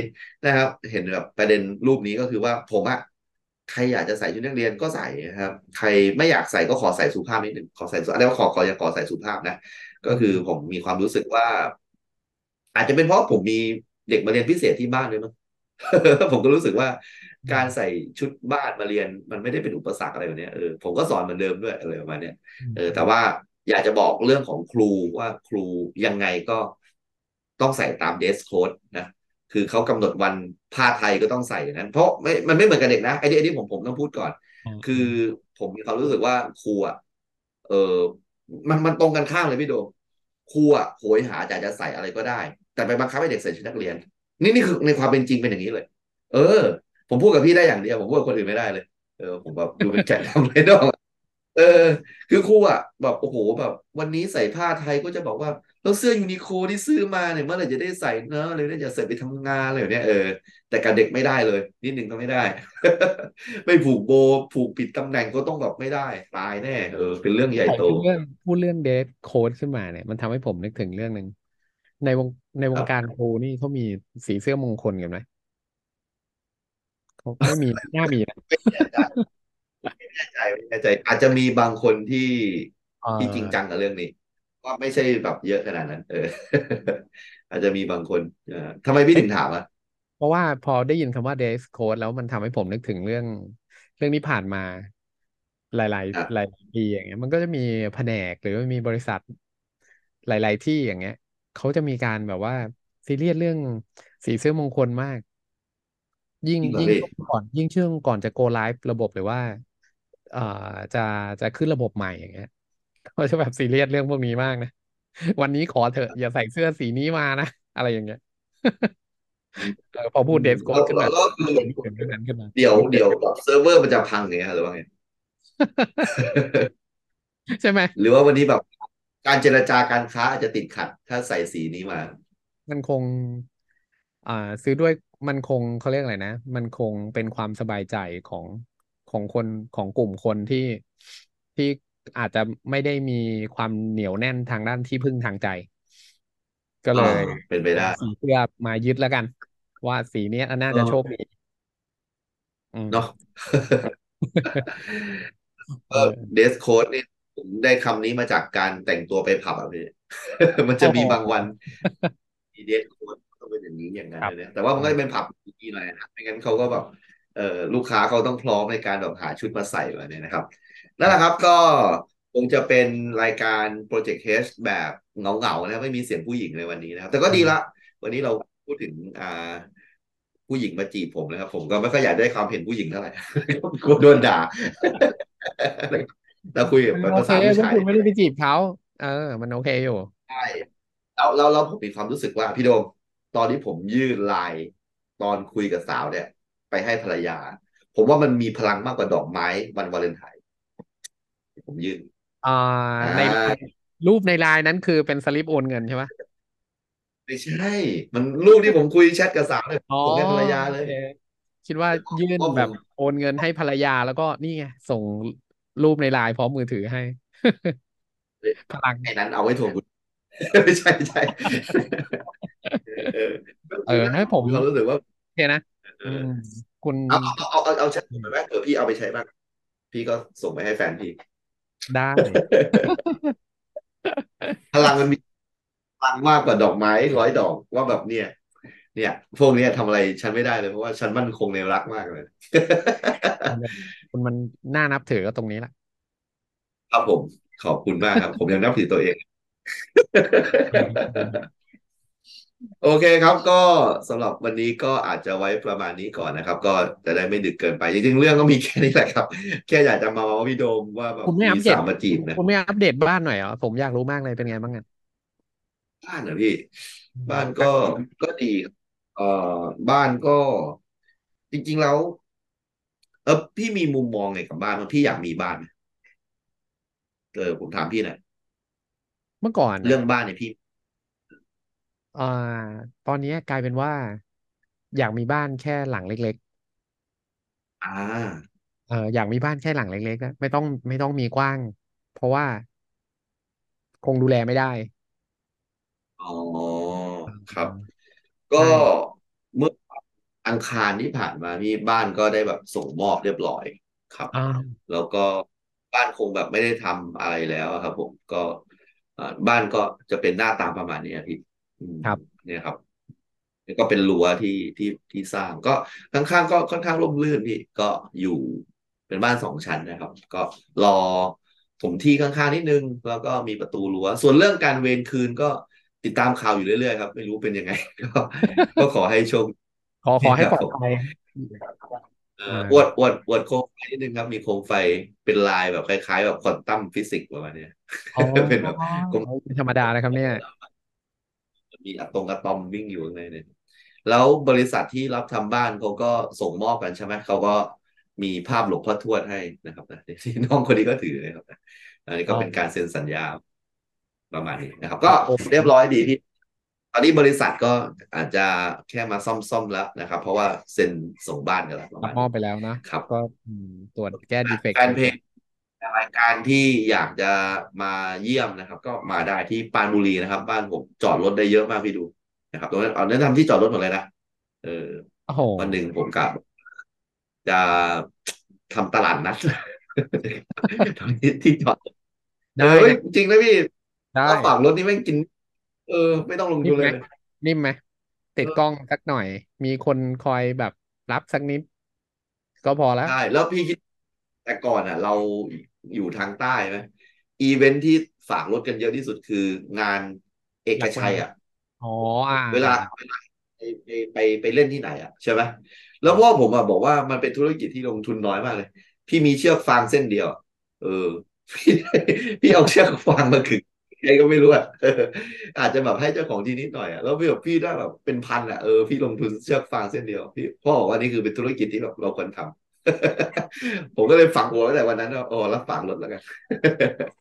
นะครับ เห็นแบบประเด็นรูปนี้ก็คือว่าผมอะใครอยากจะใส่ชุดนักเรียนก็ใส่นะครับ ใครไม่อยากใส่ก็ขอใส่สุภาพนิดหนึ่งขอใส่สุภาพแล้วาขออย่าขอใส่สุภาพนะ ก็อืคือมผมมีความรู้สึกว่า อาจจะเป็นเพราะผมมีเด็กมาเรียนพิเศษที่บ้านเลยมั้ง ผมก็รู้สึกว่า อืกามรใส่ชุดบ้านมาเรียนมันไม่ได้เป็นอุปสรรคอะไรแบบเนี้ยผมก็สอนเหมือนเดิมด้วยอะไรประมาณเนี้ยอืมแต่ว่าอยากจะบอกเรื่องของครูว่าครูยังไงก็ต้องใส่ตามเดสโค้ดนะคือเขากำหนดวันผ้าไทยก็ต้องใส่อย่างนั้น เพราะมันไม่เหมือนกับเด็กนะไอ้นี่ผมต้องพูดก่อน อ่าคืออาผมมีความรู้สึกว่าครูอ่ะเออมันตรงกันข้ามเลยพี่โดมครูอ่ะโหยหาอยากจะใส่อะไรก็ได้ แต่ไปบังคับให้เด็กใส่ชุดนักเรียน นี่คือในความเป็นจริงเป็นอย่างนี้เลย เออ ผมพูดกับพี่ได้อย่างเดียว ผมพูดกับคนอื่นไม่ได้เลย ผมแบบดูเป็นแกะดำเลยดอกเออ คือครูอ่ะแบบโอ้โหแบบ วันนี้ใส่ผ้าไทยก็จะบอกว่าแล้วเสื้อยูนิโคที่ซื้อมาเนี่ยเมื่อไหร่จะได้ใส่เนอะอะไรเนี่ยจะใส่ไปทำงานอะไรอย่างเนี้ยแต่กับเด็กไม่ได้เลย นิดนึงก็ไม่ได้ ไม่ผูกโบว์ผูกปิดตำแหน่งก็ต้องแบบไม่ได้ตายแน่เป็นเรื่องใหญ่แต่โต พูดเรื่องเดทโค้ดขึ้นมาเนี่ยมันทำให้ผมนึกถึงเรื่องหนึ่งในวงในควงรับ การครูนี่เขามีสีเสื้อมงคลกันไหมเขาไม่มีนะน่ามีนะ ไม่แน่ใจไม่แน่ใจ อาจจะมีบางคนที่เออ ที่จริงจังกับเรื่องนี้ว่าไม่ใช่แบบเยอะขนาดนั้น อาจจะมีบางคนทำไมพี่ถึงถามอ่ะเพราะว่าพอได้ยินคำว่า dress code แล้วมันทำให้ผมนึกถึงเรื่องที่ผ่านมา หลายอ่ะๆหลายปีอย่างเงี้ย มันก็จะมีแผนกหรือว่ามีบริษัท หลายๆที่อย่างเงี้ยเขาจะมีการแบบว่าซีเรียสเรื่องสีเสื้อมงคลมาก ยิ่งจริงเหรอยิ่งพี่ช่วงก่อนยิ่งช่วงก่อนจะ go live ระบบหรือว่า เอ่อจะจะขึ้นระบบใหม่อย่างเงี้ยเขาจะแบบซีเรียสเรื่องพวกนี้มากนะ วันนี้ขอเถอะอย่าใส่เสื้อสีนี้มานะ อะไรอย่างเงี้ย พอพูดเดสโค้แล้ดวขึ้นแล้วมาแล้วคือผมนึกถึงเรื่องนั้นขึ้นมา เดี๋ยวเดี๋ยวแบบเซิร์ฟเวอร์มันจะพังอย่างเงี้ยหรือว่าไง ใช่ไหม หรือว่าวันนี้แบบการเจรจาการค้าอาจจะติดขัด ถ้าใส่สีนี้มา มันคง อ่า ซื้อด้วยมันคงเขาเรียกอะไรนะ มันคงเป็นความสบายใจของคนของกลุ่มคนที่อาจจะไม่ได้มีความเหนียวแน่นทางด้านที่พึ่งทางใจ ก็อ่า เลยเป็นไปได้เอาสีเสื้อมายึดแล้วกัน ว่าสีเนี้ยน่าเอจะโชคอดี อืม เนาะ เออเดสโค้ดเนี่ยผมได้คำนี้มาจากการแต่งตัวไปผับอ่ะพี่ มันโอ้จะมีโหบางวันมีเดสโค้ดต้องเป็นอย่างนี้อย่างคนั้นรัเลบยนะแต่ว่ามันก็จะเป็นผับดีๆหน่อยนะไม่งั้นเขาก็แบบเออลูกค้าเขาต้องพร้อมในการแบบหาชุดมาใส่มาเนี่ยนะครับคนั่นแหรัละบ ครับก็คงจะเป็นรายการ Project H แบบเหงาๆนะไม่มีเสียงผู้หญิงในวันนี้นะครับ แต่ก็อืดีมละ วันนี้เราพูดถึงผู้หญิงมาจีบผมนะครับ ผมก็ไม่ค่อยอยากได้ความเห็นผู้หญิงเท่าไหร่ กลัวโดนด่า เราคุยแบบมันโอภาเคษาผู้ซึ่งชายคุดีณกไม่ว่า ได้ไปจีบเขาเออ มันโอเคอยู่ ใช่เราผมมีความรู้สึกว่าพี่โดมตอนที่ผมยื่นไลน์ตอนคุยกับสาวเนี่ย ไปให้ภรรยา ผมว่ามันมีพลังมากกว่าดอกไม้วันวาเลนไทน์ผมยื่นในรูปในไลน์นั้นคือเป็นสลิปโอนเงินใช่ไหมไม่ใช่มันรูปที่ผมคุยแชทกับสาวเลยผมเป็นภรรยาเลยคิดว่ายื่นแบบโอนเงินให้ภรรยาแล้วก็นี่ไงส่งรูปในไลน์พร้อมมือถือให้พลังในนั้นเอาไว้ถ่วงบุญไม่ใช่ใช่ให้ผมรู้สึกว่าโอเคนะคุณเอาแชทผมไปแม่เผื่อพี่เอาไปใช้บ้างพี่ก็ส่งไปให้แฟนพี่ได้พลังมันมีพลังมากกว่าดอกไม้ร้อยดอกว่าแบบเนี่ยพวกนี้ทำอะไรฉันไม่ได้เลยเพราะว่าฉันมั่นคงในรักมากเลยคุณมันน่านับถือก็ตรงนี้แหละครับผมขอบคุณมากครับผมยังนับถือตัวเองโอเคครับก็สำหรับวันนี้ก็อาจจะไว้ประมาณนี้ก่อนนะครับก็จะได้ไม่ดึกเกินไปจริงๆเรื่องก็มีแค่นี้แหละครับแค่อยากจะมาว่าพี่โดมว่าแบบมีสามมาจีบนะคุณไม่อัปเดตบ้านหน่อยเหรอผมอยากรู้มากเลยเป็นไงบ้างอ่ะบ้านเหรอพี่บ้านก็ดีบ้านก็จริงๆแล้วพี่มีมุมมองไงกับบ้านพี่อยากมีบ้านผมถามพี่หน่อยเมื่อก่อนเรื่องบ้านเนี่ยพี่ตอนนี้กลายเป็นว่าอยากมีบ้านแค่หลังเล็กๆอยากมีบ้านแค่หลังเล็กๆนะไม่ต้องมีกว้างเพราะว่าคงดูแลไม่ได้อ๋อครับก็เมื่ออังคารที่ผ่านมานี่บ้านก็ได้แบบส่งมอบเรียบร้อยครับแล้วก็บ้านคงแบบไม่ได้ทำอะไรแล้วครับผมก็บ้านก็จะเป็นหน้าตาประมาณนี้พี่ครับเนี่ยครับก็เป็นรั้วที่สร้างก็ข้างๆก็ค่อนข้างร่มรื่นพี่ก็อยู่เป็นบ้านสองชั้นนะครับก็รอถมที่ข้างๆนิดนึงแล้วก็มีประตูรั้วส่วนเรื่องการเวรคืนก็ติดตามข่าวอยู่เรื่อยๆครับไม่รู้เป็นยังไงก็ขอให้ชมขอให้ปลอดภัยอวดโคมไฟนิดนึงครับมีโคมไฟเป็นลายแบบคล้ายๆแบบควอนตัมฟิสิกส์ประมาณนี้เป็นแบบธรรมดานะครับเนี่ยมีอะตอมวิ่งอยู่ในนั้นแล้วบริษัทที่รับทำบ้านเขาก็ส่งมอบกันใช่ไหมเขาก็มีภาพหลวงพ่อทวดให้นะครับนะที่น้องคนนี้ก็ถือนะครับอันนี้ก็เป็นการเซ็นสัญญาประมาณนี้นะครับก็เรียบร้อยดีพี่ตอนนี้บริษัทก็อาจจะแค่มาซ่อมๆแล้วนะครับเพราะว่าเซ็นส่งบ้านกันแล้วมอบไปแล้วนะครับก็ตรวจแก้ดีเฟกต์การเพลงรายการที่อยากจะมาเยี่ยมนะครับก็มาได้ที่ปานบุรีนะครับบ้านผมจอดรถได้เยอะมากพี่ดูนะครับตรงนั้นเอาแนะนำที่จอดรถหมดเลยนะวันหนึ่งผมกะจะทำตลาดนัดที่จอดได้จริงนะพี่ถ้าฝากรถนี่แม่งกินไม่ต้องลงทุนเลยนิ่มไหมติดกล้องสักหน่อยมีคนคอยแบบรับสักนิดก็พอแล้วใช่แล้วพี่คิดแต่ก่อนเราอยู่ทางใต้ไหมอีเวนท์ที่ฝากรถกันเยอะที่สุดคืองานเอกชัยเวลาไปเล่นที่ไหนใช่ไหมแล้วพ่อผมบอกว่ามันเป็นธุรกิจที่ลงทุนน้อยมากเลยพี่มีเชือกฟางเส้นเดียวพี่เอาเชือกฟางมาขึงใครก็ไม่รู้อาจจะแบบให้เจ้าของที่นิดหน่อยแล้วพี่ได้แบบเป็นพันพี่ลงทุนเชือกฟางเส้นเดียวพี่พ่อบอกว่านี่คือเป็นธุรกิจที่แบบเราควรทำผมก็เลยฝังหัวตั้งแต่วันนั้นว่ารับฝากรถแล้วกัน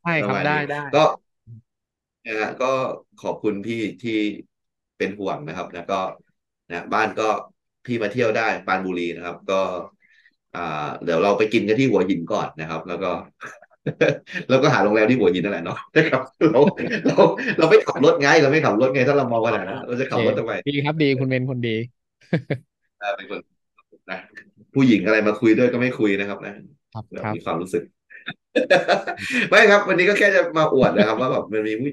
ใช่ครับได้ก็ขอบคุณพี่ที่เป็นห่วงนะครับแล้วก็บ้านก็พี่มาเที่ยวได้ปานบุรีนะครับก็เดี๋ยวเราไปกินกันที่หัวหินก่อนนะครับแล้วก็หาโรงแรมที่หัวหินนั่นแหละเนาะนะครับเราไม่ขับรถไงเราไม่ขับรถไงถ้าเรามองกันนะเราจะขับรถทำไมดีครับดีคุณเป็นคนดีเป็นคนนะผู้หญิงอะไรมาคุยด้วยก็ไม่คุยนะครับนะมีความรู้สึกไม่ครับวันนี้ก็แค่จะมาอวดนะครับว่าแบบมันมีผู้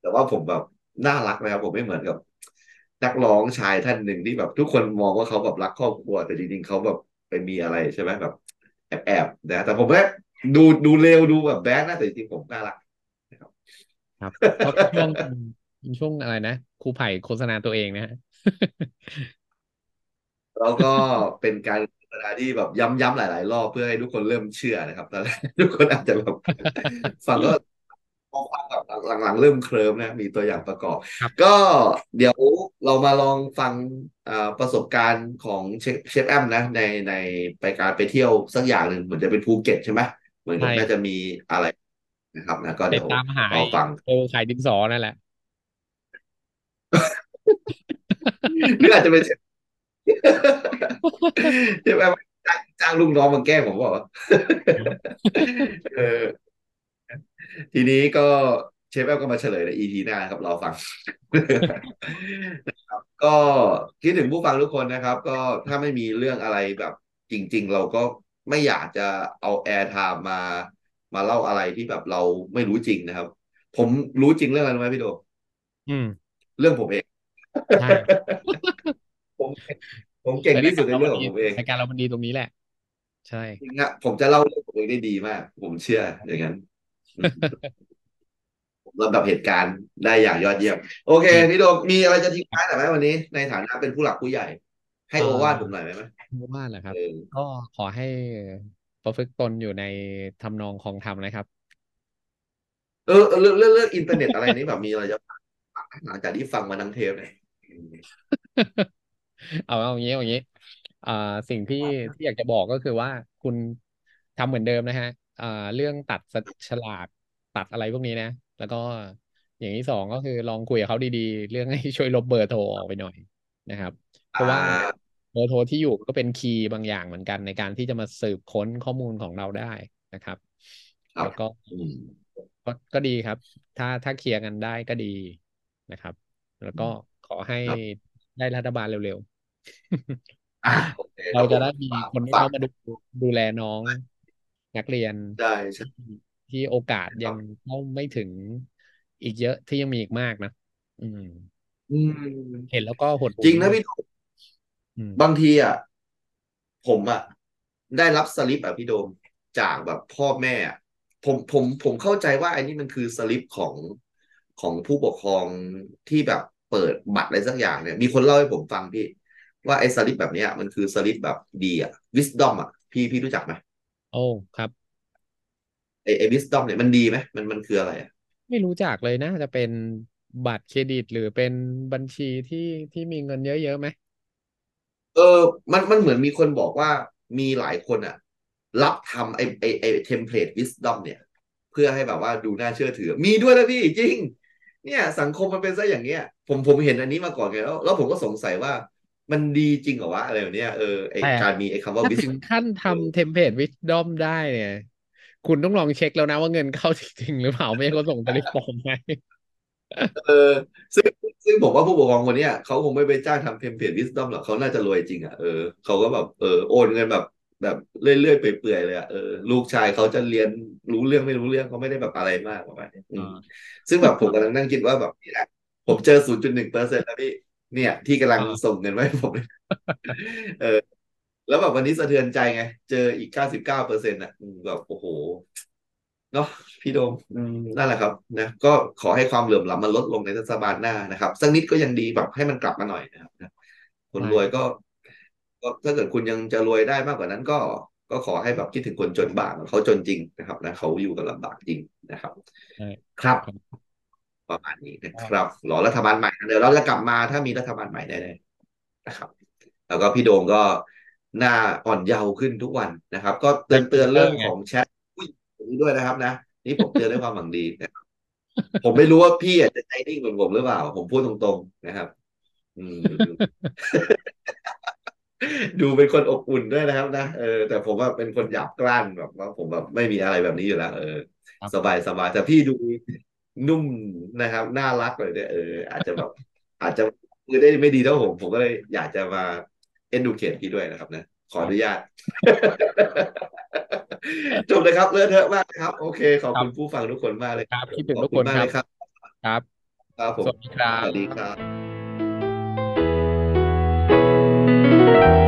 แต่ว่าผมแบบน่ารักนะครับผมไม่เหมือนกับนักร้องชายท่านหนึ่งที่แบบทุกคนมองว่าเขาแบบรักครอบครัวแต่จริงๆเขาแบบไปมีอะไรใช่ไหมแบบแอบนะแต่ผมแค่ดูเร็วดูแบบแบดนะแต่จริงๆผมน่ารักนะครับช่วงอะไรนะครูไผ่โฆษณาตัวเองนะฮะแล้วก็เป็นการโฆษณาที่แบบย้ำๆหลายๆรอบเพื่อให้ทุกคนเริ่มเชื่อนะครับตอนแรกทุกคนอาจจะแบบฟังก็ หลังๆเริ่มเคลิ้มนะมีตัวอย่างประกอบก็เดี๋ยวเรามาลองฟังประสบการณ์ของเชฟแอมนะในไปการไปเที่ยวสักอย่างหนึ่งเหมือนจะเป็นภูเก็ตใช่ไหมเหมือนน่าจะมีอะไรนะครับนะก็เดี๋ยวเราฟังขายดินสอนั่นแหละหรืออาจจะเป็นเชฟแอมจ้างลุงน้องมาแก้ผมบอกว่าทีนี้ก็เชฟแอลก็มาเฉลยใน EP หน้าครับเราฟังนะครับก็คิดถึงผู้ฟังทุกคนนะครับก็ถ้าไม่มีเรื่องอะไรแบบจริงๆเราก็ไม่อยากจะเอาแอร์ไทม์มาเล่าอะไรที่แบบเราไม่รู้จริงนะครับผมรู้จริงเรื่องอะไรรู้ไหมพี่โดเรื่องผมเอง ผมเก่งที่สุดในเรื่องของผมเองรายการเรามันดีตรงนี้แหละใช่จริงนะผมจะเล่าเรื่องผมเองได้ดีมากผมเชื่ออย่างนั้นลำดับเหตุการณ์ได้อย่างยอดเยี่ยมโอเคพี่โดมมีอะไรจะทิ้งท้ายหน่อยไหมวันนี้ในฐานะเป็นผู้หลักผู้ใหญ่ให้โอวาทผมหน่อยไหมโอวาทเหรอครับก็ขอให้ประพฤติตนอยู่ในทำนองคองธรรมนะครับเรื่องอินเทอร์เน็ตอะไรนี้แบบมีอะไรจะหลังจากที่ฟังมาทั้งเทปเลยเอาอย่างนี้สิ่งที่อยากจะบอกก็คือว่าคุณทำเหมือนเดิมนะฮะเรื่องตัดฉลากตัดอะไรพวกนี้นะแล้วก็อย่างที่สองก็คือลองคุยกับเขาดีๆเรื่องให้ช่วยลบเบอร์โทรออกไปหน่อยนะครับเพราะว่าเบอร์โทรที่อยู่ก็เป็นคีย์บางอย่างเหมือนกันในการที่จะมาสืบค้นข้อมูลของเราได้นะครับแล้วก็ดีครับถ้าเคลียร์กันได้ก็ดีนะครับแล้วก็ขอให้ได้รัฐบาลเร็วๆเราจะได้มีคนเข้ามาดูแลน้องนักเรียนได้ที่โอกาสยังเข้าไม่ถึงอีกเยอะที่ยังมีอีกมากนะเห็นแล้วก็หดหู่จริงนะพี่โดมบางทีอ่ะผมอ่ะได้รับสลิปอ่ะพี่โดมจากแบบพ่อแม่ผมเข้าใจว่าอันนี้มันคือสลิปของผู้ปกครองที่แบบเปิดบัตรอะไรสักอย่างเนี่ยมีคนเล่าให้ผมฟังพี่ว่าไอ้สลิปแบบเนี้ยมันคือสลิปแบบดีอ่ะ wisdom อ่ะพี่รู้จักไหมโอ้ครับไอ้Wisdomเนี่ยมันดีไหมมันคืออะไรอ่ะไม่รู้จักเลยนะจะเป็นบัตรเครดิตหรือเป็นบัญชีที่มีเงินเยอะๆไหมมันเหมือนมีคนบอกว่ามีหลายคนอ่ะรับทำไอ้เทมเพลตWisdomเนี่ยเพื่อให้แบบว่าดูน่าเชื่อถือมีด้วยนะพี่จริงเนี่ยสังคมมันเป็นซะอย่างเงี้ยผมเห็นอันนี้มาก่อนไงแล้วผมก็สงสัยว่ามันดีจริงเหรอวะอะไรแบบเนี้ยไอ้การมีไอ้คำว่าถึงขั้นทำเทมเพลตWisdomได้เนี่ยคุณต้องลองเช็คแล้วนะว่าเงินเข้าจริงหรือเปล่าไม่ใช่เขาส่งสลิปปลอมไหมซึ่งผมว่าผู้ปกครองคนเนี้ยเขาคงไม่ไปจ้างทำเทมเพลตWisdomหรอกเขาน่าจะรวยจริงอ่ะเขาก็แบบโอนเงินแบบเรื่อยๆเปื่อยๆเลยอ่ะลูกชายเขาจะเรียนรู้เรื่องไม่รู้เรื่องเขาไม่ได้แบบอะไรมากประมาณนี้ซึ่งแบบผมกำลังนั่งคิดว่าแบบนี่แหละผมเจอ 0.1% แล้วพี่เนี่ยที่กำลังส่งเงินไว้ผมแล้วแบบวันนี้สะเทือนใจไงเจออีก 99% น่ะแบบโอ้โหเนาะพี่โดมนั่นแหละครับนะก็ขอให้ความเหลื่อมล้ำมันลดลงในรัฐบาลหน้านะครับสักนิดก็ยังดีแบบให้มันกลับมาหน่อยนะครับคนรวยก็ถ้าเกิดคุณยังจะรวยได้มากกว่านั้นก็ขอให้แบบคิดถึงคนจนบ้างเขาจนจริงนะครับนะเขาอยู่กันลำบากจริงนะครับครับประมาณนี้นะครับรอรัฐบาลใหม่เดี๋ยวเราจะกลับมาถ้ามีรัฐบาลใหม่แน่ๆนะครับแล้วก็พี่โดมก็หน้าอ่อนเยาว์ขึ้นทุกวันนะครับก็เตือนเรื่องของแชทด้วยนะครับนะนี่ผมเตือนด้วยความหวังดีนะครับผมไม่รู้ว่าพี่อาจจะใจนิ่งเหมือนผมหรือเปล่าผมพูดตรงๆนะครับดูเป็นคนอบอุ่นด้วยนะครับนะแต่ผมว่าเป็นคนหยาบกร้านแบบว่าผมแบบไม่มีอะไรแบบนี้อยู่แล้วสบายสบายแต่พี่ดูนุ่มนะครับน่ารักเลยเนี่ยอาจจะคือได้ไม่ดีเท่าผมก็เลยอยากจะมาeducate พี่ด้วยนะครับนะขออนุญาตจบเลยครับเลอะเทอะมากครับโอเคขอบคุณผู้ฟังทุกคนมากเลยครับคิดถึงทุกคนมากครับครับครับผมสวัสดีครับ